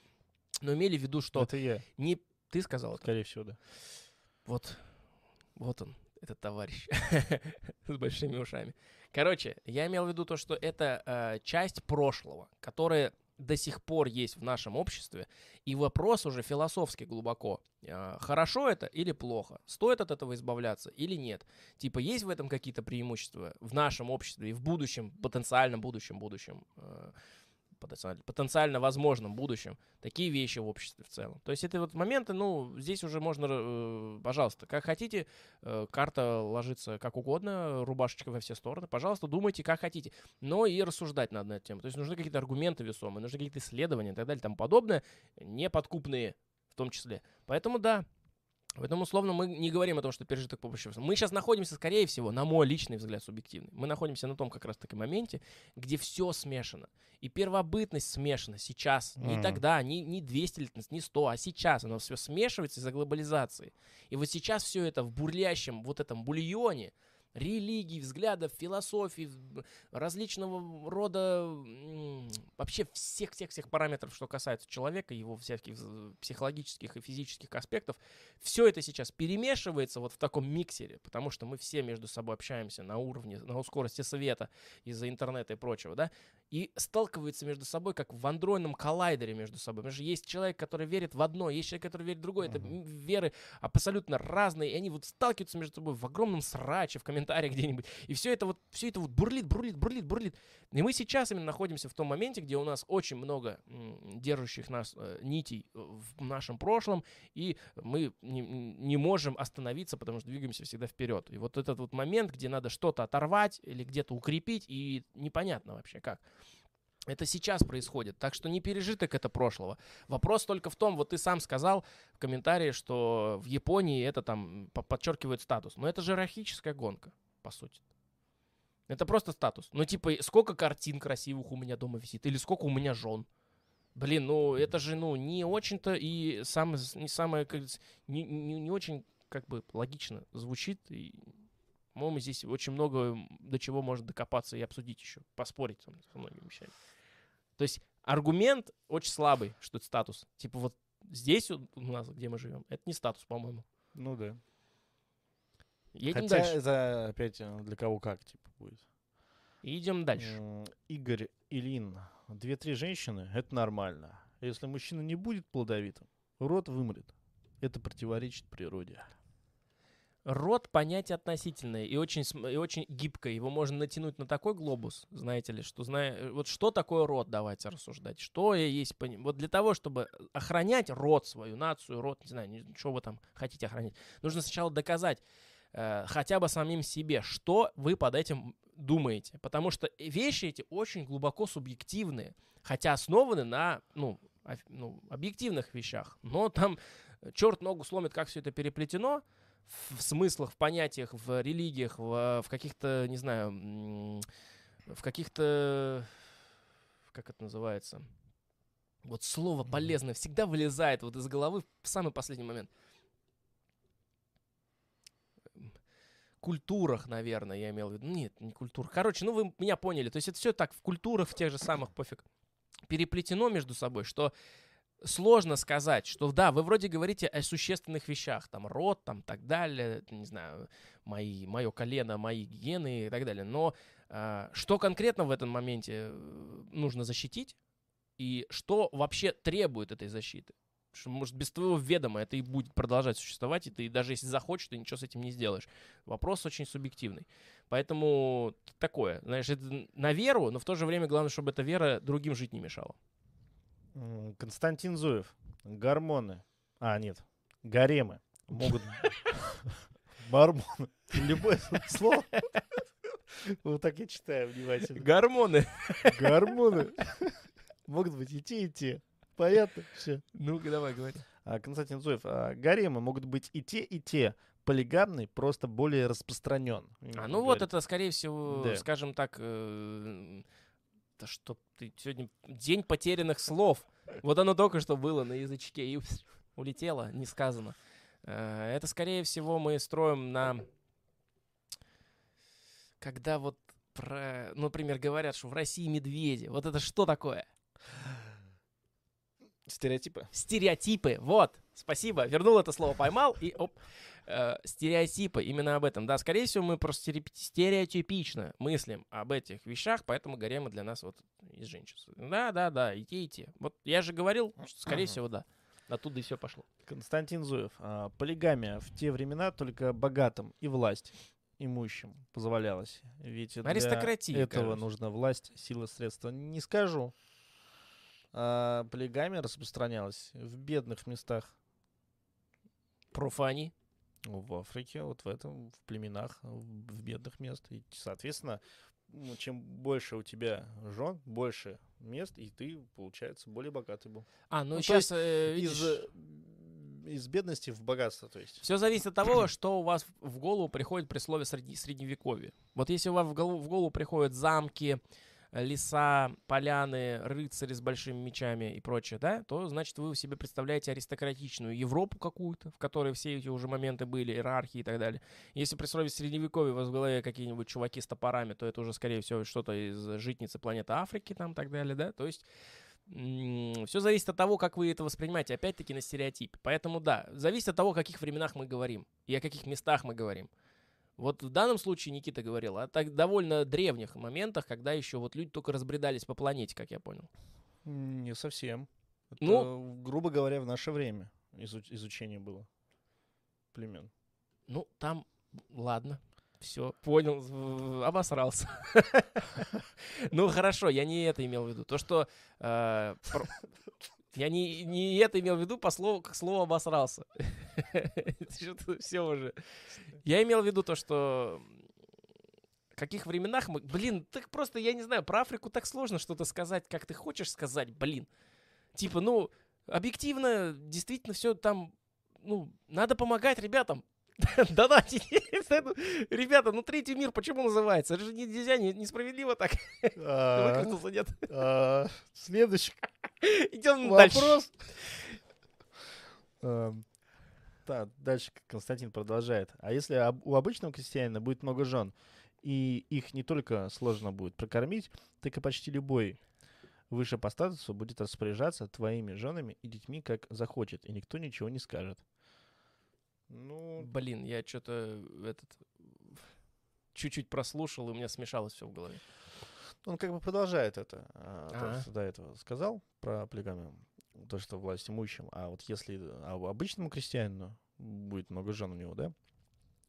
но имели в виду, что... Это я. Не... Ты сказал Скорее это? Всего, да. Вот, вот он, этот товарищ с большими ушами. Короче, я имел в виду то, что это э, часть прошлого, которая до сих пор есть в нашем обществе, и вопрос уже философски глубоко. Хорошо это или плохо? Стоит от этого избавляться или нет? Типа, есть в этом какие-то преимущества в нашем обществе и в будущем, потенциальном будущем, будущем, потенциально, потенциально возможном будущем, такие вещи в обществе в целом. То есть это вот моменты, ну, здесь уже можно, пожалуйста, как хотите, карта ложится как угодно, рубашечка во все стороны, пожалуйста, думайте, как хотите, но и рассуждать надо на эту тему. То есть нужны какие-то аргументы весомые, нужны какие-то исследования и так далее, тому подобное, неподкупные в том числе. Поэтому да. Поэтому, условно, мы не говорим о том, что пережиток по обществу. Мы сейчас находимся, скорее всего, на мой личный взгляд, субъективный. Мы находимся на том как раз-таки моменте, где все смешано. И первобытность смешана сейчас. Mm-hmm. Не тогда, не, не двести лет, не сто, а сейчас. Оно все смешивается из-за глобализации. И вот сейчас все это в бурлящем вот этом бульоне религий, взглядов, философий, различного рода вообще всех-всех-всех параметров, что касается человека, его всяких психологических и физических аспектов, все это сейчас перемешивается вот в таком миксере, потому что мы все между собой общаемся на уровне, на скорости света из-за интернета и прочего, да, и сталкиваются между собой, как в андроидном коллайдере между собой. Потому что есть человек, который верит в одно, есть человек, который верит в другое, это веры абсолютно разные, и они вот сталкиваются между собой в огромном сраче, в комментариях, где-нибудь. И все это вот, все это вот бурлит, бурлит, бурлит, бурлит. И мы сейчас именно находимся в том моменте, где у нас очень много держащих нас э, нитей в нашем прошлом, и мы не, не можем остановиться, потому что двигаемся всегда вперед. И вот этот вот момент, где надо что-то оторвать или где-то укрепить, и непонятно вообще как. Это сейчас происходит, так что не пережиток это прошлого. Вопрос только в том, вот ты сам сказал в комментарии, что в Японии это там подчеркивает статус. Но это же иерархическая гонка, по сути. Это просто статус. Ну типа, сколько картин красивых у меня дома висит, или сколько у меня жен. Блин, ну это же ну не очень-то и самое, не, самое, не, не, не очень как бы логично звучит. И, по-моему, здесь очень много до чего можно докопаться и обсудить еще, поспорить там, со многими вещами. То есть аргумент очень слабый, что это статус. Типа вот здесь у нас, где мы живем, это не статус, по-моему. Ну да. Едем Хотя дальше. Это опять для кого как, типа, будет. Идем дальше. Игорь Ильин. Две-три женщины — это нормально. Если мужчина не будет плодовитым, род вымрет. Это противоречит природе. Род — понятие относительное и очень, и очень гибкое. Его можно натянуть на такой глобус, знаете ли, что зная, вот что такое род, давайте рассуждать. Что есть... Вот для того, чтобы охранять род, свою нацию, род, не знаю, что вы там хотите охранять, нужно сначала доказать э, хотя бы самим себе, что вы под этим думаете. Потому что вещи эти очень глубоко субъективные, хотя основаны на ну, о, ну, объективных вещах. Но там черт ногу сломит, как все это переплетено, в смыслах, в понятиях, в религиях, в, в каких-то, не знаю, в каких-то, как это называется, вот слово полезное всегда вылезает вот из головы в самый последний момент. Культурах, наверное, я имел в виду. Нет, не культура. Короче, ну вы меня поняли. То есть это все так в культурах, в тех же самых, пофиг, переплетено между собой, что... Сложно сказать, что да, вы вроде говорите о существенных вещах, там род, там так далее, не знаю, мои, мое колено, мои гены и так далее, но э, что конкретно в этом моменте нужно защитить и что вообще требует этой защиты? Что, может, без твоего ведома это и будет продолжать существовать, и ты даже если захочешь, ты ничего с этим не сделаешь. Вопрос очень субъективный. Поэтому такое, знаешь, это на веру, но в то же время главное, чтобы эта вера другим жить не мешала. Константин Зуев. Гормоны. А, нет. Гаремы. Могут... Гормоны. Любое слово. Вот так я читаю внимательно. Гормоны. Гормоны. Могут быть и те, и те. Понятно? Все. Ну-ка, давай, говори. Константин Зуев. Гаремы могут быть и те, и те. Полигамный просто более распространен. А, ну вот это, скорее всего, скажем так... Да что ты сегодня... День потерянных слов. Вот оно только что было на язычке и улетело, не сказано. Это, скорее всего, мы строим на... Когда вот, про... например, говорят, что в России медведи. Вот это что такое? Стереотипы. Стереотипы, вот. Спасибо. Вернул это слово, поймал и оп. Э, стереотипы, именно об этом. Да, скорее всего, мы просто стереотипично мыслим об этих вещах, поэтому гаремы для нас вот из женщин. Да, да, да, и те, и те. Вот я же говорил, что, скорее всего, да. Оттуда и все пошло. Константин Зуев. Полигамия в те времена только богатым и власть имущим позволялась. Ведь для этого, кажется, нужна власть, сила, средства. Не скажу. Полигамия распространялась в бедных местах. Профани. В Африке, вот в этом, в племенах, в бедных местах. И, соответственно, чем больше у тебя жен, больше мест, и ты, получается, более богатый был. А, ну, ну сейчас... Э, из, видишь... из бедности в богатство, то есть. Все зависит от того, что у вас в голову приходит при слове средне- средневековье. Вот если у вас в голову, в голову приходят замки, леса, поляны, рыцари с большими мечами и прочее, да, то, значит, вы себе представляете аристократичную Европу какую-то, в которой все эти уже моменты были, иерархии и так далее. Если при слове средневековье у вас в голове какие-нибудь чуваки с топорами, то это уже, скорее всего, что-то из житницы планеты Африки там и так далее, да, то есть м-м, все зависит от того, как вы это воспринимаете, опять-таки на стереотипе. Поэтому, да, зависит от того, о каких временах мы говорим и о каких местах мы говорим. Вот в данном случае Никита говорил о так довольно древних моментах, когда еще вот люди только разбредались по планете, как я понял. Не совсем. Это, ну, грубо говоря, в наше время изуч- изучение было племен. Ну, там, ладно, все, понял, обосрался. Ну, хорошо, я не это имел в виду. То, что... Я не, не это имел в виду, по слову, как слово обосрался. Все уже. Я имел в виду то, что... В каких временах мы... Блин, так просто, я не знаю, про Африку так сложно что-то сказать, как ты хочешь сказать, блин. Типа, ну, объективно, действительно, все там... Ну, надо помогать ребятам. Да-да, ребята, ну третий мир почему называется? Это же нельзя, несправедливо так. Выкрутился, нет? Следующий. Идем дальше. Вопрос. Так, дальше Константин продолжает. А если у обычного крестьянина будет много жен, и их не только сложно будет прокормить, так и почти любой выше по статусу будет распоряжаться твоими женами и детьми, как захочет, и никто ничего не скажет. Ну, блин, я что-то этот чуть-чуть прослушал, и у меня смешалось все в голове. Он как бы продолжает это, то, что до этого сказал про полигамию, то, что власть имущим. А вот если а обычному крестьянину будет много жен у него, да,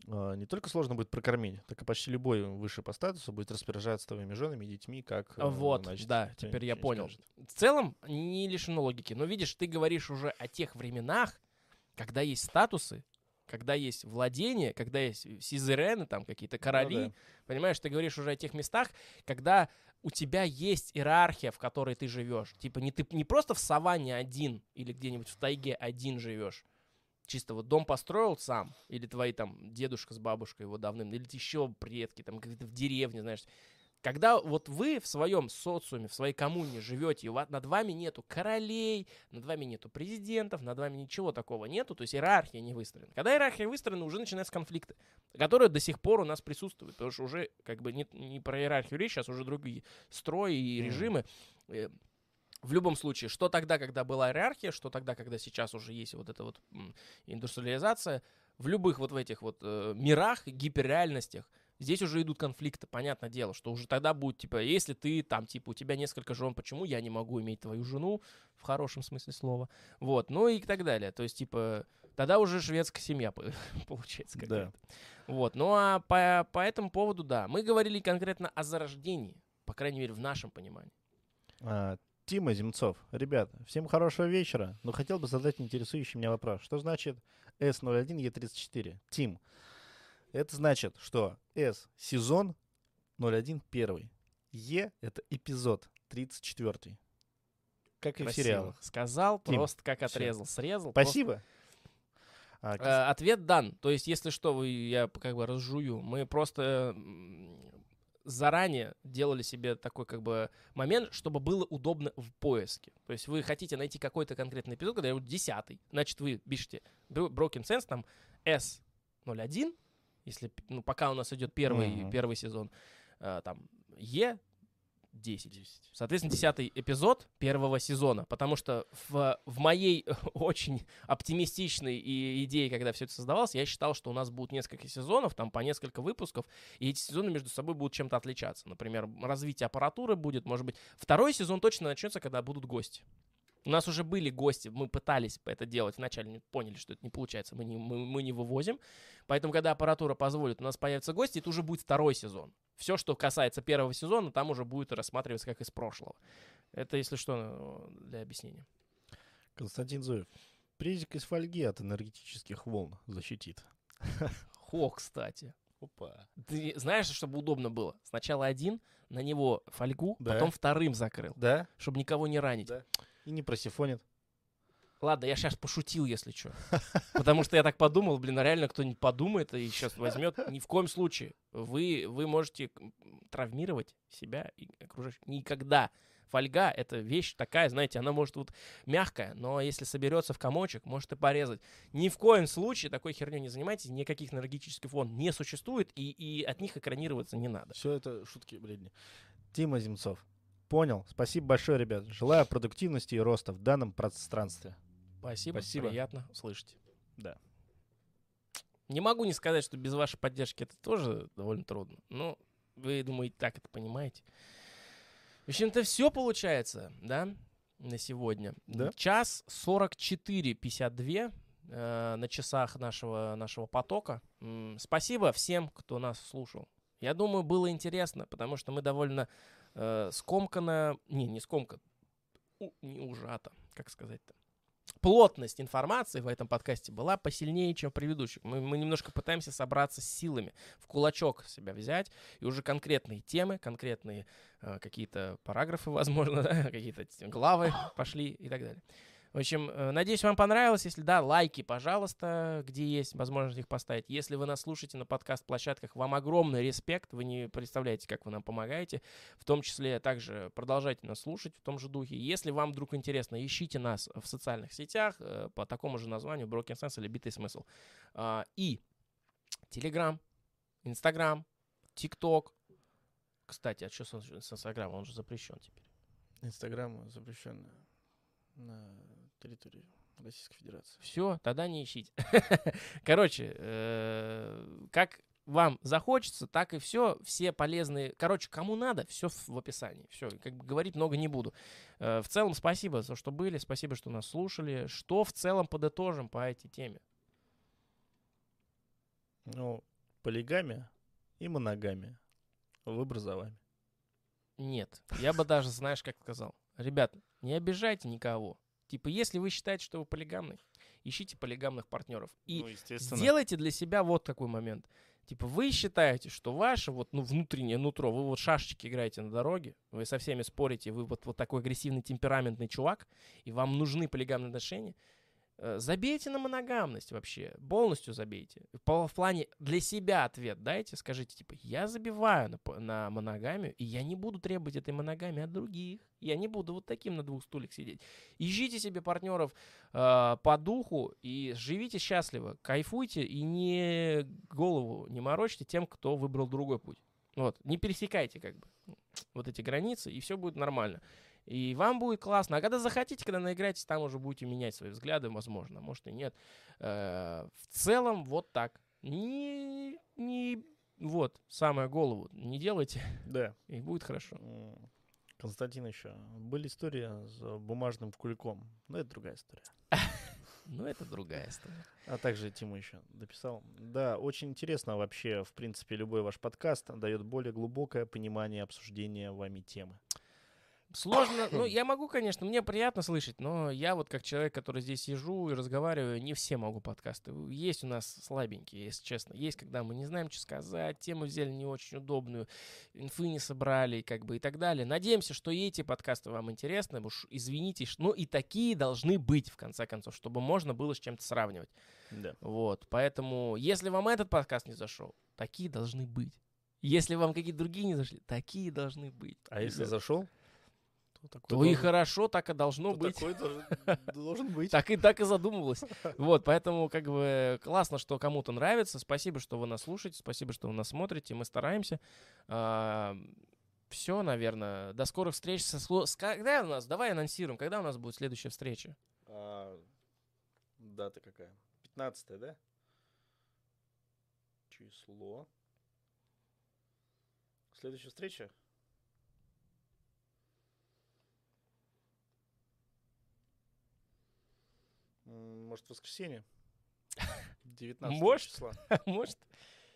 а, не только сложно будет прокормить, так и почти любой выше по статусу будет распоряжаться твоими женами и детьми, как... Вот, значит, да, теперь я понял. Скажет. В целом не лишено логики. Но видишь, ты говоришь уже о тех временах, когда есть статусы, когда есть владение, когда есть сизерены, там какие-то короли, ну, да. Понимаешь, ты говоришь уже о тех местах, когда у тебя есть иерархия, в которой ты живешь. Типа не ты не просто в саванне один или где-нибудь в тайге один живешь. Чисто вот дом построил сам, или твои там дедушка с бабушкой его давным, или еще предки, там где-то в деревне, знаешь. Когда вот вы в своем социуме, в своей коммуне живете, и над вами нету королей, над вами нету президентов, над вами ничего такого нету, то есть иерархия не выстроена. Когда иерархия выстроена, уже начинаются конфликты, которые до сих пор у нас присутствуют, потому что уже как бы не, не про иерархию речь, сейчас уже другие строи и режимы. В любом случае, что тогда, когда была иерархия, что тогда, когда сейчас уже есть вот эта вот индустриализация, в любых вот в этих вот мирах, гиперреальностях, здесь уже идут конфликты, понятное дело, что уже тогда будет, типа, если ты там, типа, у тебя несколько жен, почему я не могу иметь твою жену, в хорошем смысле слова, вот, ну и так далее, то есть, типа, тогда уже шведская семья получается какая-то. Да. Вот, ну а по, по этому поводу, да, мы говорили конкретно о зарождении, по крайней мере, в нашем понимании. А, Тима Земцов, ребят, всем хорошего вечера, но хотел бы задать интересующий меня вопрос, что значит эс ноль один е тридцать четыре, Тим? Это значит, что S – сезон ноль один – первый. E – это эпизод тридцать четвёртый. Как и в сериалах. Сказал, Тим, просто как отрезал. Все. Срезал. Спасибо. Просто... А, ответ дан. То есть, если что, я как бы разжую. Мы просто заранее делали себе такой как бы момент, чтобы было удобно в поиске. То есть, вы хотите найти какой-то конкретный эпизод, когда я говорю десятый. Значит, вы пишете Broken Sense, там эс ноль один. Если, ну, пока у нас идет первый, mm-hmm. первый сезон, э, там, Е десять. Соответственно, десятый эпизод первого сезона. Потому что в, в моей очень оптимистичной идее, когда все это создавалось, я считал, что у нас будут несколько сезонов, там по несколько выпусков, и эти сезоны между собой будут чем-то отличаться. Например, развитие аппаратуры будет, может быть. Второй сезон точно начнется, когда будут гости. У нас уже были гости, мы пытались это делать, вначале поняли, что это не получается, мы не, мы, мы не вывозим. Поэтому, когда аппаратура позволит, у нас появятся гости, это уже будет второй сезон. Все, что касается первого сезона, там уже будет рассматриваться как из прошлого. Это, если что, для объяснения. Константин Зуев. Презик из фольги от энергетических волн защитит. Хо, кстати. Опа. Ты знаешь, чтобы удобно было? Сначала один, на него фольгу, да. Потом вторым закрыл. Да. Чтобы никого не ранить. Да. И не просифонит. Ладно, я сейчас пошутил, если что. Потому что я так подумал, блин, а реально кто-нибудь подумает и сейчас возьмет. Ни в коем случае. Вы, вы можете травмировать себя и окружающих. Никогда. Фольга — это вещь такая, знаете, она может вот мягкая, но если соберется в комочек, может и порезать. Ни в коем случае такой херней не занимайтесь, никаких энергетических волн не существует, и, и от них экранироваться не надо. Все это шутки, блин. Тима Земцов. Понял. Спасибо большое, ребят. Желаю продуктивности и роста в данном пространстве. Спасибо. Спасибо. Приятно слышать. Да. Не могу не сказать, что без вашей поддержки это тоже довольно трудно. Но вы, думаю, и так это понимаете. В общем-то, все получается, да, на сегодня. Да? Час сорок четыре пятьдесят два э, на часах нашего, нашего потока. М-м, спасибо всем, кто нас слушал. Я думаю, было интересно, потому что мы довольно э, скомканно... Не, не скомканно, у, не ужато, как сказать-то. Плотность информации в этом подкасте была посильнее, чем в предыдущих. Мы, мы немножко пытаемся собраться с силами, в кулачок себя взять, и уже конкретные темы, конкретные э, какие-то параграфы, возможно, да, какие-то главы пошли и так далее. В общем, э, надеюсь, вам понравилось. Если да, лайки, пожалуйста, где есть возможность их поставить. Если вы нас слушаете на подкаст-площадках, вам огромный респект. Вы не представляете, как вы нам помогаете. В том числе также продолжайте нас слушать в том же духе. Если вам вдруг интересно, ищите нас в социальных сетях э, по такому же названию Broken Sense или Битый смысл. Э, и Telegram, Instagram, TikTok. Кстати, а что с Instagram? Он же запрещен теперь. Instagram запрещен на территории Российской Федерации. Все, тогда не ищите. Короче, как вам захочется, так и все. Все полезные... Короче, кому надо, все в описании. Все, как бы говорить много не буду. В целом, спасибо за то, что были. Спасибо, что нас слушали. Что в целом подытожим по этой теме? Ну, полигамия и моногамия. Выбор за вами. Нет. Я бы даже, знаешь, как сказал. Ребят, не обижайте никого. Типа, если вы считаете, что вы полигамны, ищите полигамных партнеров. И ну, сделайте для себя вот такой момент. Типа, вы считаете, что ваше вот, ну, внутреннее нутро, вы вот шашечки играете на дороге, вы со всеми спорите, вы вот, вот такой агрессивный, темпераментный чувак, и вам нужны полигамные отношения, забейте на моногамность вообще, полностью забейте. В плане для себя ответ дайте, скажите, типа, я забиваю на, на моногамию, и я не буду требовать этой моногамии от других. Я не буду вот таким на двух стульях сидеть. Ищите себе партнеров э, по духу и живите счастливо, кайфуйте и не голову не морочьте тем, кто выбрал другой путь. Вот, не пересекайте как бы вот эти границы, и все будет нормально. И вам будет классно. А когда захотите, когда наиграетесь, там уже будете менять свои взгляды, возможно, может и нет. Э-э- в целом вот так. Не, не, вот, самое голову не делайте, да. И будет хорошо. Константин еще. Были истории с бумажным куликом, но это другая история. Ну, это другая история. А также Тима еще дописал. Да, очень интересно вообще, в принципе, любой ваш подкаст дает более глубокое понимание обсуждения вами темы. Сложно, ну я могу, конечно, мне приятно слышать, но я вот как человек, который здесь сижу и разговариваю, не все могу подкасты. Есть у нас слабенькие, если честно. Есть, когда мы не знаем, что сказать, тему взяли не очень удобную, инфы не собрали, как бы и так далее. Надеемся, что и эти подкасты вам интересны, уж извините, но и такие должны быть, в конце концов, чтобы можно было с чем-то сравнивать. Да. Вот, поэтому, если вам этот подкаст не зашел, такие должны быть. Если вам какие-то другие не зашли, такие должны быть. А если зашел? То и хорошо, так и должно быть. Должен быть. Так и так и задумывалось. Вот, поэтому как бы классно, что кому-то нравится. Спасибо, что вы нас слушаете, спасибо, что вы нас смотрите. Мы стараемся. все, наверное. До скорых встреч. Со сло... Когда у нас? Давай анонсируем. Когда у нас будет следующая встреча? А, дата какая? пятнадцатое, да? Число. Следующая встреча? Может, воскресенье? девятнадцатое Может? Числа. Может.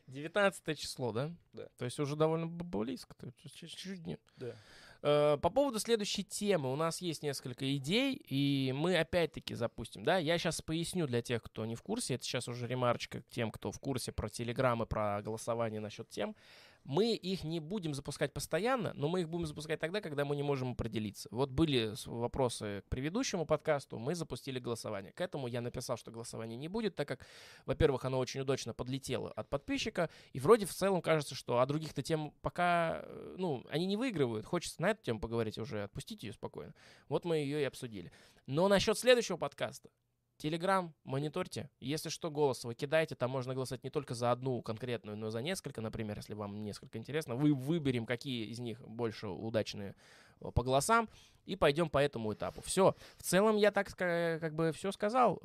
девятнадцатое число, да? Да. То есть уже довольно близко. Чуть-чуть нет. Да. Э, по поводу следующей темы. У нас есть несколько идей, и мы опять-таки запустим. Да? Я сейчас поясню для тех, кто не в курсе. Это сейчас уже ремарочка к тем, кто в курсе про телеграммы, про голосование насчет тем. Мы их не будем запускать постоянно, но мы их будем запускать тогда, когда мы не можем определиться. Вот были вопросы к предыдущему подкасту, мы запустили голосование. К этому я написал, что голосования не будет, так как, во-первых, оно очень удачно подлетело от подписчика, и вроде в целом кажется, что о других-то тем пока, ну, они не выигрывают. Хочется на эту тему поговорить уже, отпустить ее спокойно. Вот мы ее и обсудили. Но насчет следующего подкаста. Телеграм, мониторьте. Если что, голос вы кидаете. Там можно голосовать не только за одну конкретную, но и за несколько. Например, если вам несколько интересно, вы выберем, какие из них больше удачные по голосам, и пойдем по этому этапу. Все. В целом я так как бы все сказал.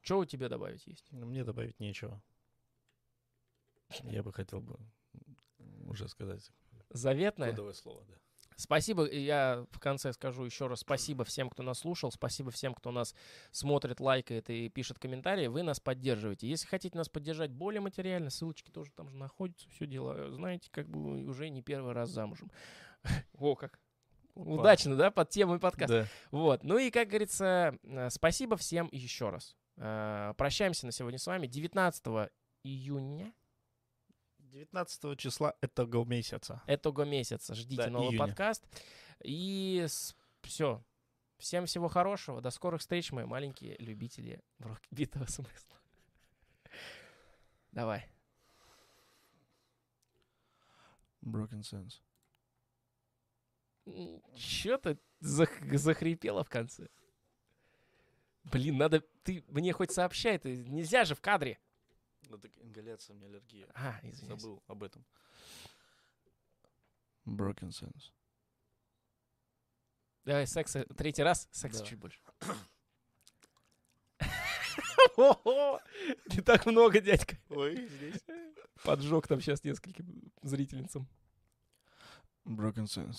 Что у тебя добавить есть? Мне добавить нечего. Я бы хотел бы уже сказать. Заветное? Кодовое слово, да. Спасибо, я в конце скажу еще раз спасибо всем, кто нас слушал, спасибо всем, кто нас смотрит, лайкает и пишет комментарии, вы нас поддерживаете. Если хотите нас поддержать более материально, ссылочки тоже там же находятся, все дело, знаете, как бы уже не первый раз замужем. О, как! Удачно, да, под темой подкаста. Вот, ну и, как говорится, спасибо всем еще раз. Прощаемся на сегодня с вами. девятнадцатого июня. девятнадцатого числа этого месяца. Этого месяца. Ждите да, новый июня. Подкаст. И с... все. Всем всего хорошего. До скорых встреч, мои маленькие любители битого смысла. Давай. Broken Sense. Че-то зах- захрипело в конце. Блин, надо... Ты мне хоть сообщай. Ты... Нельзя же в кадре. Ну, так ингаляция, у меня аллергия. А, извиняюсь. Забыл об этом. Broken Sense. Давай секс третий раз, секс да. Чуть больше. Не так много, дядька. Ой, здесь. Поджег там сейчас нескольким зрительницам. Broken Sense.